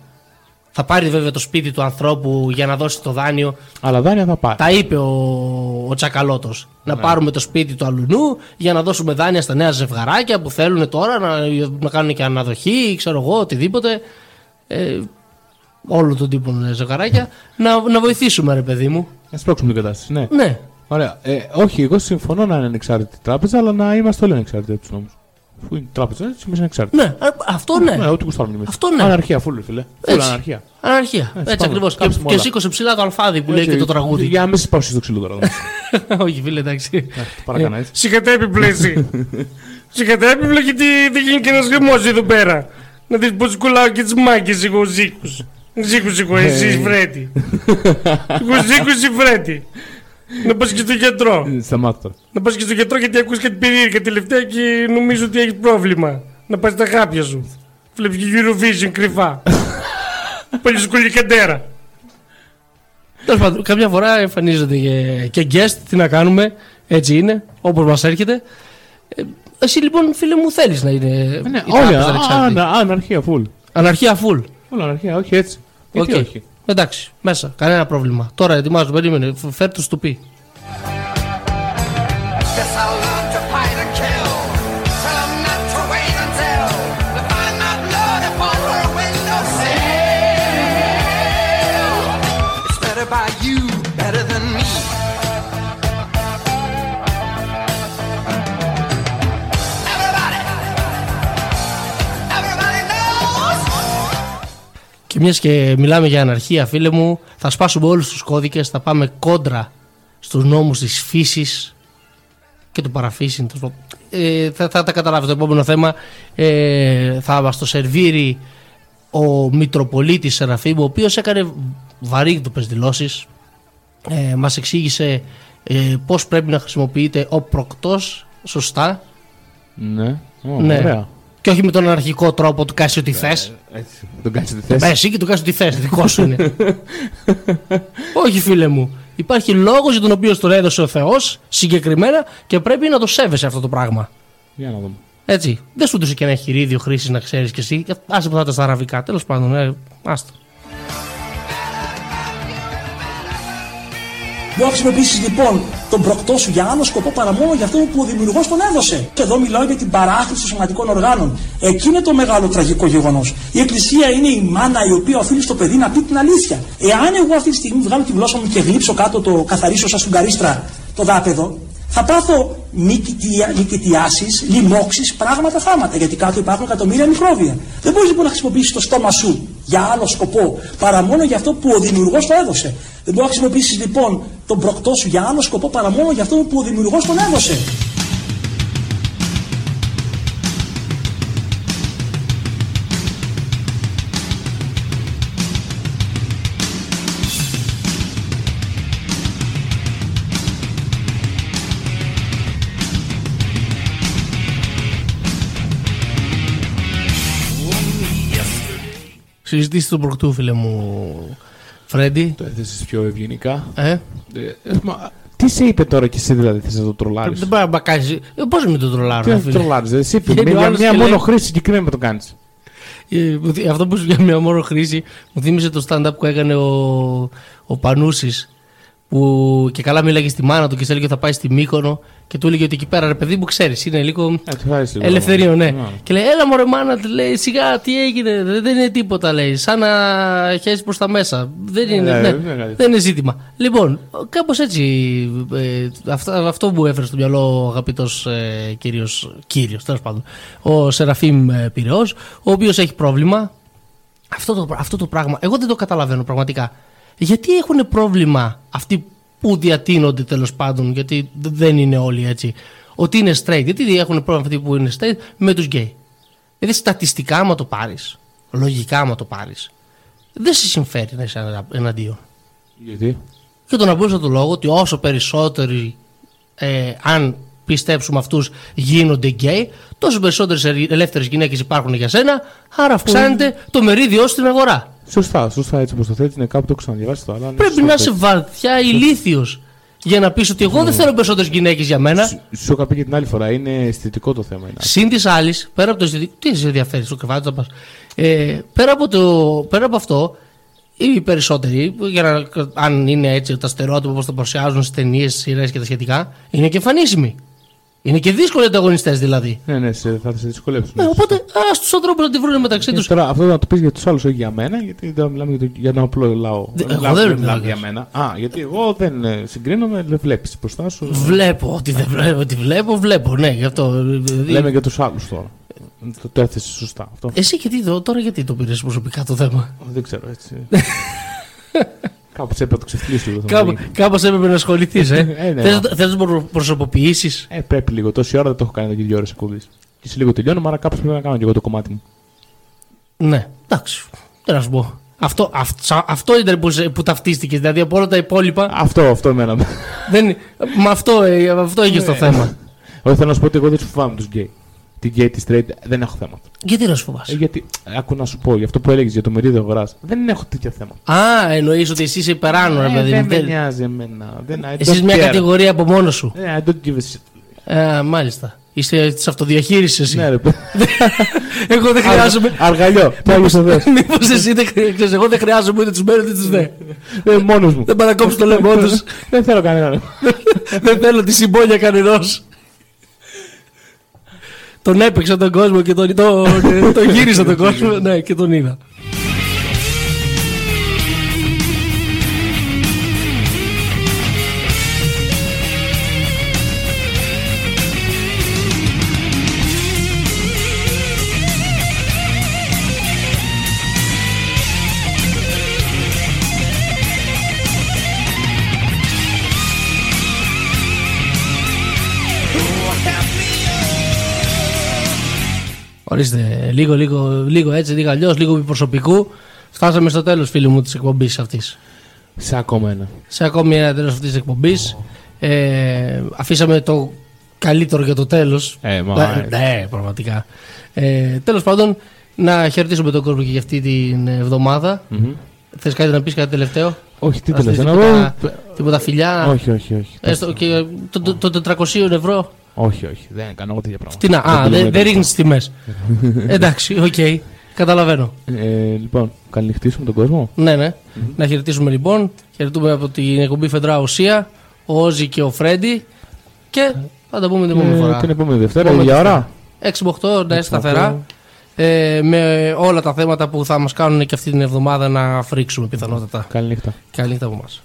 Θα πάρει βέβαια το σπίτι του ανθρώπου για να δώσει το δάνειο. Αλλά δάνεια θα πάρει. Τα είπε ο Τσακαλώτος. Να πάρουμε το σπίτι του αλουνού για να δώσουμε δάνεια στα νέα ζευγαράκια που θέλουν τώρα να κάνουν και αναδοχή, ξέρω εγώ, οτιδήποτε. Όλο τον τύπο ζευγαράκια να βοηθήσουμε, ρε παιδί μου. Να σπρώξουμε την κατάσταση. Ναι. Ωραία. Όχι, εγώ συμφωνώ να είναι ανεξάρτητη τράπεζα, αλλά να είμαστε όλοι ανεξάρτητοι από τους νόμους. Που είναι τράπεζα, έτσι είναι εξάρτητα. Ναι, αυτό ναι. Ναι, ό,τι κουστάρουν εμείς. Αυτό ναι. Αναρχία, φούλε, φίλε. Φούλε, αναρχία. Αναρχία, έτσι ακριβώς. Και σήκωσε ψηλά το αλφάδι που λέει και το τραγούδι. Για άμεση παύση στο ξύλο τώρα. Όχι, φίλε, εντάξει. Παρακαλώ, έτσι. Συγχατέπει, πλέση. Συγχατέπει, πλέση, γιατί δεν γίνει και ένα γλυμό εδώ πέρα. Να δει πω κουλάω και τι μάγκε εγώ ζήκου. Ζήκου, εσύ βρέτη. Ζήκου, βρέτη. Να πας και στο γιατρό. Σταμάτω. Να πας και στο γιατρό γιατί ακούς κάτι περίεργα τελευταία και νομίζω ότι έχεις πρόβλημα. Να πας τα χάπια σου. Βλέπεις και Eurovision κρυφά. Παλιούς κουλικαντέρα. Τέλος πάντων, κάποια φορά εμφανίζονται και guest. Τι να κάνουμε, έτσι είναι, όπως μας έρχεται. Εσύ λοιπόν, φίλε μου, θέλεις να είναι. Ναι, αναρχία full. Αναρχία full. Όλα αναρχία, όχι έτσι. Γιατί όχι. Εντάξει, μέσα, κανένα πρόβλημα. Τώρα ετοιμάζω, περίμενε, φέρ' τους του πει. Μιας και μιλάμε για αναρχία, φίλε μου, θα σπάσουμε όλους τους κώδικες, θα πάμε κόντρα στους νόμους της φύσης και του παραφύσιν. Θα τα καταλάβει το επόμενο θέμα. Θα μας το σερβίρει ο Μητροπολίτης Σεραφείμ, ο οποίος έκανε βαρύγδουπες δηλώσεις. Μας εξήγησε πώς πρέπει να χρησιμοποιείται ο προκτός σωστά. Ναι, ναι. Ωραία. Και όχι με τον αναρχικό τρόπο του κάσει ό,τι θες. Έτσι, τον κάσει ό,τι θες. Εσύ και τον κάσει ό,τι θες, δικό σου είναι. Όχι, φίλε μου. Υπάρχει λόγος για τον οποίο τον έδωσε ο Θεός συγκεκριμένα και πρέπει να το σέβεσαι αυτό το πράγμα. Για να δούμε. Έτσι. Δεν σου δούσε και ένα χειρίδιο χρήσης να ξέρεις κι εσύ. Άσε που θα τα στα αραβικά. Τέλος πάντων, άστο. Διώξουμε επίσης λοιπόν τον προκτό σου για άλλο σκοπό παρά μόνο για αυτό που ο δημιουργός τον έδωσε. Και εδώ μιλάω για την παράχρηση σωματικών οργάνων. Εκεί είναι το μεγάλο τραγικό γεγονός. Η Εκκλησία είναι η μάνα η οποία οφείλει στο παιδί να πει την αλήθεια. Εάν εγώ αυτή τη στιγμή βγάλω τη γλώσσα μου και γλύψω κάτω το καθαρίσω σαν σουγκαρίστρα το δάπεδο, θα πάθω νικητιάσεις, λοιμώξεις, πράγματα θάματα. Γιατί κάτω υπάρχουν εκατομμύρια μικρόβια. Δεν μπορείς λοιπόν να χρησιμοποιήσεις το στόμα σου για άλλο σκοπό παρά μόνο για αυτό που ο δημιουργός το έδωσε. Δεν μπορείς να χρησιμοποιήσεις λοιπόν τον προκτό σου για άλλο σκοπό παρά μόνο για αυτό που ο δημιουργός τον έδωσε. Συζητήσεις τον προκτού, φίλε μου, Φρέντι. Το έθεσες πιο ευγενικά. Τι σε είπε τώρα κι εσύ, δηλαδή, θες να το τρολάρεις? Δεν πάει να μπακάζεις. Πώς με το τρολάρω, φίλε? Τι να το τρολάρεις, εσύ είπε, για μία μόνο χρήση συγκεκριμένα με το κάνεις. Αυτό που σου για μία μόνο χρήση μου θύμισε το stand-up που έκανε ο Πανούσης. Που και καλά μίλαγε στη μάνα του και σε έλεγε ότι θα πάει στη Μύκονο και του έλεγε ότι εκεί πέρα ρε παιδί μου ξέρεις είναι λίγο ελευθερίο, ναι. Yeah. Και λέει έλα μωρέ μάνα, λέει σιγά τι έγινε, δεν είναι τίποτα, λέει, σαν να χέσεις προς τα μέσα, δεν είναι, yeah, ναι, yeah. Δεν είναι ζήτημα. Λοιπόν, κάπως έτσι, αυτό που έφερε στο μυαλό ο αγαπητός κύριος, τέλος πάντων, ο Σεραφείμ Πειραιός, ο οποίος έχει πρόβλημα, αυτό το πράγμα, εγώ δεν το καταλαβαίνω πραγματικά. Γιατί έχουν πρόβλημα αυτοί που διατείνονται τέλος πάντων, γιατί δεν είναι όλοι έτσι, ότι είναι straight? Γιατί έχουν πρόβλημα αυτοί που είναι straight με τους gay? Γιατί στατιστικά, άμα το πάρεις, λογικά, άμα το πάρεις, δεν σε συμφέρει να είσαι εναντίον. Γιατί? Και τον απλούστο του λόγο ότι όσο περισσότεροι, αν πιστέψουμε αυτούς, γίνονται gay, τόσο περισσότερες ελεύθερες γυναίκες υπάρχουν για σένα, άρα αυξάνεται το μερίδιό στην αγορά. Σωστά, έτσι όπως το θέτει, είναι κάπου το ξαναδιαβάσει το άλλο. Πρέπει να είσαι βαθιά ηλίθιος για να πεις ότι εγώ δεν θέλω περισσότερες γυναίκες για μένα. Σου είχα πει και την άλλη φορά, είναι αισθητικό το θέμα. Συν της άλλης, πέρα από το αισθητικό. Τι σε ενδιαφέρει, στο κρεβάτι θα πας. Πέρα από αυτό, οι περισσότεροι, αν είναι έτσι τα στερεότυπα όπως τα παρουσιάζουν στις ταινίες, σειρές και τα σχετικά, είναι και εμφανίσιμοι. Είναι και δύσκολοι ανταγωνιστές δηλαδή. Ναι, ναι, θα σε δυσκολέψουν. Ναι, οπότε ας τους ανθρώπους να τη βρουν μεταξύ τους. Τώρα αυτό θα το πεις για τους άλλους, όχι για μένα, γιατί δεν μιλάμε για τον απλό λαό. Εγώ δεν μιλάω για μένα. Α, γιατί εγώ δεν συγκρίνομαι, δεν βλέπεις μπροστά σου. Βλέπω ότι βλέπω, ναι, γι' αυτό. Λέμε για τους άλλους τώρα. Το έθεσε σωστά αυτό. Εσύ γιατί τώρα γιατί το πήρες προσωπικά το θέμα. Δεν ξέρω, έτσι. Κάπως έπρεπε να το ξεφτυλίσω. Κάπως έπρεπε να ασχοληθείς, Θες να το προσωποποιήσεις. Πρέπει λίγο. Τόση ώρα δεν το έχω κάνει εδώ και 2 ώρες εκπομπής. Και σε λίγο τελειώνουμε, άρα κάπως πρέπει να κάνω και εγώ το κομμάτι μου. Ναι, εντάξει. Τι να σου πω. Αυτό ήταν που ταυτίστηκες. Δηλαδή από όλα τα υπόλοιπα. Αυτό εμένα. Με αυτό έγινε το θέμα. Εγώ θέλω να σου πω ότι εγώ δεν σου φοβάμαι τους γκέι. Την γκέι, τη straight, δεν έχω θέμα. Γιατί να σου φοβάσαι. Γιατί, άκου να σου πω, γι' αυτό που έλεγες για το μερίδιο αγοράς, δεν έχω τέτοια θέμα. Α, εννοείς ότι εσύ είσαι υπεράνορα, παιδί μου. Δεν με νοιάζει εμένα. Εσύ είσαι μια κατηγορία από μόνο σου. Ναι, I don't give a shit. Α, μάλιστα. Είσαι τη αυτοδιαχείριση, εσύ. Ναι, ρε παιδί. Εγώ δεν χρειάζομαι. Αργαλιό, πάλι στο δε. Μήπως εσύ δεν χρειάζεσαι. Εγώ δεν χρειάζομαι ούτε του μέρου ούτε του δε. Μόνο μου. Δεν παρακόψω το λαιμό του. Δεν θέλω κανέναν. Δεν θέλω τη συμπόνια κανενός. Τον έπαιξα τον κόσμο και τον γύρισα τον κόσμο. Ναι, και τον είδα. Ορίστε, λίγο έτσι, λίγο αλλιώς, λίγο προσωπικού. Φτάσαμε στο τέλος, φίλοι μου, της εκπομπής αυτής. Σε ακόμα ένα. Σε ακόμη ένα τέλος αυτής της εκπομπής. Αφήσαμε το καλύτερο για το τέλος. Ναι, πραγματικά. Τέλος πάντων, να χαιρετήσουμε τον κόσμο και για αυτή την εβδομάδα. Mm-hmm. Θες κάτι να πεις, κάτι τελευταίο? Όχι, τι τελευταίο. Τίποτα φιλιά. Όχι. Το 400 ευρώ. Όχι, δεν κάνω εγώ τέτοια πράγματα. Α, δεν ρίχνει τις τιμές. Εντάξει, οκ, καταλαβαίνω. Λοιπόν, καληνυχτήσουμε τον κόσμο. Ναι. Mm-hmm. Να χαιρετήσουμε λοιπόν. Χαιρετούμε από την εκπομπή Φαιδρά Ουσία, ο Όζη και ο Φρέντι. Και θα τα πούμε την επόμενη φορά. Την επόμενη Δευτέρα, για ώρα. 6-8, ναι, σταθερά. Με όλα τα θέματα που θα μας κάνουν και αυτή την εβδομάδα να φρίξουμε πιθανότατα. Καληνύχτα. Καληνύχτα από εμάς.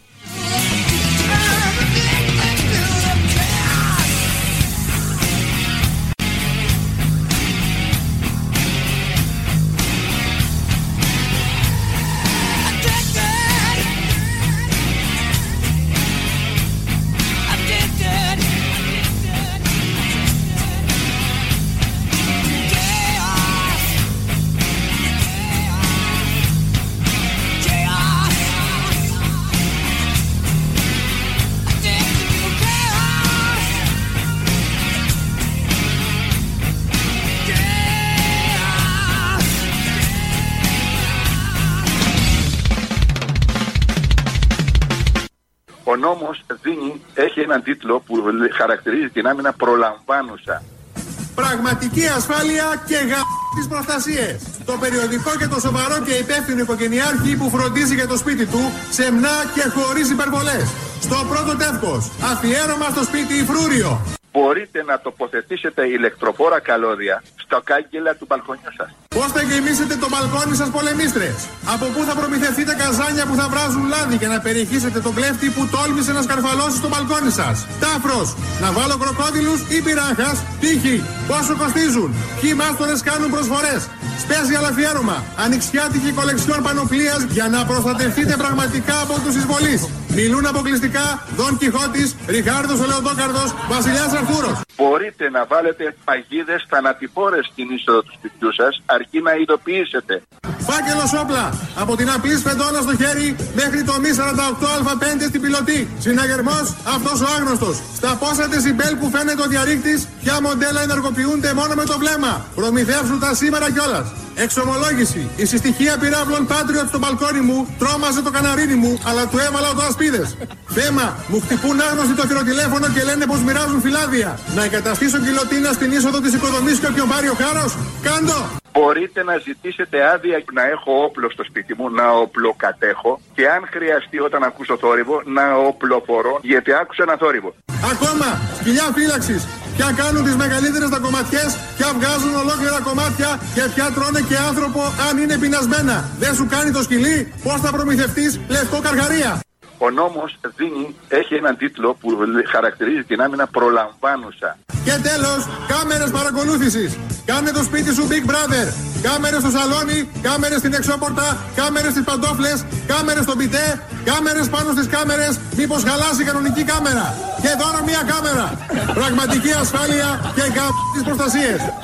Έχει έναν τίτλο που χαρακτηρίζει την άμυνα προλαμβάνουσα. Πραγματική ασφάλεια και τις προστασίες. Το περιοδικό και το σοβαρό και υπεύθυνο οικογενειάρχη που φροντίζει για το σπίτι του, σεμνά και χωρίς υπερβολές. Στο πρώτο τεύχος, αφιέρωμα στο σπίτι Φρούριο. Μπορείτε να τοποθετήσετε ηλεκτροφόρα καλώδια στα κάγκελα του μπαλκονιού σας. Πώς θα γεμίσετε το μπαλκόνι σας, πολεμίστρες? Από πού θα προμηθευτείτε καζάνια που θα βράζουν λάδι για να περιχύσετε τον κλέφτη που τόλμησε να σκαρφαλώσει στο μπαλκόνι σας? Τάφρος, να βάλω κροκόδιλους ή πυράχας? Τύχη, πόσο κοστίζουν? Ποιοι μάστορες κάνουν προσφορές? Special αφιέρωμα, ανοιξιάτικη κολεξιόν πανοπλίας για να προστατευτείτε πραγματικά από τους εισβολείς. Μιλούν αποκλειστικά Δον Κιχώτης, Ριχάρδος ο Λεοντόκαρδος, Βασιλιάς Αρθούρος. Μπορείτε να βάλετε παγίδες θανατηφόρες στην είσοδο του σπιτιού σας, αρκεί να ειδοποιήσετε. Φάκελος όπλα, από την απλή σφεντόνα στο χέρι μέχρι το μη 48α5 στην Πιλωτή. Συναγερμός, αυτός ο άγνωστος. Στα πόσα δεσιμπέλ που φαίνεται ο διαρρήκτης, ποια μοντέλα ενεργοποιούνται μόνο με το βλέμμα. Προμηθεύσουν τα σήμερα κιόλας. Εξομολόγηση. Η συστοιχία πυράβλων Patriot στο μπαλκόνι μου τρόμαζε το καναρίνι μου, αλλά του έβαλα οδοασπίδες. Θέμα. Μου χτυπούν άγνωστοι το θηροτηλέφωνο και λένε πως μοιράζουν φυλάδια. Να εγκαταστήσω κοιλωτίνα στην είσοδο της οικοδομής και όποιον πάρει ο χάρος. Κάντο! Μπορείτε να ζητήσετε άδεια να έχω όπλο στο σπίτι μου, να οπλοκατέχω και αν χρειαστεί όταν ακούσω θόρυβο να οπλοφορώ, γιατί άκουσα ένα θόρυβο. Ακόμα! Σκυλιά φύλαξης! πια κάνουν τις μεγαλύτερες δακομματιές, πια βγάζουν ολόκληρα κομμάτια και πια τρώνε και άνθρωπο αν είναι πεινασμένα. Δεν σου κάνει το σκυλί, πώς θα προμηθευτείς λευκό καρχαρία. Ο νόμος δίνει, έχει έναν τίτλο που χαρακτηρίζει την άμυνα προλαμβάνουσα. Και τέλος, κάμερες παρακολούθησης. Κάνε το σπίτι σου Big Brother. Κάμερες στο σαλόνι, κάμερες στην εξώπορτα, κάμερες στις παντόφλες, κάμερες στον πιτέ, κάμερες πάνω στις κάμερες, μήπως χαλάσει η κανονική κάμερα. Και δώρο μία κάμερα. Πραγματική ασφάλεια και τις προστασίες.